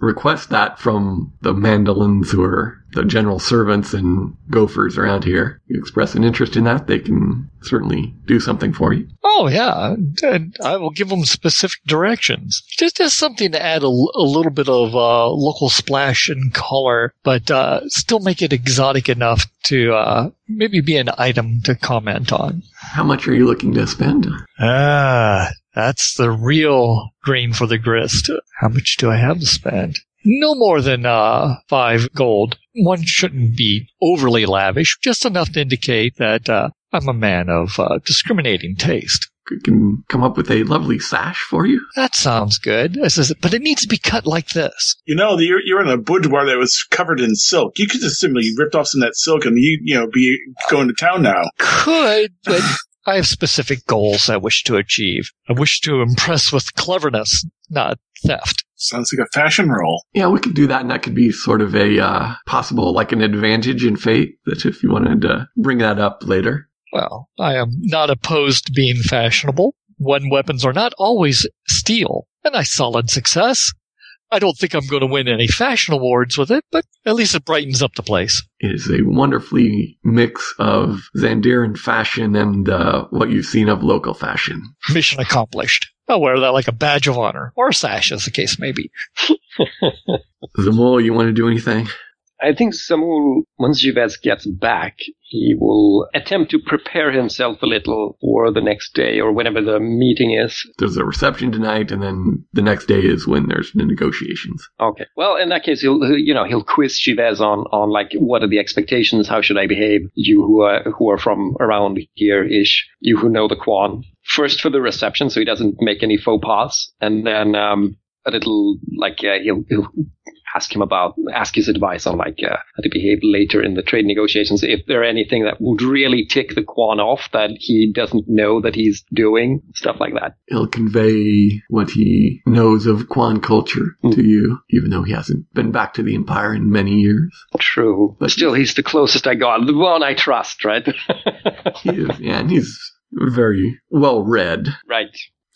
request that from the Mandalans who are the general servants and gophers around here. You express an interest in that, they can certainly do something for you. Oh, yeah. And I will give them specific directions. Just something to add a little bit of local splash and color, but still make it exotic enough to maybe be an item to comment on. How much are you looking to spend? That's the real grain for the grist. How much do I have to spend? No more than 5 gold. One shouldn't be overly lavish, just enough to indicate that I'm a man of discriminating taste. can come up with a lovely sash for you. That sounds good. This is, but it needs to be cut like this. You know, you're in a boudoir that was covered in silk. You could just simply ripped off some of that silk and you know be going to town now. Could, but I have specific goals I wish to achieve. I wish to impress with cleverness, not theft. Sounds like a fashion roll. Yeah, we could do that, and that could be sort of a possible, like an advantage in fate, that if you wanted to bring that up later. Well, I am not opposed to being fashionable when weapons are not always steel. A nice solid success. I don't think I'm going to win any fashion awards with it, but at least it brightens up the place. It is a wonderfully mix of Zandiran fashion and what you've seen of local fashion. Mission accomplished. I'll wear that like a badge of honor, or a sash, as the case may be. Zemul, you want to do anything? I think Zemul, once Givaz gets back, he will attempt to prepare himself a little for the next day or whenever the meeting is. There's a reception tonight, and then the next day is when there's the negotiations. Okay. Well, in that case, he'll quiz Givaz on like, what are the expectations? How should I behave? You who are from around here-ish, you who know the Kwan. First for the reception, so he doesn't make any faux pas, and then he'll ask his advice on how to behave later in the trade negotiations. If there are anything that would really tick the Kwan off that he doesn't know that he's doing, stuff like that. He'll convey what he knows of Kwan culture to you, even though he hasn't been back to the Empire in many years. True. But still, he's the closest I got, the one I trust, right? He is, yeah, and he's very well read. Right.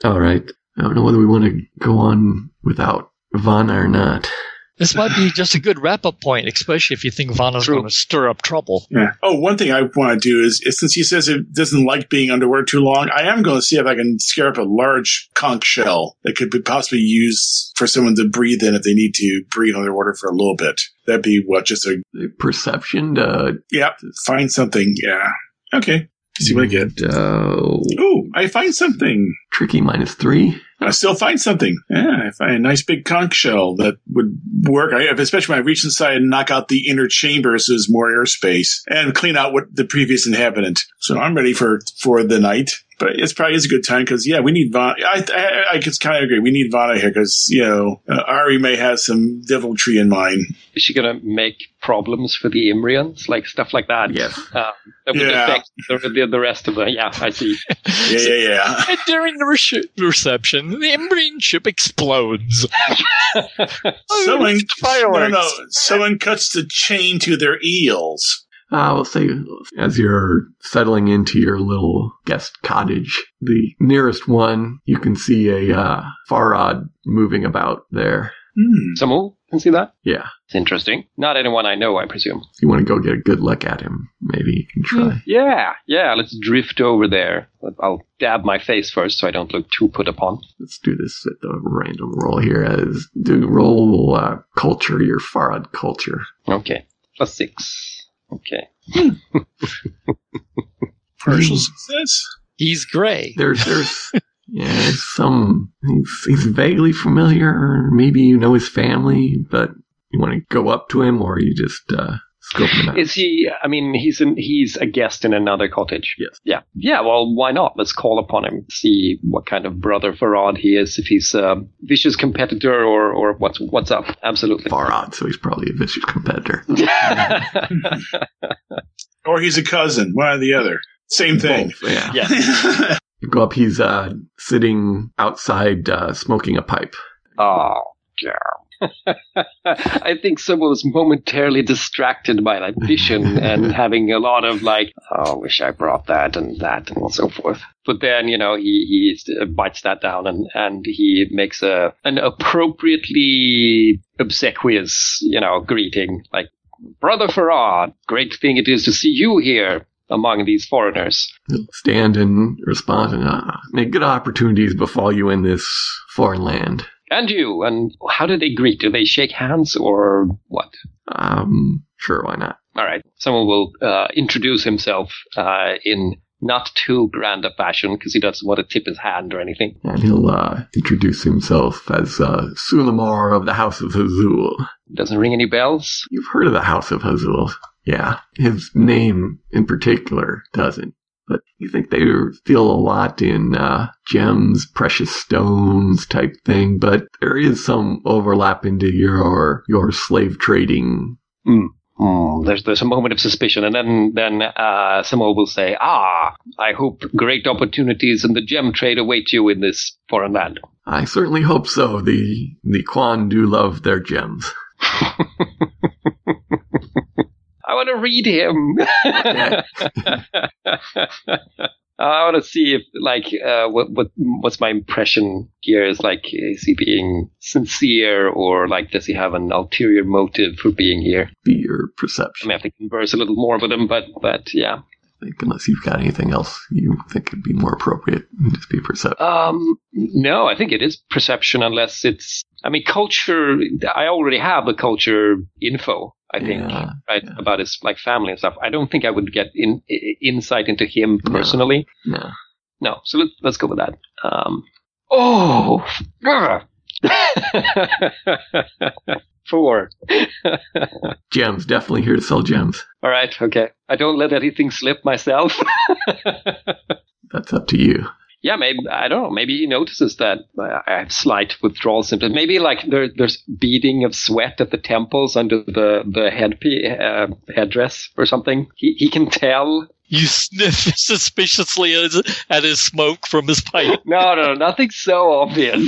All right. I don't know whether we want to go on without Vanna or not. This might be just a good wrap-up point, especially if you think Vanna's going to stir up trouble. Yeah. Oh, one thing I want to do is since he says it doesn't like being underwear too long, I am going to see if I can scare up a large conch shell that could be possibly used for someone to breathe in if they need to breathe underwater for a little bit. That'd be just a perception? Yeah, find something, yeah. Okay. See what I get. Oh, I find something. Tricky -3. I still find something. Yeah, I find a nice big conch shell that would work. Especially when I reach inside and knock out the inner chamber so there's more airspace and clean out what the previous inhabitant. So I'm ready for the night. But it's probably a good time because, yeah, we need Vanna. I just kind of agree. We need Vanna here because, Ari may have some deviltry in mind. Is she going to make problems for the Imrians? Like, stuff like that? Yes. That would affect the rest of them. Yeah, I see. Yeah. And during the reception, the Imbrian ship explodes. Someone, fireworks. No, someone cuts the chain to their eels. I'll say, as you're settling into your little guest cottage, the nearest one, you can see a Farad moving about there. Zemul can see that? Yeah. It's interesting. Not anyone I know, I presume. If you want to go get a good look at him, maybe you can try. Yeah, let's drift over there. I'll dab my face first so I don't look too put upon. Let's do this at the random roll here. Roll culture, your Farad culture. Okay, +6. Okay. Partial success. He's gray. There's some. He's vaguely familiar. Maybe you know his family, but you want to go up to him, or you just scope him out. Is he? I mean, he's a guest in another cottage. Yes. Yeah. Yeah. Well, why not? Let's call upon him. See what kind of brother Farad he is. If he's a vicious competitor, or what's up? Absolutely. Farad. So he's probably a vicious competitor. Or he's a cousin. One or the other. Same thing. Both, yeah. You go up. He's sitting outside, smoking a pipe. Oh, yeah. I think someone was momentarily distracted by that vision and having a lot of I wish I brought that and that and so forth. But then, he bites that down and he makes an appropriately obsequious, greeting. Like, Brother Farad, great thing it is to see you here among these foreigners. Stand and respond and may good opportunities befall you in this foreign land. And you. And how do they greet? Do they shake hands or what? Sure, why not? All right. Someone will introduce himself in not too grand a fashion because he doesn't want to tip his hand or anything. And he'll introduce himself as Sulamar of the House of Hazul. Doesn't ring any bells? You've heard of the House of Hazul. Yeah. His name in particular doesn't. But you think they deal a lot in gems, precious stones type thing, but there is some overlap into your slave trading. Mm. Oh, there's a moment of suspicion, and then someone will say, I hope great opportunities in the gem trade await you in this foreign land. I certainly hope so. The Kwan do love their gems. I want to read him. I want to see if, what's my impression here is, is he being sincere, or, does he have an ulterior motive for being here? Your perception. I may have to converse a little more with him, but yeah. I think unless you've got anything else you think would be more appropriate, just be perception. No, I think it is perception, unless it's... I mean, culture... I already have the culture info, I think, right? Yeah. About his family and stuff. I don't think I would get insight into him personally. No. So let's go with that. Four. Gems. Definitely here to sell gems. All right. Okay. I don't let anything slip myself. That's up to you. Yeah, maybe, I don't know, maybe he notices that I have slight withdrawal symptoms. Maybe there's beading of sweat at the temples under the headdress or something. He can tell. You sniff suspiciously at his smoke from his pipe. No, nothing so obvious.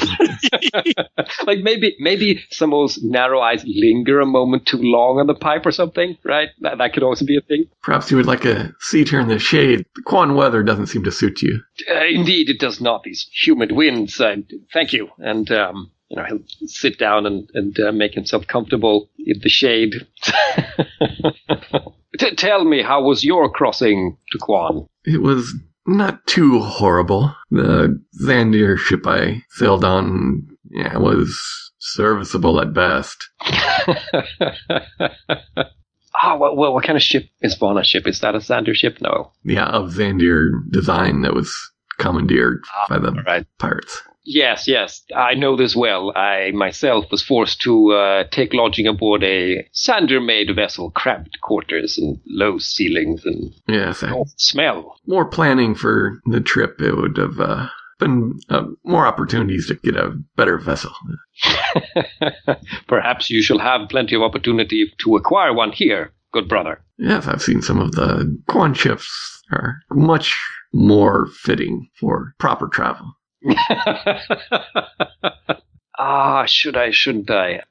Maybe some of those narrow eyes linger a moment too long on the pipe or something, right? That could also be a thing. Perhaps you would like a seat here in the shade. The Kwan weather doesn't seem to suit you. Indeed, it does not. These humid winds. Thank you. And, he'll sit down and make himself comfortable in the shade. Tell me, how was your crossing to Kwan? It was not too horrible. The Zandir ship I sailed on was serviceable at best. Well, what kind of ship is Vanna's ship? Is that a Zandir ship? No. Yeah, of Zandir design that was commandeered by the pirates. Yes. I know this well. I myself was forced to take lodging aboard a Zandir-made vessel, cramped quarters and low ceilings and smell. More planning for the trip. It would have been more opportunities to get a better vessel. Perhaps you shall have plenty of opportunity to acquire one here, good brother. Yes, I've seen some of the Kwan ships are much more fitting for proper travel. Shouldn't I?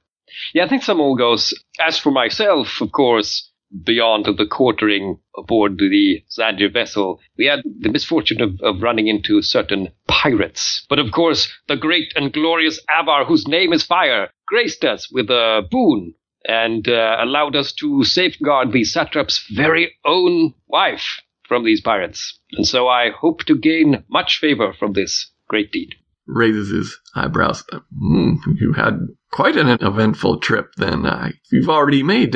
Yeah, I think someone goes, as for myself, of course, beyond the quartering aboard the Zandir vessel, we had the misfortune of running into certain pirates. But of course, the great and glorious Avar, whose name is Fire, graced us with a boon and allowed us to safeguard the satrap's very own wife from these pirates. And so I hope to gain much favor from this great deed. Raises his eyebrows. You had quite an eventful trip then. You've already made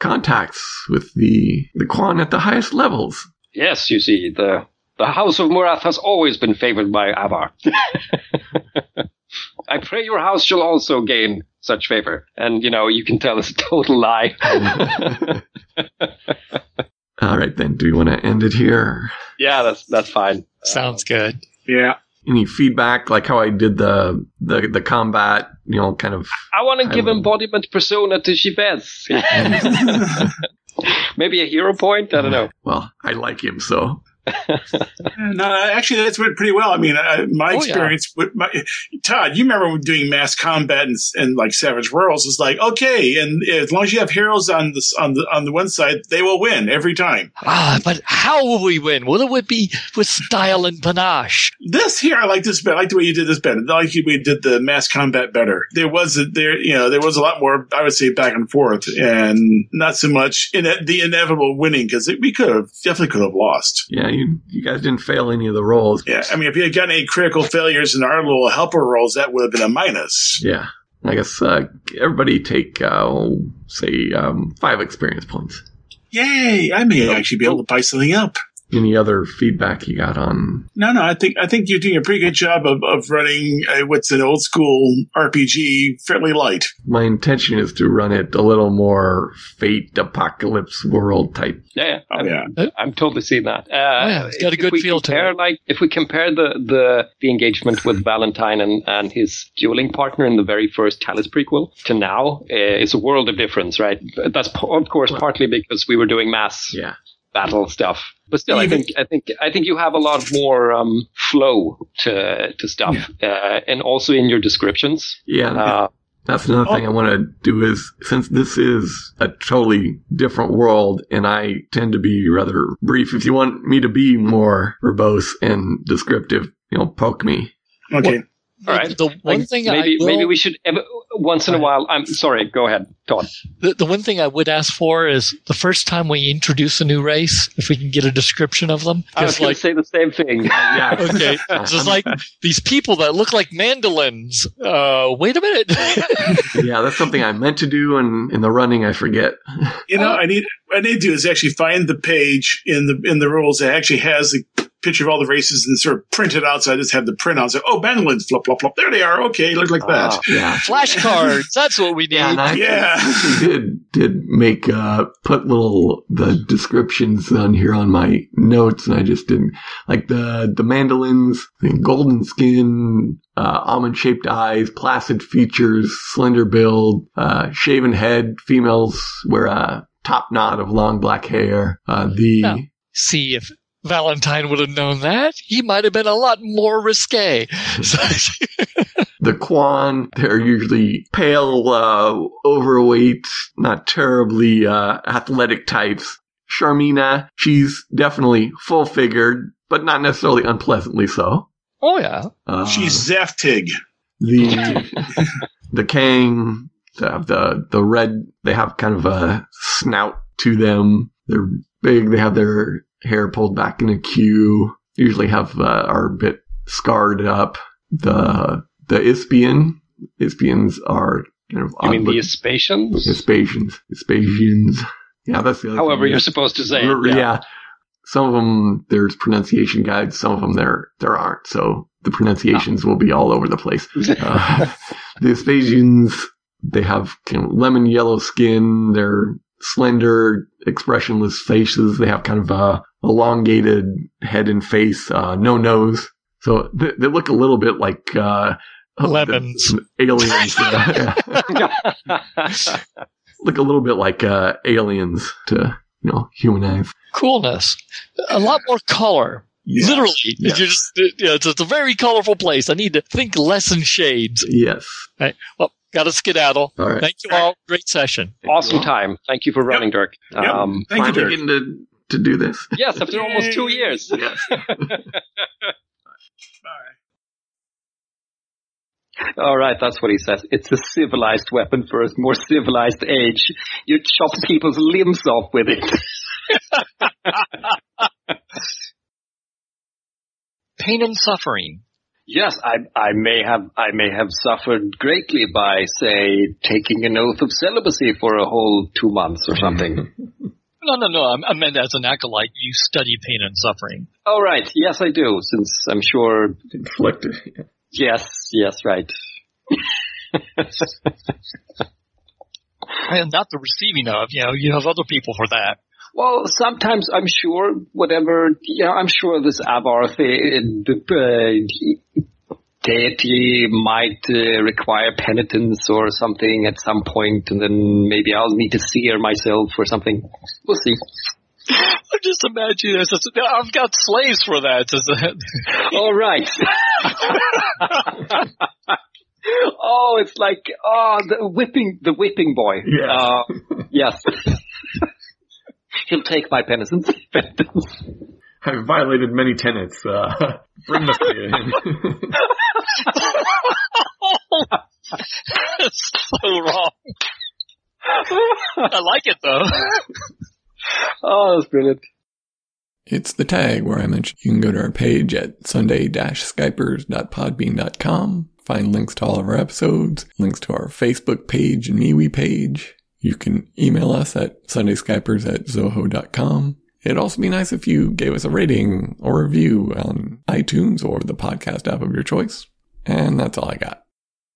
contacts with the Kwan at the highest levels. Yes, you see, the House of Murath has always been favored by Avar. I pray your house shall also gain such favor. And, you can tell it's a total lie. All right, then. Do you want to end it here? Yeah, that's fine. Sounds good. Yeah. Any feedback, like how I did the combat, kind of... I want to give embodiment persona to Givaz. Maybe a hero point? I don't know. Well, I like him, so... No, actually, that's went pretty well. I mean, my experience with Todd, you remember doing mass combat and Savage Worlds is and as long as you have heroes on the one side, they will win every time. But how will we win? Will it be with style and panache? I like this better. I like the way you did this better. I like the way you did the mass combat better. There was a lot more, I would say, back and forth, and not so much in the inevitable winning, because we could have lost. Yeah. You guys didn't fail any of the rolls. Yeah, I mean, if you had gotten any critical failures in our little helper rolls, that would have been a minus. Yeah, I guess everybody take, 5 experience points. Yay! I may actually be able to buy something up. any other feedback you got on? No, I think you're doing a pretty good job of running what's an old school RPG fairly light. My intention is to run it a little more Fate, Apocalypse World type. Yeah, I'm totally seeing that. It's got a good feel to it. If we compare the engagement with Valentine and his dueling partner in the very first Talis prequel to now, it's a world of difference, right? That's of course partly because we were doing mass battle stuff. But still, I think you have a lot more flow to stuff, and also in your descriptions. Yeah, that's another thing I want to do is, since this is a totally different world, and I tend to be rather brief. If you want me to be more verbose and descriptive, poke me. Okay. Well, all right. The one thing maybe we should once in a while. I'm sorry. Go ahead, Todd. The one thing I would ask for is the first time we introduce a new race, if we can get a description of them. I was going to say the same thing. Yeah. Okay. Just like these people that look like mandolins. Wait a minute. Yeah, that's something I meant to do, and in the running I forget. I need to is actually find the page in the rules that actually has the picture of all the races and sort of print it out, so I just have the print out. So, bandolins, flop, flop, flop. There they are. Okay, look like that. Yeah. Flashcards. That's what we need. I did make put the descriptions on here on my notes, and I just didn't like the mandolins, the golden skin, almond-shaped eyes, placid features, slender build, shaven head. Females wear a top knot of long black hair. See if Valentine would have known that. He might have been a lot more risque. The Kwan, they're usually pale, overweight, not terribly athletic types. Charmina, she's definitely full-figured, but not necessarily unpleasantly so. Oh, yeah. She's Zeftig. The Kang, the red, they have kind of a snout to them. They're big. They have their hair pulled back in a queue, usually are a bit scarred up. The Ispians are kind of odd. You mean the Ispasians? Ispasians. Yeah, that's the other However thing. You're supposed to say it. Yeah. Some of them, there's pronunciation guides. Some of them, there aren't. So the pronunciations will be all over the place. The Ispasians, they have kind of lemon yellow skin. They're slender, expressionless faces. They have kind of a elongated head and face, no nose. So they look a little bit like lemons, aliens. Look a little bit like aliens to human eyes. Coolness, a lot more color. Yes. Literally, yes. It's a very colorful place. I need to think less in shades. Yes. Right. Well, got to skedaddle. All right. Thank you all. Great session. Awesome time. Thank you for running, Dirk. Thank you, Dirk. Finally getting to do this. Yes, after almost 2 years. Yes. Bye. All right, that's what he says. It's a civilized weapon for a more civilized age. You chop people's limbs off with it. Pain and suffering. Yes, I may have suffered greatly by, say, taking an oath of celibacy for a whole 2 months or something. No. I meant as an acolyte, you study pain and suffering. Oh, right. Yes, I do, since I'm sure... Inflicted. Yes, right. And not the receiving of, you have other people for that. Well, sometimes I'm sure I'm sure this Avar deity might require penitence or something at some point, and then maybe I'll need to seer myself or something. We'll see. I'm just imagining this. I've got slaves for that. All right. Oh, it's like the whipping boy. Yeah. Yes. He'll take my penitence. I've violated many tenets. Bring this to you. That's so wrong. I like it, though. Oh, that's brilliant. It's the tag where I mentioned you can go to our page at sunday-skypers.podbean.com, find links to all of our episodes, links to our Facebook page and MeWe page. You can email us at sundayskypers@zoho.com. It'd also be nice if you gave us a rating or review on iTunes or the podcast app of your choice. And that's all I got.